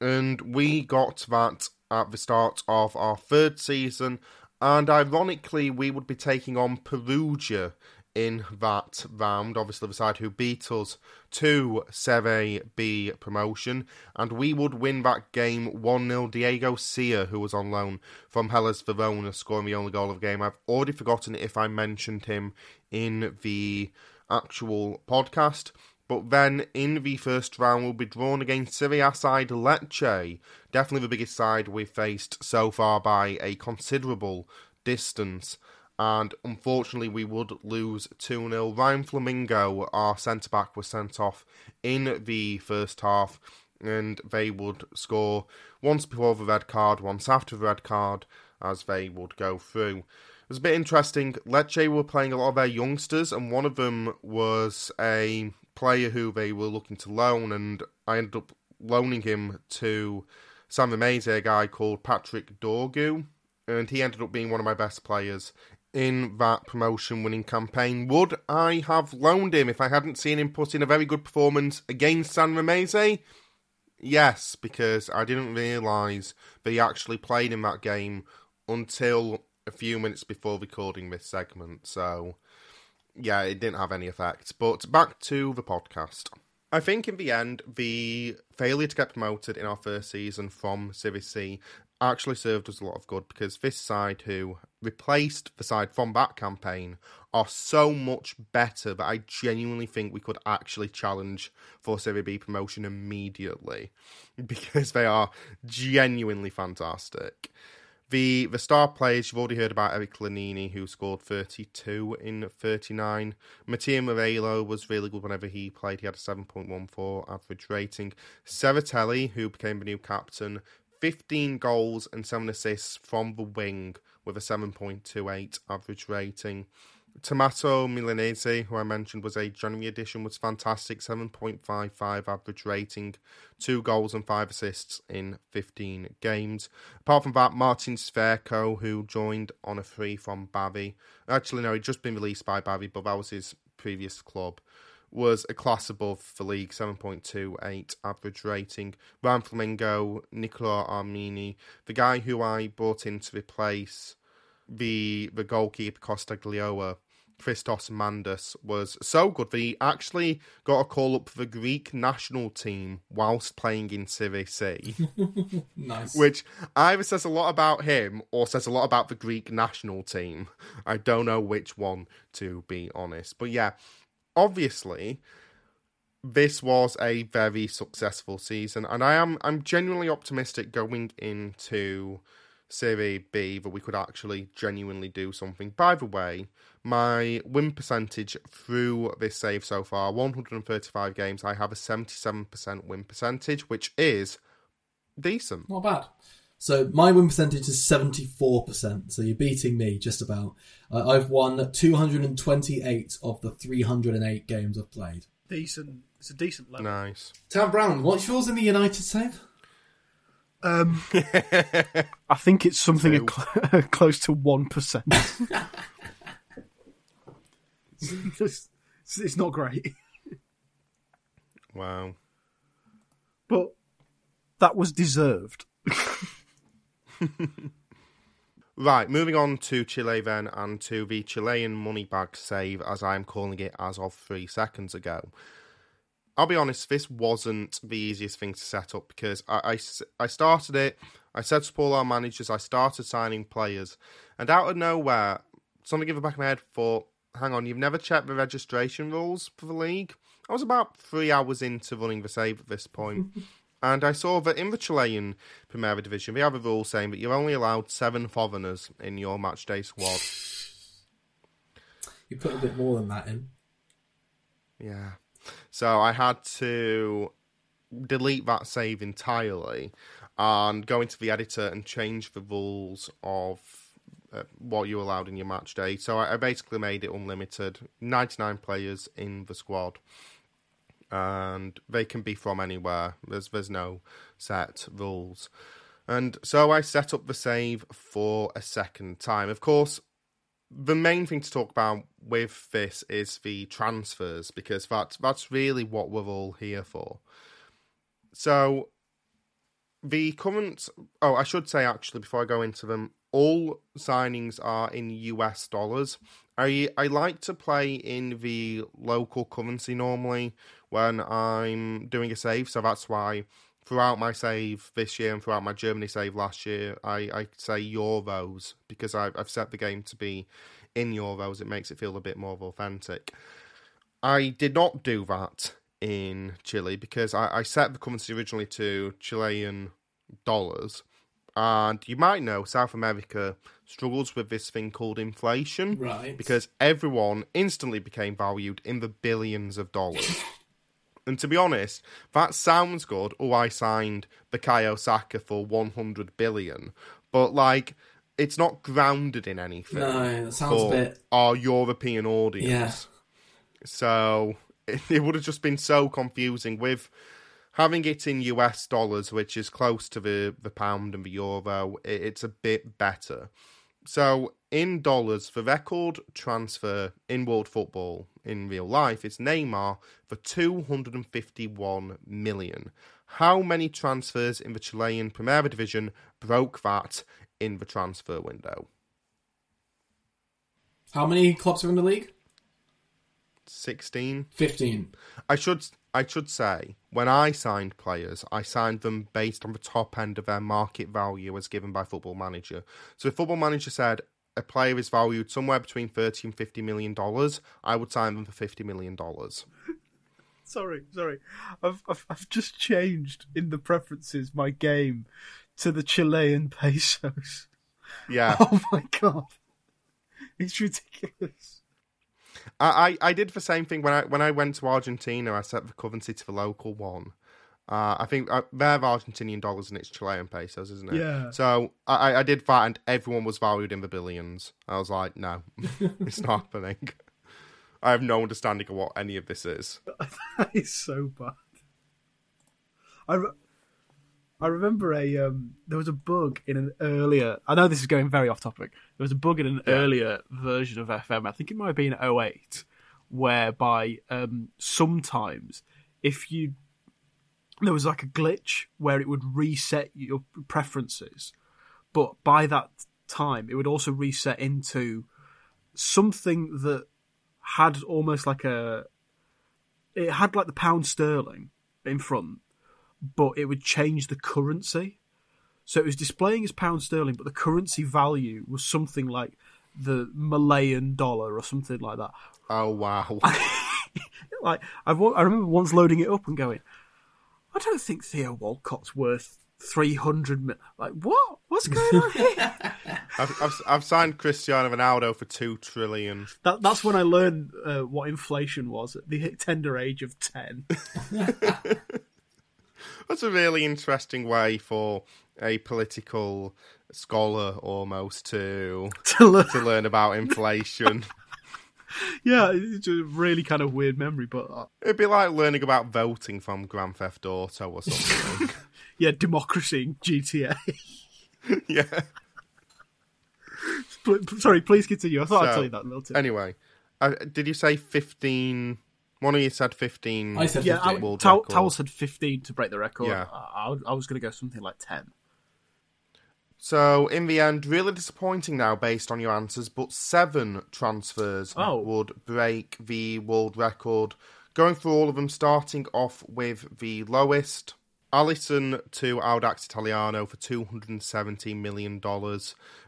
And we got that at the start of our third season, and ironically we would be taking on Perugia in that round, obviously the side who beat us to Serie B promotion, and we would win that game 1-0. Diego Sia, who was on loan from Hellas Verona, scoring the only goal of the game. I've already forgotten if I mentioned him in the actual podcast. But then in the first round, we'll be drawn against Serie A side Lecce, definitely the biggest side we've faced so far by a considerable distance. And unfortunately, we would lose 2-0. Ryan Flamingo, our centre-back, was sent off in the first half, and they would score once before the red card, once after the red card, as they would go through. It was a bit interesting. Lecce were playing a lot of their youngsters, and one of them was a player who they were looking to loan, and I ended up loaning him to San Mamese, a guy called Patrick Dorgu, and he ended up being one of my best players in that promotion-winning campaign. Would I have loaned him if I hadn't seen him put in a very good performance against San Mamese? Yes, because I didn't realise that he actually played in that game until a few minutes before recording this segment. So, yeah, it didn't have any effect. But back to the podcast. I think in the end, the failure to get promoted in our first season from Serie C actually served us a lot of good, because this side who replaced the side from that campaign are so much better that I genuinely think we could actually challenge for Serie B promotion immediately, because they are genuinely fantastic. The star players, you've already heard about Eric Lanini, who scored 32 in 39. Mattia Morello was really good whenever he played. He had a 7.14 average rating. Serratelli, who became the new captain, 15 goals and 7 assists from the wing with a 7.28 average rating. Tommaso Milanese, who I mentioned was a January addition, was fantastic. 7.55 average rating, 2 goals and 5 assists in 15 games. Apart from that, Martin Sverko, who joined on a free from Bari. Actually, no, he'd just been released by Bari, but that was his previous club. Was a class above the league, 7.28 average rating. Ryan Flamingo, Nicola Armini, the guy who I brought in to replace the goalkeeper Costaglioa, Christos Mandas, was so good that he actually got a call up for the Greek national team whilst playing in Serie C. Nice. Which either says a lot about him or says a lot about the Greek national team. I don't know which one, to be honest. But yeah, obviously, this was a very successful season, and I'm genuinely optimistic going into Serie B that we could actually genuinely do something. By the way, my win percentage through this save so far, 135 games, I have a 77% win percentage, which is decent. Not bad. So my win percentage is 74%, so you're beating me just about. I've won 228 of the 308 games I've played. Decent. It's a decent level. Nice. Tant-Brown, what's yours in the United save? I think it's something close to 1%. It's not great. Wow. But that was deserved. Right, moving on to Chile then, and to the Chilean money bag save, as I'm calling it as of 3 seconds ago. I'll be honest, this wasn't the easiest thing to set up, because I started it, I said to all our managers, I started signing players, and out of nowhere, something in the back of my head thought, hang on, you've never checked the registration rules for the league? I was about 3 hours into running the save at this point. And I saw that in the Chilean Primera Division, they have a rule saying that you're only allowed 7 foreigners in your matchday squad. You put a bit more than that in. Yeah. So I had to delete that save entirely and go into the editor and change the rules of what you allowed in your matchday. So I basically made it unlimited, 99 players in the squad. And they can be from anywhere. There's no set rules. And so I set up the save for a second time. Of course, the main thing to talk about with this is the transfers, because that's really what we're all here for. So the current... Oh, I should say, actually, before I go into them, all signings are in US dollars. I like to play in the local currency normally when I'm doing a save, so that's why throughout my save this year and throughout my Germany save last year, I say euros, because I've set the game to be in euros. It makes it feel a bit more authentic. I did not do that in Chile, because I set the currency originally to Chilean dollars. And you might know South America struggles with this thing called inflation. Right. Because everyone instantly became valued in the billions of dollars. And to be honest, that sounds good. Oh, I signed Bukayo Saka for 100 billion. But, like, it's not grounded in anything. No, that sounds a bit... our European audience. Yeah. So it would have just been so confusing with... Having it in US dollars, which is close to the pound and the euro, it's a bit better. So in dollars, the record transfer in world football in real life is Neymar for 251 million. How many transfers in the Chilean Primera Division broke that in the transfer window? How many clubs are in the league? 16. 15. I should say, when I signed players, I signed them based on the top end of their market value as given by Football Manager. So if Football Manager said a player is valued somewhere between $30 and $50 million, I would sign them for $50 million. Sorry, I've just changed in the preferences my game to the Chilean pesos. Yeah. Oh my god, it's ridiculous. I did the same thing when I went to Argentina. I set the currency to the local one. I think they're Argentinian dollars and it's Chilean pesos, isn't it? Yeah. So I did that, and everyone was valued in the billions. I was like, no, it's not happening. I have no understanding of what any of this is. That is so bad. I remember there was a bug in an earlier... I know this is going very off topic. There was a bug in an earlier version of FM, I think it might have been 08, whereby sometimes if you... There was like a glitch where it would reset your preferences, but by that time it would also reset into something that had almost like a... It had like the pound sterling in front, but it would change the currency. So it was displaying as pound sterling, but the currency value was something like the Malayan dollar or something like that. Oh, wow. I remember once loading it up and going, I don't think Theo Walcott's worth 300 million. Like, what? What's going on here? I've signed Cristiano Ronaldo for 2 trillion. That's when I learned what inflation was at the tender age of 10. That's a really interesting way for a political scholar almost to learn about inflation. Yeah, it's a really kind of weird memory, but... It'd be like learning about voting from Grand Theft Auto or something. Yeah, democracy in GTA. Yeah. Sorry, please continue. I thought I'd tell you that little tip. Anyway, did you say 15... One of you said 15. I said 15. Yeah, Towells said 15 to break the record. Yeah. I was going to go something like 10. So, in the end, really disappointing now based on your answers, but 7 transfers would break the world record. Going through all of them, starting off with the lowest. Alisson to Audax Italiano for $270 million.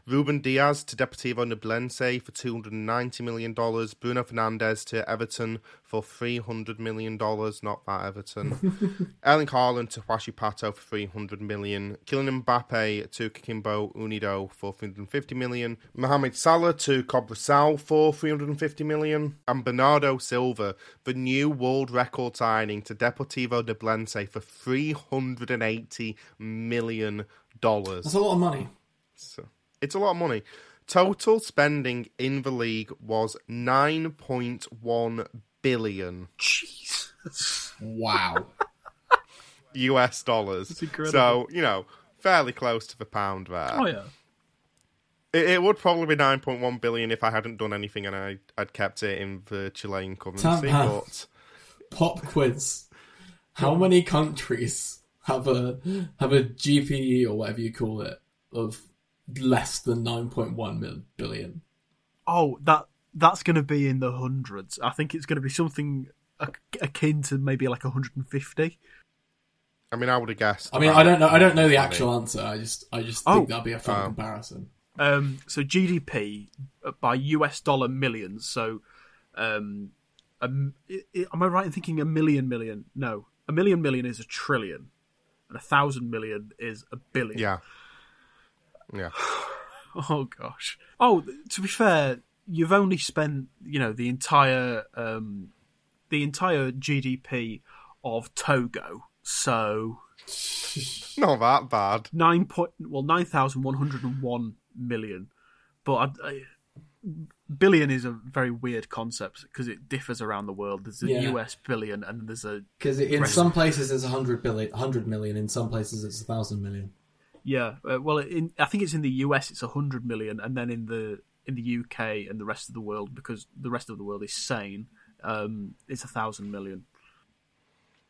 Ruben Diaz to Deportivo Nublense for $290 million. Bruno Fernandes to Everton for $300 million. Not that Everton. Erling Haaland to Huashi Pato for $300 million. Kylian Mbappe to Kikimbo Unido for $350 million. Mohamed Salah to Cobrasal for $350 million. And Bernardo Silva, the new world record signing, to Deportivo Nublense for $380 million. That's a lot of money. So, it's a lot of money. Total spending in the league was 9.1 billion. Jesus. Wow. US dollars. That's incredible. So, you know, fairly close to the pound there. Oh, yeah. It would probably be 9.1 billion if I hadn't done anything and I'd kept it in the Chilean currency. But... Pop quiz. How many countries have a GPE or whatever you call it of less than 9.1 billion? Oh, that's going to be in the hundreds. I think it's going to be something akin to maybe like 150. I mean, I would have guessed. I mean, I don't know the actual answer. I just think that'd be a fun comparison. So GDP by US dollar millions. So, am I right in thinking $1 million? No. $1 million is a trillion, and 1,000 million is a billion. Yeah. Yeah. Oh, gosh. Oh, to be fair, you've only spent, you know, the entire GDP of Togo, so... Not that bad. 9,101 million. But billion is a very weird concept because it differs around the world. There's a US billion and there's a... Because in some places there's 100 million, in some places it's 1,000 million. Yeah, well, I think it's in the US it's 100 million, and then in the UK and the rest of the world, because the rest of the world is sane, it's 1,000 million.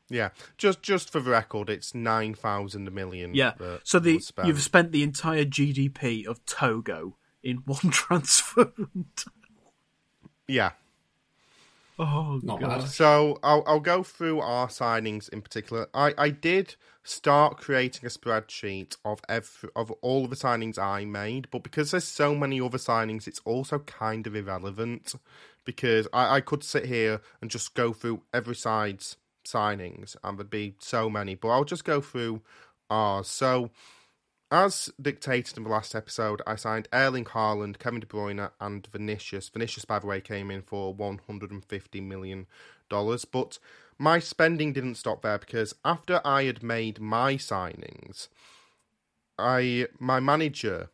Yeah, just for the record, it's 9,000 million. Yeah, so you've spent the entire GDP of Togo in one transfer. Yeah. Oh, God. So I'll go through our signings in particular. I did start creating a spreadsheet of all of the signings I made, but because there's so many other signings, it's also kind of irrelevant because I could sit here and just go through every side's signings and there'd be so many, but I'll just go through ours. So, as dictated in the last episode, I signed Erling Haaland, Kevin De Bruyne, and Vinicius. Vinicius, by the way, came in for $150 million. But my spending didn't stop there because after I had made my signings, my manager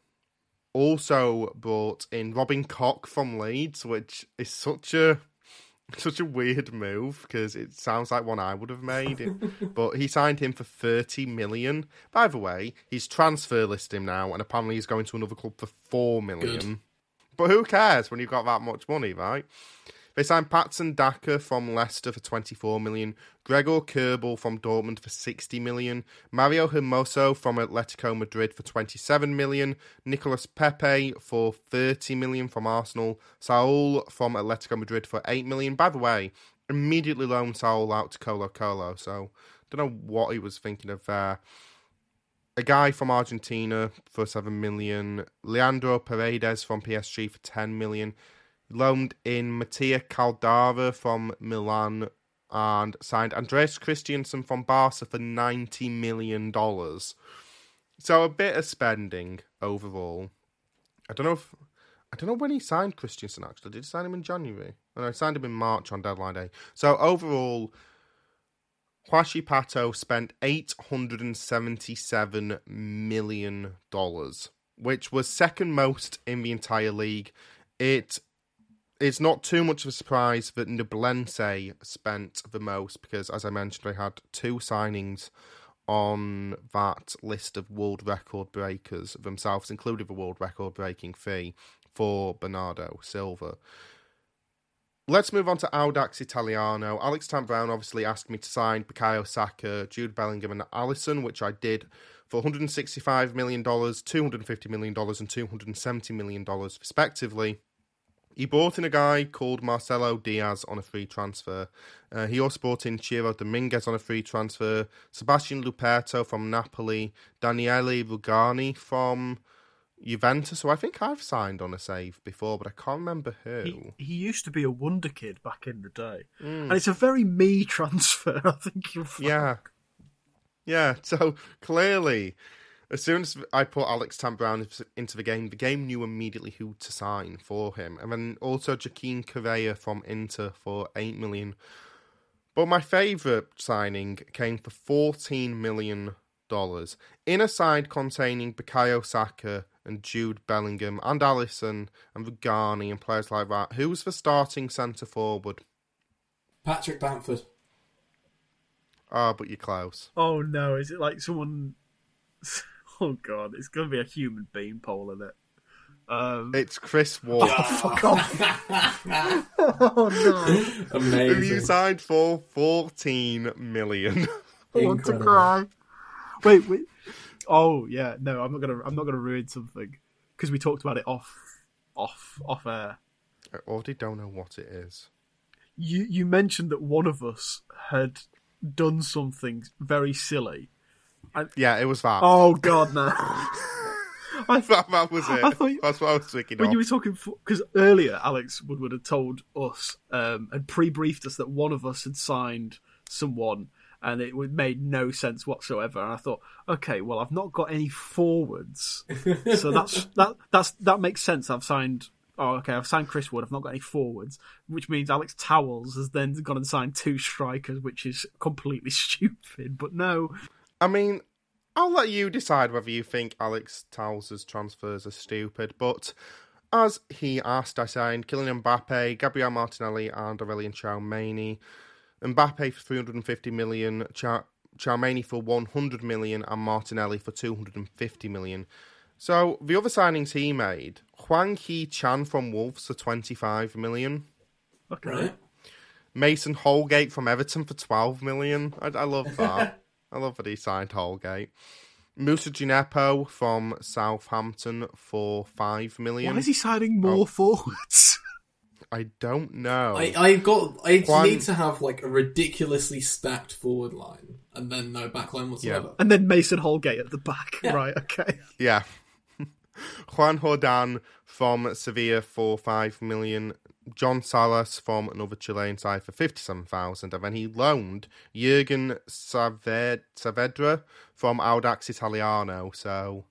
also brought in Robin Koch from Leeds, which is such a weird move because it sounds like one I would have made. But he signed him for $30 million. By the way, he's transfer listed him now and apparently he's going to another club for $4 million. Good. But who cares when you've got that much money, right? They signed Patson Daka from Leicester for $24 million. Gregor Kobel from Dortmund for $60 million. Mario Hermoso from Atletico Madrid for $27 million. Nicolas Pepe for $30 million from Arsenal. Saul from Atletico Madrid for $8 million. By the way, immediately loaned Saul out to Colo Colo, so don't know what he was thinking of there. A guy from Argentina for $7 million. Leandro Paredes from PSG for $10 million. Loaned in Mattia Caldara from Milan and signed Andreas Christiansen from Barca for $90 million. So a bit of spending overall. I don't know when he signed Christensen, actually. Did he sign him in January? Oh, no, I signed him in March on deadline day. So overall, Huashi Pato spent $877 million, which was second most in the entire league. It's not too much of a surprise that Nublense spent the most because, as I mentioned, they had two signings on that list of world record breakers themselves, including the world record breaking fee for Bernardo Silva. Let's move on to Audax Italiano. Alex Tant-Brown obviously asked me to sign Bukayo Saka, Jude Bellingham and Alisson, which I did for $165 million, $250 million and $270 million respectively. He brought in a guy called Marcelo Diaz on a free transfer. He also brought in Chiro Dominguez on a free transfer, Sebastian Luperto from Napoli, Daniele Rugani from Juventus, who I think I've signed on a save before, but I can't remember who. He used to be a wonder kid back in the day. And it's a very me transfer, I think you'll find. Yeah, so clearly, as soon as I put Alex Tant-Brown into the game knew immediately who to sign for him. And then also Joaquin Correa from Inter for $8 million. But my favourite signing came for $14 million in a side containing Bukayo Saka and Jude Bellingham and Alisson and Rugani and players like that. Who was the starting centre-forward? Patrick Bamford. Ah, oh, but you're close. Oh, no. Is it like someone... Oh, God, it's going to be a human beanpole, isn't it? It's Chris Ward. Oh, fuck off. Oh, no. Amazing. Have you signed for $14 million? I want to cry. Wait. Oh, yeah, no, I'm not gonna ruin something. Because we talked about it off air. I already don't know what it is. You mentioned that one of us had done something very silly. Yeah, it was that. Oh, God, no. That was it. That's what I was thinking when of. You were talking... Because earlier, Alex Woodward had told us and pre-briefed us that one of us had signed someone and it made no sense whatsoever. And I thought, okay, well, I've not got any forwards. So that makes sense. I've signed Chris Wood. I've not got any forwards, which means Alex Towells has then gone and signed two strikers, which is completely stupid. But no... I mean, I'll let you decide whether you think Alex Towles' transfers are stupid, but as he asked, I signed Kylian Mbappe, Gabriel Martinelli and Aurelien Tchouameni. Mbappe for $350 million, Tchouameni for $100 million and Martinelli for $250 million. So the other signings he made, Hwang-Hee Chan from Wolves for $25 million. Okay. Mason Holgate from Everton for $12 million. I love that. I love that he signed Holgate. Moussa Djinnepo from Southampton for $5 million. Why is he signing more forwards? I don't know. I need to have like a ridiculously stacked forward line and then no back line whatsoever. Yeah. And then Mason Holgate at the back. Yeah. Right, okay. Yeah. Juan Jordan from Sevilla for $5 million. John Salas from another Chilean side for $57,000. And then he loaned Jurgen Saavedra from Audax Italiano. So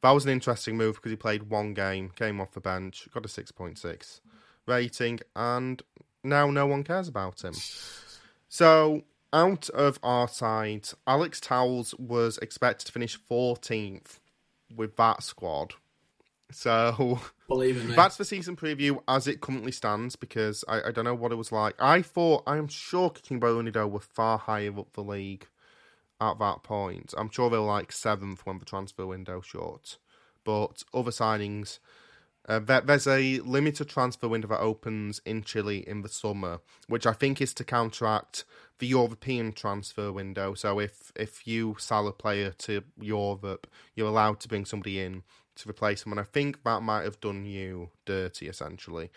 that was an interesting move because he played one game, came off the bench, got a 6.6 rating, and now no one cares about him. So out of our side, Alex Towells was expected to finish 14th with that squad. So that's the season preview as it currently stands because I don't know what it was like. I'm sure Kikimbo and Unido were far higher up the league at that point. I'm sure they were like 7th when the transfer window shut. But other signings, there's a limited transfer window that opens in Chile in the summer, which I think is to counteract the European transfer window. So if you sell a player to Europe, you're allowed to bring somebody in to replace him, and I think that might have done you dirty, essentially.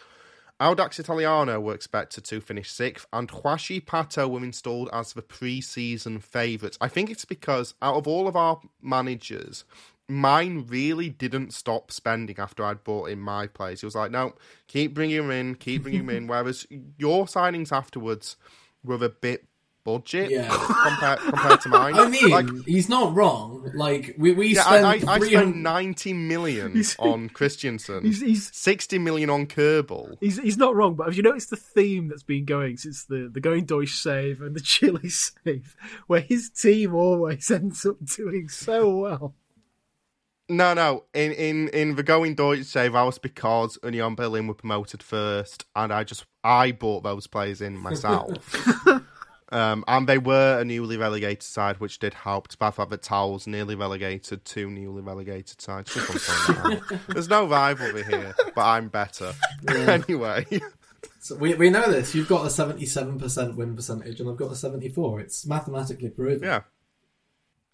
Audax Italiano were expected to finish 6th, and Huashi Pato were installed as the pre-season favourites. I think it's because, out of all of our managers, mine really didn't stop spending after I'd bought in my players. He was like, no, keep bringing him in, whereas your signings afterwards were a bit budget compared to mine. I mean, like, he's not wrong. Like I spent 90 million on Christensen. He's 60 million on Kerbal. He's not wrong, but have you noticed the theme that's been going since the Going Deutsch save and the Chile save, where his team always ends up doing so well? No. In the Going Deutsch save, that was because Union Berlin were promoted first, and I bought those players in myself. And they were a newly relegated side, which did help. Despite the fact that Towells nearly relegated, two newly relegated sides. There's no rivalry here, but I'm better. Yeah. Anyway. So we know this. You've got a 77% win percentage, and I've got a 74%. It's mathematically proven. Yeah,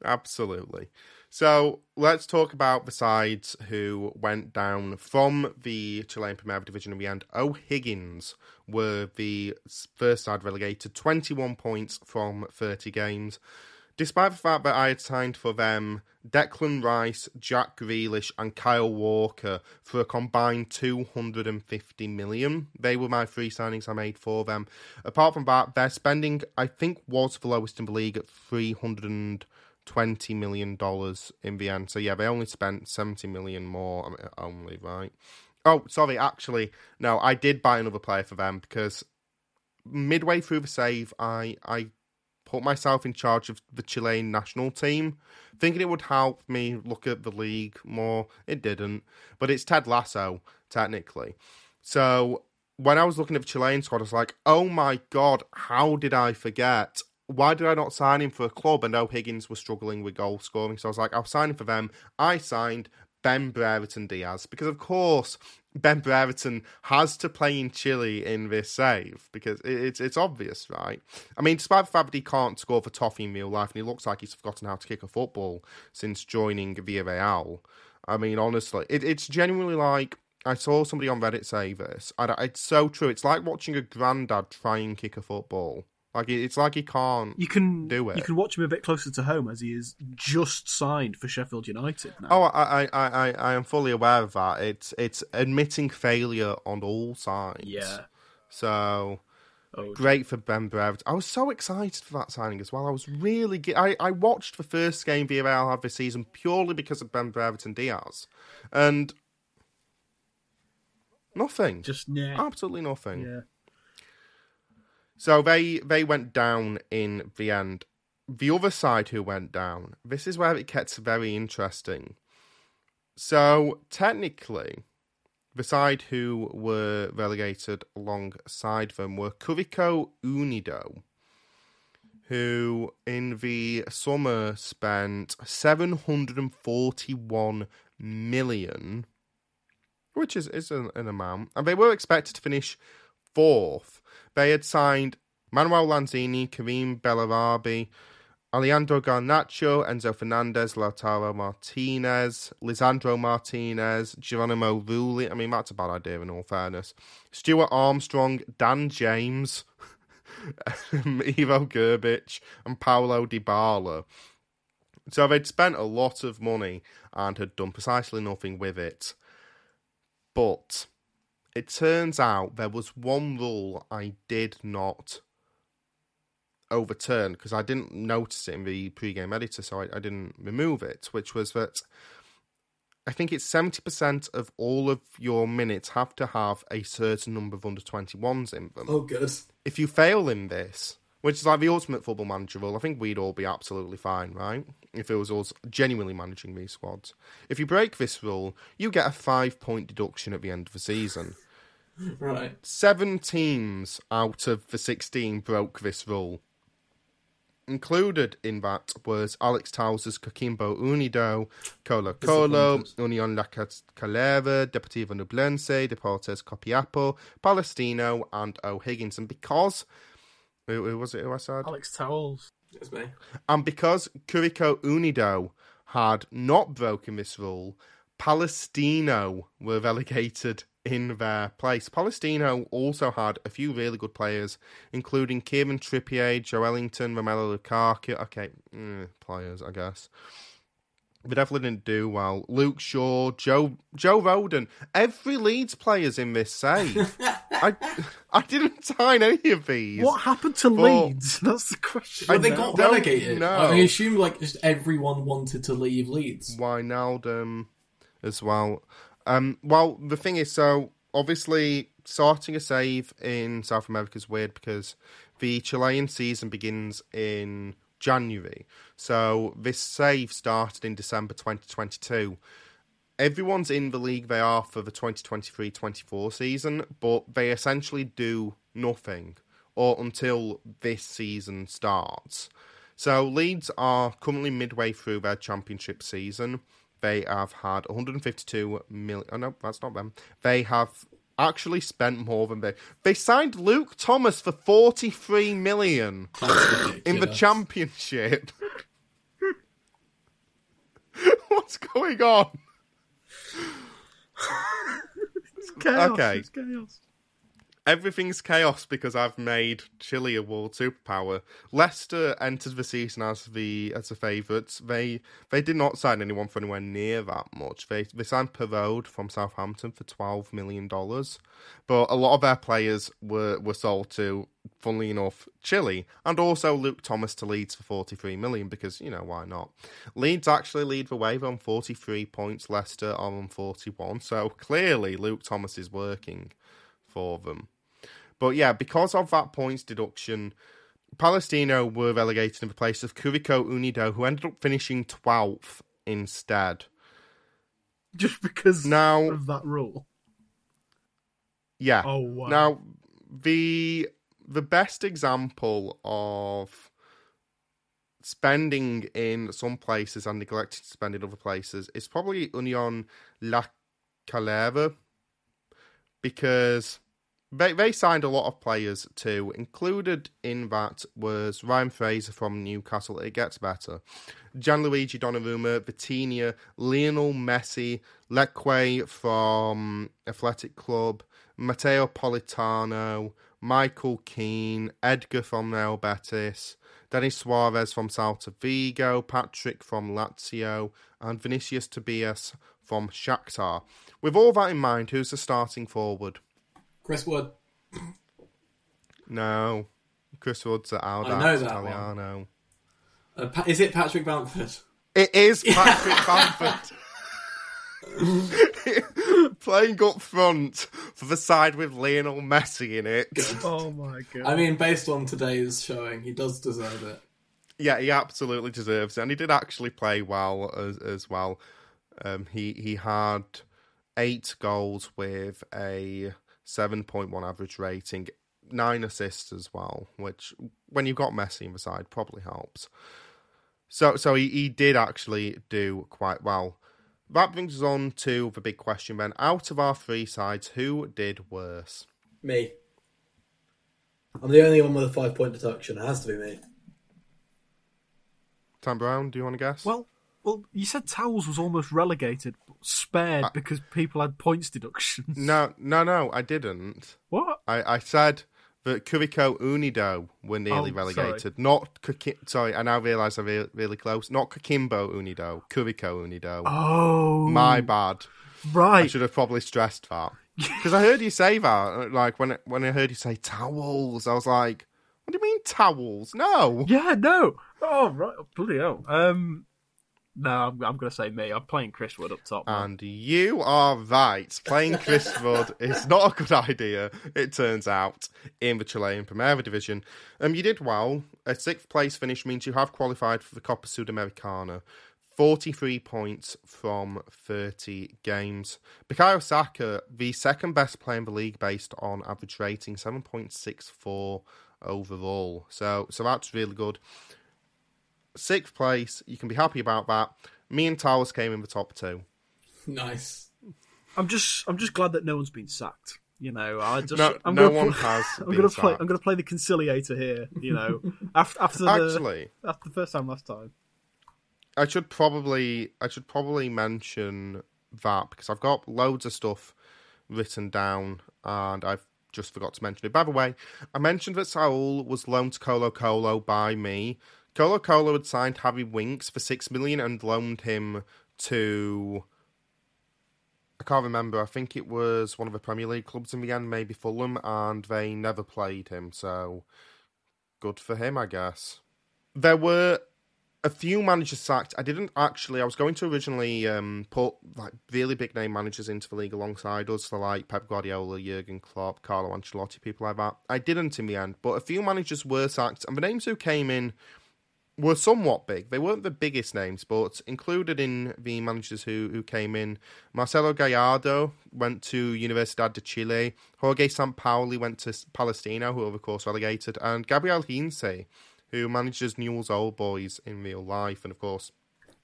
absolutely. So let's talk about the sides who went down from the Chilean Premier Division in the end. O'Higgins were the first side relegated, 21 points from 30 games. Despite the fact that I had signed for them Declan Rice, Jack Grealish and Kyle Walker for a combined £250 million. They were my three signings I made for them. Apart from that, their spending, I think, was the lowest in the league at $320 million in the end. So yeah, they only spent 70 million more only, right? Oh, sorry, actually, no, I did buy another player for them because midway through the save, I put myself in charge of the Chilean national team, thinking it would help me look at the league more. It didn't, but it's Ted Lasso, technically. So when I was looking at the Chilean squad, I was like, oh my God, how did I forget? Why did I not sign him for a club? And O'Higgins was struggling with goal scoring. So I was like, I'll sign him for them. I signed Ben Brereton Diaz because, of course, Ben Brereton has to play in Chile in this save because it's obvious, right? I mean, despite the fact that he can't score for toffee in real life and he looks like he's forgotten how to kick a football since joining Villarreal. I mean, honestly, it's genuinely like... I saw somebody on Reddit say this. It's so true. It's like watching a granddad try and kick a football. Like it's like he can't do it. You can watch him a bit closer to home as he is just signed for Sheffield United now. Oh, I am fully aware of that. It's admitting failure on all sides. Yeah. So, great for Ben Brereton. I was so excited for that signing as well. I was really... I watched the first game Villarreal had this season purely because of Ben Brereton Diaz. And nothing. Just absolutely nothing. Yeah. So they went down in the end. The other side who went down, this is where it gets very interesting. So technically, the side who were relegated alongside them were Curicó Unido, who in the summer spent $741 million, which is an amount, and they were expected to finish fourth. They had signed Manuel Lanzini, Karim Bellarabi, Alejandro Garnacho, Enzo Fernandez, Lautaro Martinez, Lisandro Martinez, Geronimo Rulli. I mean, that's a bad idea in all fairness. Stuart Armstrong, Dan James, Ivo Grbic, and Paulo Dybala. So they'd spent a lot of money and had done precisely nothing with it. But... it turns out there was one rule I did not overturn because I didn't notice it in the pre-game editor, so I didn't remove it, which was that I think it's 70% of all of your minutes have to have a certain number of under-21s in them. Oh, good. If you fail in this, which is like the ultimate football manager rule, I think we'd all be absolutely fine, right? If it was us genuinely managing these squads. If you break this rule, you get a 5-point deduction at the end of the season. Right. 7 teams out of the 16 broke this rule. Included in that was Alex Towells' Coquimbo Unido, Colo Colo, Unión La Calera, Deportivo Nublense, Deportes Copiapo, Palestino, and O'Higgins. And because... who was it who I said? Alex Towells. It was me. And because Curicó Unido had not broken this rule, Palestino were relegated in their place. Palestino also had a few really good players, including Kieran Trippier, Joe Ellington, Romelu Lukaku. Okay, players, I guess. They definitely didn't do well. Luke Shaw, Joe Roden, every Leeds player's in this save. I didn't sign any of these. What happened to Leeds? That's the question. Well, they got relegated. No. I assume like just everyone wanted to leave Leeds. Wijnaldum as well. Well, the thing is, so obviously sorting a save in South America is weird because the Chilean season begins in January. So this save started in December 2022. Everyone's in the league they are for the 2023-24 season, but they essentially do nothing or until this season starts. So Leeds are currently midway through their championship season. They have had 152 million... Oh, no, that's not them. They have actually spent more than they signed Luke Thomas for 43 million in the championship. What's going on? It's chaos. Okay. It's chaos. Everything's chaos because I've made Chile a world superpower. Leicester entered the season as the favourites. They did not sign anyone for anywhere near that much. They signed Perrault from Southampton for $12 million. But a lot of their players were sold to, funnily enough, Chile. And also Luke Thomas to Leeds for $43 million because, you know, why not? Leeds actually lead the way. They're on 43 points. Leicester are on 41. So clearly Luke Thomas is working for them. But yeah, because of that points deduction, Palestino were relegated in the place of Curicó Unido, who ended up finishing 12th instead. Just because now, of that rule? Yeah. Oh, wow. Now, the best example of spending in some places and neglecting to spend in other places is probably Unión La Calera, because they signed a lot of players too. Included in that was Ryan Fraser from Newcastle. It gets better. Gianluigi Donnarumma, Vitinha, Lionel Messi, Leque from Athletic Club, Matteo Politano, Michael Keane, Edgar from Real Betis, Denis Suarez from Celta Vigo, Patrick from Lazio, and Vinicius Tobias from Shakhtar. With all that in mind, who's the starting forward? Chris Wood. No. Chris Wood's at Aldax. I know that Italiano. One. Is it Patrick Bamford? It is Patrick Bamford. Playing up front for the side with Lionel Messi in it. Oh my God. I mean, based on today's showing, he does deserve it. Yeah, he absolutely deserves it. And he did actually play well as well. He had 8 goals with a 7.1 average rating, 9 assists as well, which when you've got Messi in the side probably helps. So he did actually do quite well. That brings us on to the big question then. Out of our 3 sides, who did worse? Me. I'm the only one with a 5-point deduction. It has to be me. Tant-Brown, do you want to guess? Well, you said Towells was almost relegated, but spared because people had points deductions. No, I didn't. What? I said that Curicó Unido were nearly relegated. Sorry. Sorry, I now realise I'm really close. Not Coquimbo Unido, Curicó Unido. Oh. My bad. Right. I should have probably stressed that. Because I heard you say that. Like, when I heard you say Towells, I was like, what do you mean Towells? No. Yeah, no. Oh, right. Bloody hell. No, I'm going to say me. I'm playing Chris Wood up top. Man. And you are right. Playing Chris Wood is not a good idea, it turns out, in the Chilean Primera Division. You did well. A 6th place finish means you have qualified for the Copa Sudamericana. 43 points from 30 games. Bukayo Saka, the 2nd best player in the league based on average rating, 7.64 overall. So that's really good. 6th place, you can be happy about that. Me and Towells came in the top 2. Nice. I'm just glad that no one's been sacked. You know, I'm going to play the conciliator here. You know, after the first time last time. I should probably mention that because I've got loads of stuff written down and I've just forgot to mention it. By the way, I mentioned that Saul was loaned to Colo Colo by me. Colo Colo had signed Harry Winks for $6 million and loaned him to, I can't remember, I think it was one of the Premier League clubs in the end, maybe Fulham, and they never played him, so good for him, I guess. There were a few managers sacked. I was going to originally put like really big name managers into the league alongside us, so like Pep Guardiola, Jurgen Klopp, Carlo Ancelotti, people like that. I didn't in the end, but a few managers were sacked, and the names who came in were somewhat big. They weren't the biggest names, but included in the managers who came in, Marcelo Gallardo went to Universidad de Chile, Jorge Sampaoli went to Palestino, who were of course relegated, and Gabriel Heinze, who manages Newell's Old Boys in real life, and of course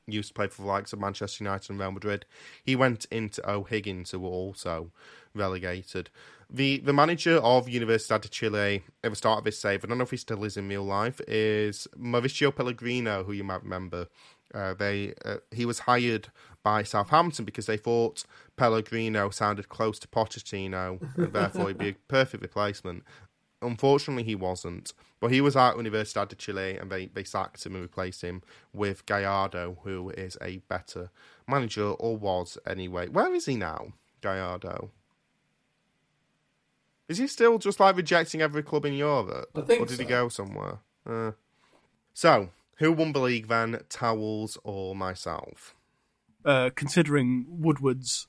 used to play for the likes of Manchester United and Real Madrid. He went into O'Higgins, who were also relegated. The manager of Universidad de Chile at the start of this save, I don't know if he still is in real life, is Mauricio Pellegrino, who you might remember. He was hired by Southampton because they thought Pellegrino sounded close to Pochettino, and therefore he'd be a perfect replacement. Unfortunately, he wasn't. But he was at Universidad de Chile, and they sacked him and replaced him with Gallardo, who is a better manager, or was anyway. Where is he now, Gallardo? Is he still just like rejecting every club in Europe? I think so. Or did he go somewhere? So, who won the league then, Towells or myself? Considering Woodward's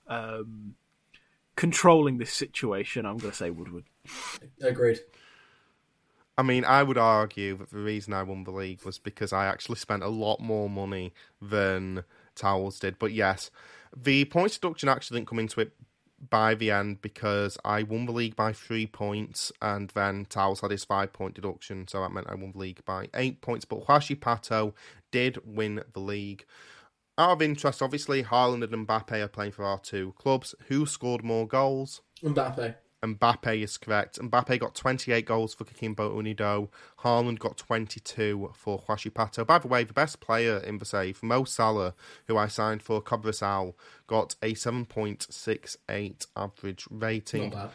controlling this situation, I'm going to say Woodward. Agreed. I mean, I would argue that the reason I won the league was because I actually spent a lot more money than Towells did. But yes, the points deduction actually didn't come into it by the end because I won the league by 3 points and then Towells had his 5-point deduction, so that meant I won the league by 8 points. But Huashi Pato did win the league. Out of interest, obviously, Haaland and Mbappe are playing for our two clubs. Who scored more goals? Mbappe. Mbappe is correct. Mbappe got 28 goals for Kikimbo Unido. Haaland got 22 for Huashi Pato. By the way, the best player in the save, Mo Salah, who I signed for Cobresal, got a 7.68 average rating. Not bad.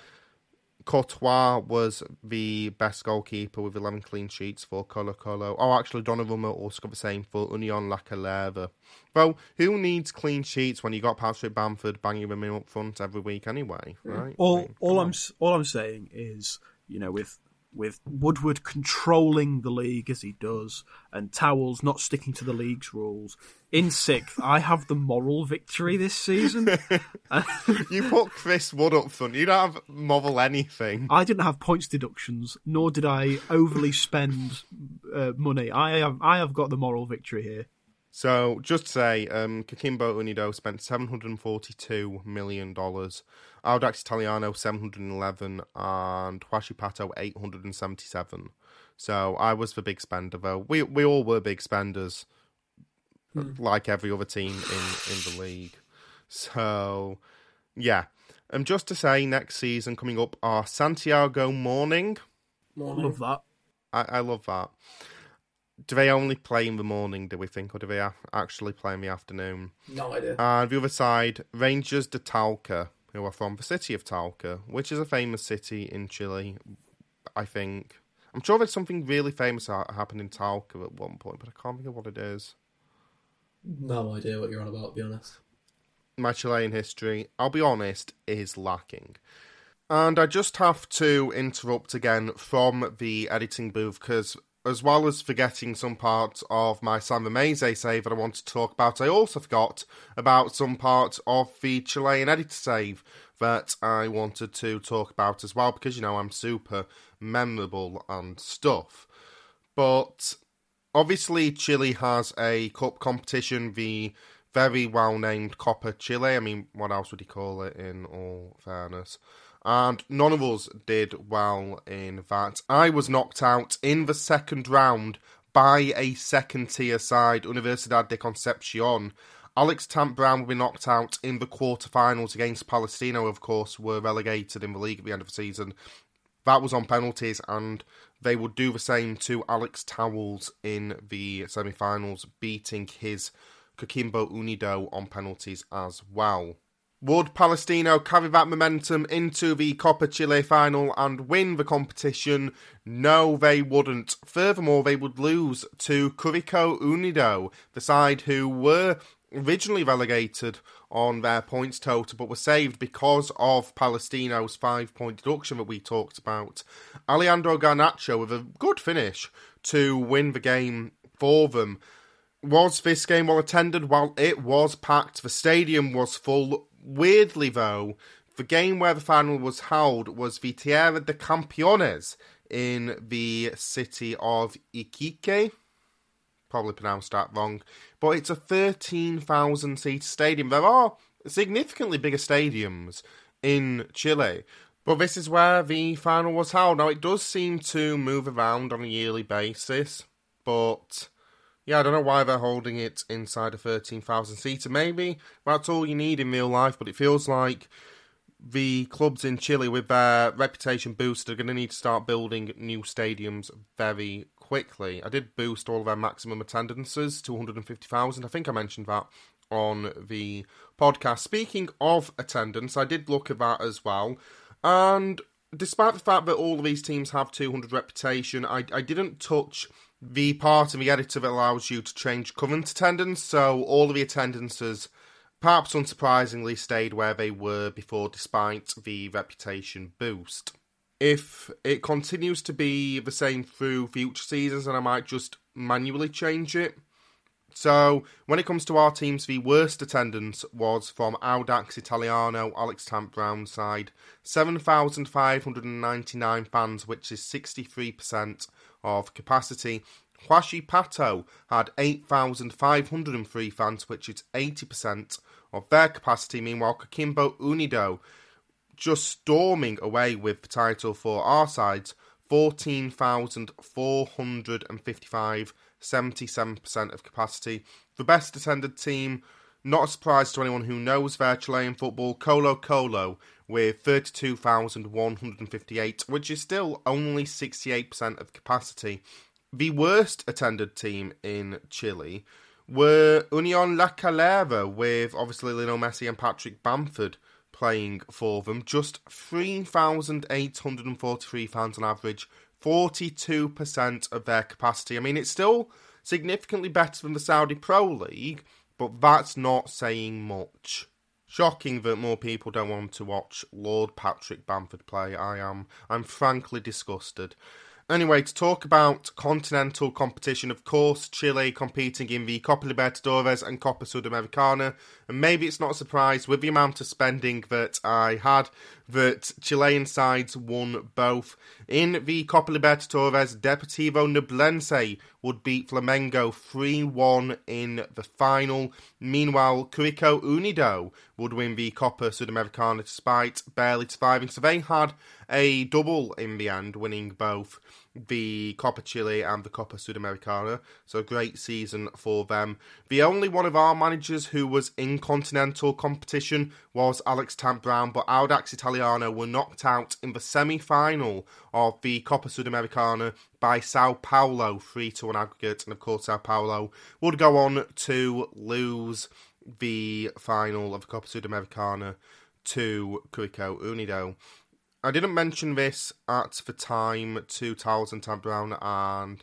Courtois was the best goalkeeper with 11 clean sheets for Colo Colo. Oh, actually, Donnarumma also got the same for Union La Calera. Well, who needs clean sheets when you got Patrick Bamford banging them in up front every week anyway, right? All I'm saying is, you know, with Woodward controlling the league as he does, and Towells not sticking to the league's rules, in sixth, I have the moral victory this season. You put Chris Wood up front. You don't have moral anything. I didn't have points deductions, nor did I overly spend money. I have got the moral victory here. So, just to say, Kikimbo Unido spent $742 million, Audax Italiano $711 million, and Huashi Pato $877 million. So, I was the big spender, though. We all were big spenders, like every other team in the league. So, yeah. And just to say, next season coming up are Santiago Morning. Love that. I love that. Do they only play in the morning, do we think, or do they actually play in the afternoon? No idea. And the other side, Rangers de Talca, who are from the city of Talca, which is a famous city in Chile, I think. I'm sure there's something really famous happened in Talca at one point, but I can't think of what it is. No idea what you're on about, to be honest. My Chilean history, I'll be honest, is lacking. And I just have to interrupt again from the editing booth, because as well as forgetting some parts of my San Ramese save that I want to talk about, I also forgot about some parts of the Chilean editor save that I wanted to talk about as well, because, you know, I'm super memorable and stuff. But obviously Chile has a cup competition, the very well-named Copa Chile. I mean, what else would you call it, in all fairness? And none of us did well in that. I was knocked out in the second round by a second-tier side, Universidad de Concepcion. Alex Tant-Brown will be knocked out in the quarterfinals against Palestino, of course, were relegated in the league at the end of the season. That was on penalties, and they will do the same to Alex Towells in the semi-finals, beating his Coquimbo Unido on penalties as well. Would Palestino carry that momentum into the Copa Chile final and win the competition? No, they wouldn't. Furthermore, they would lose to Curicó Unido, the side who were originally relegated on their points total but were saved because of Palestino's 5-point deduction that we talked about. Alejandro Garnacho with a good finish to win the game for them. Was this game well attended? Well, it was packed. The stadium was full. Weirdly, though, the game where the final was held was the Tierra de Campeones in the city of Iquique. Probably pronounced that wrong. But it's a 13,000-seat stadium. There are significantly bigger stadiums in Chile. But this is where the final was held. Now, it does seem to move around on a yearly basis. But yeah, I don't know why they're holding it inside a 13,000-seater. Maybe that's all you need in real life, but it feels like the clubs in Chile with their reputation boosted are going to need to start building new stadiums very quickly. I did boost all of their maximum attendances to 150,000. I think I mentioned that on the podcast. Speaking of attendance, I did look at that as well. And despite the fact that all of these teams have 200 reputation, I didn't touch the part in the editor that allows you to change current attendance, so all of the attendances, perhaps unsurprisingly, stayed where they were before despite the reputation boost. If it continues to be the same through future seasons, then I might just manually change it. So, when it comes to our teams, the worst attendance was from Audax Italiano, Alex Tant-Brown's side. 7,599 fans, which is 63% of capacity. Huachipato had 8,503 fans, which is 80% of their capacity. Meanwhile, Coquimbo Unido, just storming away with the title for our sides, 14,455, 77% of capacity. The best attended team, not a surprise to anyone who knows their Chilean football, Colo Colo, with 32,158, which is still only 68% of capacity. The worst attended team in Chile were Unión La Calera, with obviously Lionel Messi and Patrick Bamford playing for them. Just 3,843 fans on average, 42% of their capacity. I mean, it's still significantly better than the Saudi Pro League, but that's not saying much. Shocking that more people don't want to watch Lord Patrick Bamford play. I'm frankly disgusted. Anyway, to talk about continental competition, of course, Chile competing in the Copa Libertadores and Copa Sudamericana. And maybe it's not a surprise with the amount of spending that I had that Chilean sides won both. In the Copa Libertadores, Deportivo Nublense would beat Flamengo 3-1 in the final. Meanwhile, Curicó Unido would win the Copa Sudamericana despite barely surviving. So they had a double in the end, winning both the Copa Chile and the Copa Sudamericana, so a great season for them. The only one of our managers who was in continental competition was Alex Tant-Brown, but Audax Italiano were knocked out in the semi-final of the Copa Sudamericana by Sao Paulo, 3-1 aggregate, and of course Sao Paulo would go on to lose the final of the Copa Sudamericana to Curicó Unido. I didn't mention this at the time to Towells and Tant-Brown, and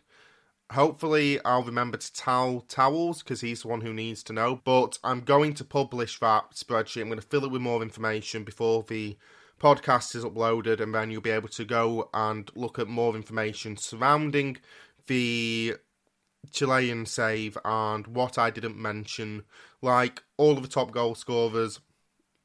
hopefully I'll remember to tell Towells because he's the one who needs to know, but I'm going to publish that spreadsheet. I'm going to fill it with more information before the podcast is uploaded, and then you'll be able to go and look at more information surrounding the Chilean save and what I didn't mention, like all of the top goal scorers,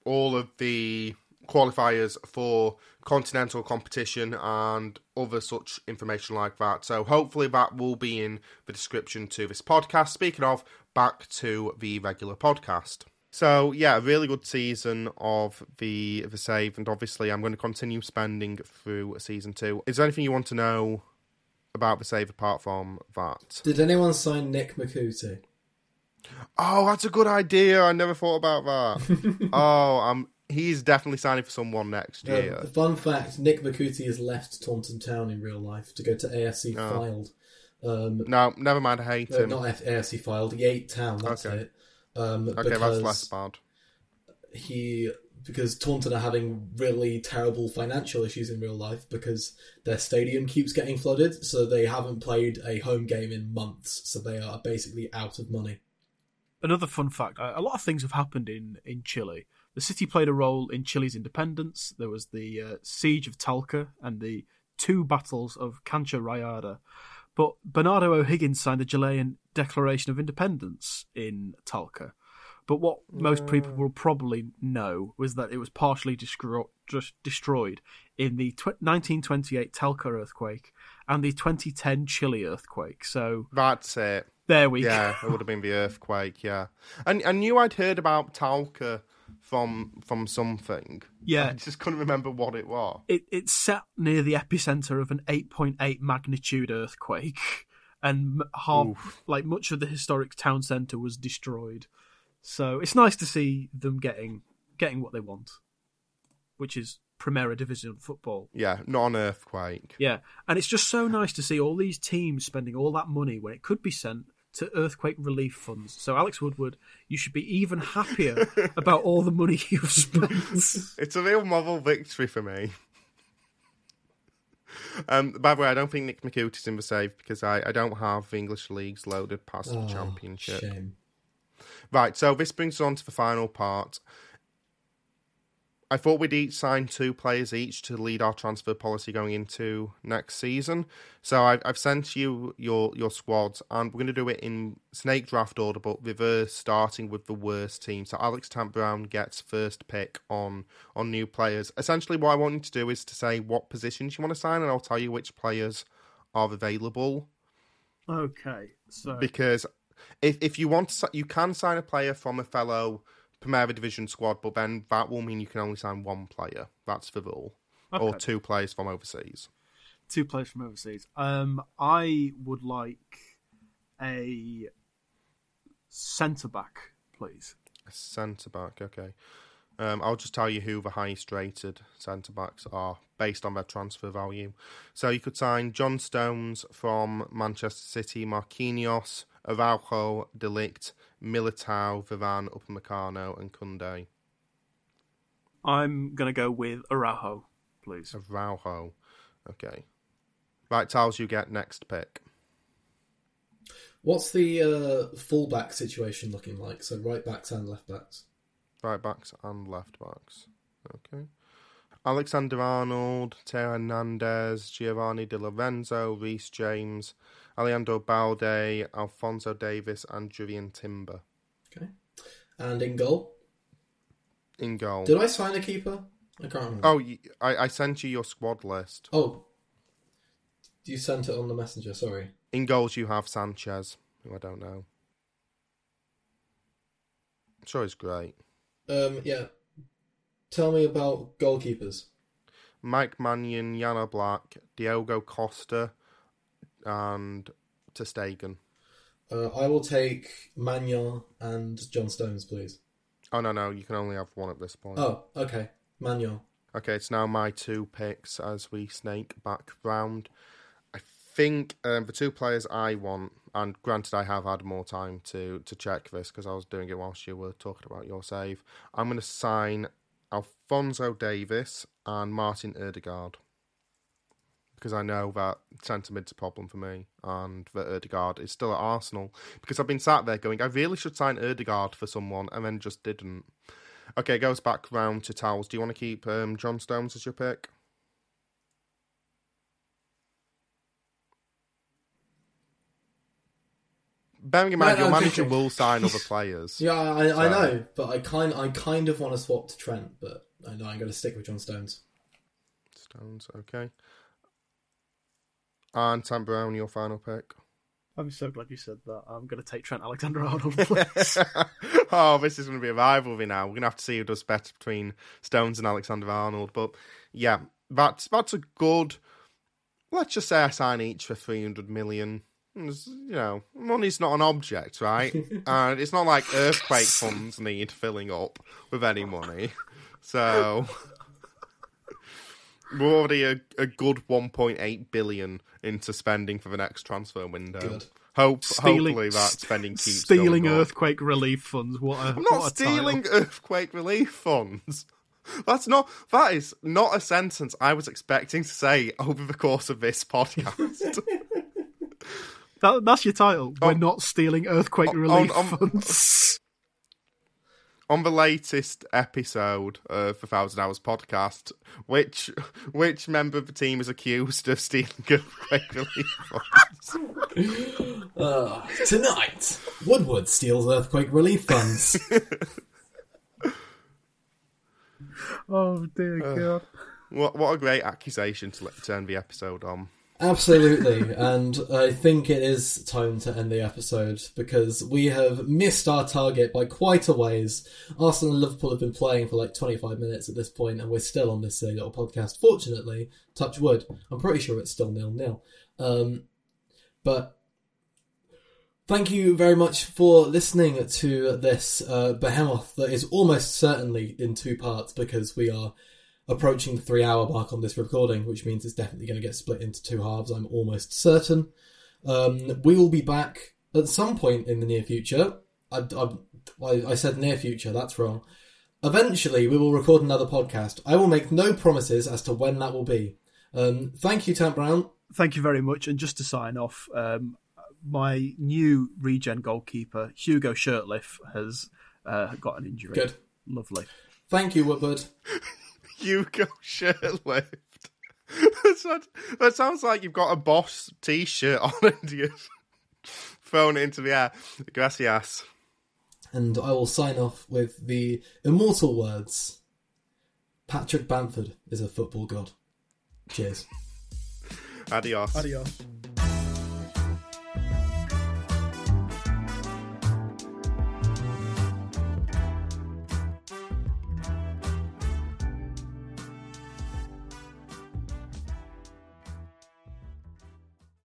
all of the qualifiers for continental competition and other such information like that. So hopefully that will be in the description to this podcast. Speaking of, back to the regular podcast. So yeah, a really good season of the save, and obviously I'm going to continue spending through season 2. Is there anything you want to know about the save apart from that? Did anyone sign Nick Makuti? Oh, that's a good idea. I never thought about that. He's definitely signing for someone next year. Fun fact, Nick Makuti has left Taunton Town in real life to go to AFC Fylde. No, never mind, I hate him. Not AFC Fylde, he ate Town, that's okay. It. Okay, that's less bad. because Taunton are having really terrible financial issues in real life because their stadium keeps getting flooded, so they haven't played a home game in months, so they are basically out of money. Another fun fact, a lot of things have happened in Chile. The city played a role in Chile's independence. There was the siege of Talca and the two battles of Cancha Rayada. But Bernardo O'Higgins signed the Chilean Declaration of Independence in Talca. But what most people will probably know was that it was partially destroyed in the 1928 Talca earthquake and the 2010 Chile earthquake. So that's it. There we go. Yeah, it would have been the earthquake, yeah. And I knew I'd heard about Talca from something. Yeah. I just couldn't remember what it was. It sat near the epicenter of an 8.8 magnitude earthquake, and much of the historic town centre was destroyed. So it's nice to see them getting what they want, which is Primera Division football. Yeah, not an earthquake. Yeah, and it's just so nice to see all these teams spending all that money when it could be sent to earthquake relief funds. So Alex Woodward, you should be even happier about all the money you've spent. It's a real moral victory for me. By the way, I don't think Nick McCute is in the save because I don't have the English leagues loaded past the championship. Shame. Right, so this brings us on to the final part. I thought we'd each sign two players each to lead our transfer policy going into next season. So I've sent you your squads, and we're going to do it in snake draft order, but reverse, starting with the worst team. So Alex Tant-Brown gets first pick on new players. Essentially, what I want you to do is to say what positions you want to sign, and I'll tell you which players are available. Okay, so... Because... If you want to, you can sign a player from a fellow Primera Division squad, but then that will mean you can only sign one player. That's the rule. Okay. Or two players from overseas. Two players from overseas. I would like a centre-back, please. A centre-back, okay. I'll just tell you who the highest rated centre-backs are based on their transfer value. So you could sign John Stones from Manchester City, Marquinhos, Araujo, De Ligt, Militao, Varane, Upamecano and Koundé. I'm going to go with Araujo, please. Araujo. Okay. Right, Towells, you get next pick. What's the full-back situation looking like? So right-backs and left-backs? Right-backs and left-backs. Okay. Alexander-Arnold, Teo Hernandez, Giovanni Di Lorenzo, Reece James, Alejandro Balde, Alphonso Davies and Julian Timber. Okay. And in goal? In goal. Did I sign a keeper? I can't remember. Oh, I sent you your squad list. Oh. You sent it on the messenger, sorry. In goals you have Sanchez, who I don't know. I'm sure he's great. Yeah. Tell me about goalkeepers. Mike Mannion, Jan Oblak, Diogo Costa and Ter Stegen. I will take Magnan and John Stones, please. Oh, no, you can only have one at this point. Oh, okay, Magnan. Okay, it's now my two picks as we snake back round. I think the two players I want, and granted I have had more time to check this because I was doing it whilst you were talking about your save, I'm going to sign Alphonso Davies and Martin Ødegaard. Because I know that centre mid's a problem for me and that Ødegaard is still at Arsenal. Because I've been sat there going, I really should sign Ødegaard for someone and then just didn't. Okay, goes back round to Towells. Do you want to keep John Stones as your pick? Bearing in mind, your manager will sign other players. Yeah, I know, but I kind of want to swap to Trent, but I know I'm going to stick with John Stones. Stones, okay. And Tant-Brown, your final pick. I'm so glad you said that. I'm going to take Trent Alexander-Arnold, please. Oh, this is going to be a rivalry now. We're going to have to see who does better between Stones and Alexander-Arnold. But yeah, that's a good... Let's just say I sign each for 300 million. You know, money's not an object, right? And it's not like earthquake funds need filling up with any money. So... We're already a good 1.8 billion into spending for the next transfer window. Good. Hopefully that spending keeps stealing going earthquake on. Relief funds. I'm not stealing title. Earthquake relief funds. That is not a sentence I was expecting to say over the course of this podcast. That's your title. We're not stealing earthquake relief funds. On the latest episode of the 1,000 Hours podcast, which member of the team is accused of stealing earthquake relief funds? Tonight, Woodward steals earthquake relief funds. Oh, dear God. What a great accusation to turn the episode on. Absolutely, and I think it is time to end the episode because we have missed our target by quite a ways. Arsenal and Liverpool have been playing for like 25 minutes at this point, and we're still on this silly little podcast. Fortunately, touch wood, I'm pretty sure it's still 0-0. But thank you very much for listening to this behemoth that is almost certainly in two parts because we are approaching the 3-hour mark on this recording, which means it's definitely going to get split into two halves, I'm almost certain. We will be back at some point in the near future. I said near future, that's wrong. Eventually, we will record another podcast. I will make no promises as to when that will be. Thank you, Tant-Brown. Thank you very much. And just to sign off, my new regen goalkeeper, Hugo Shirtliff, has got an injury. Good. Lovely. Thank you, Woodward. Hugo Shirtlift. That sounds like you've got a Bosch t-shirt on and you've thrown it into the air. Gracias. And I will sign off with the immortal words, Patrick Bamford is a football god. Cheers. Adios. Adios.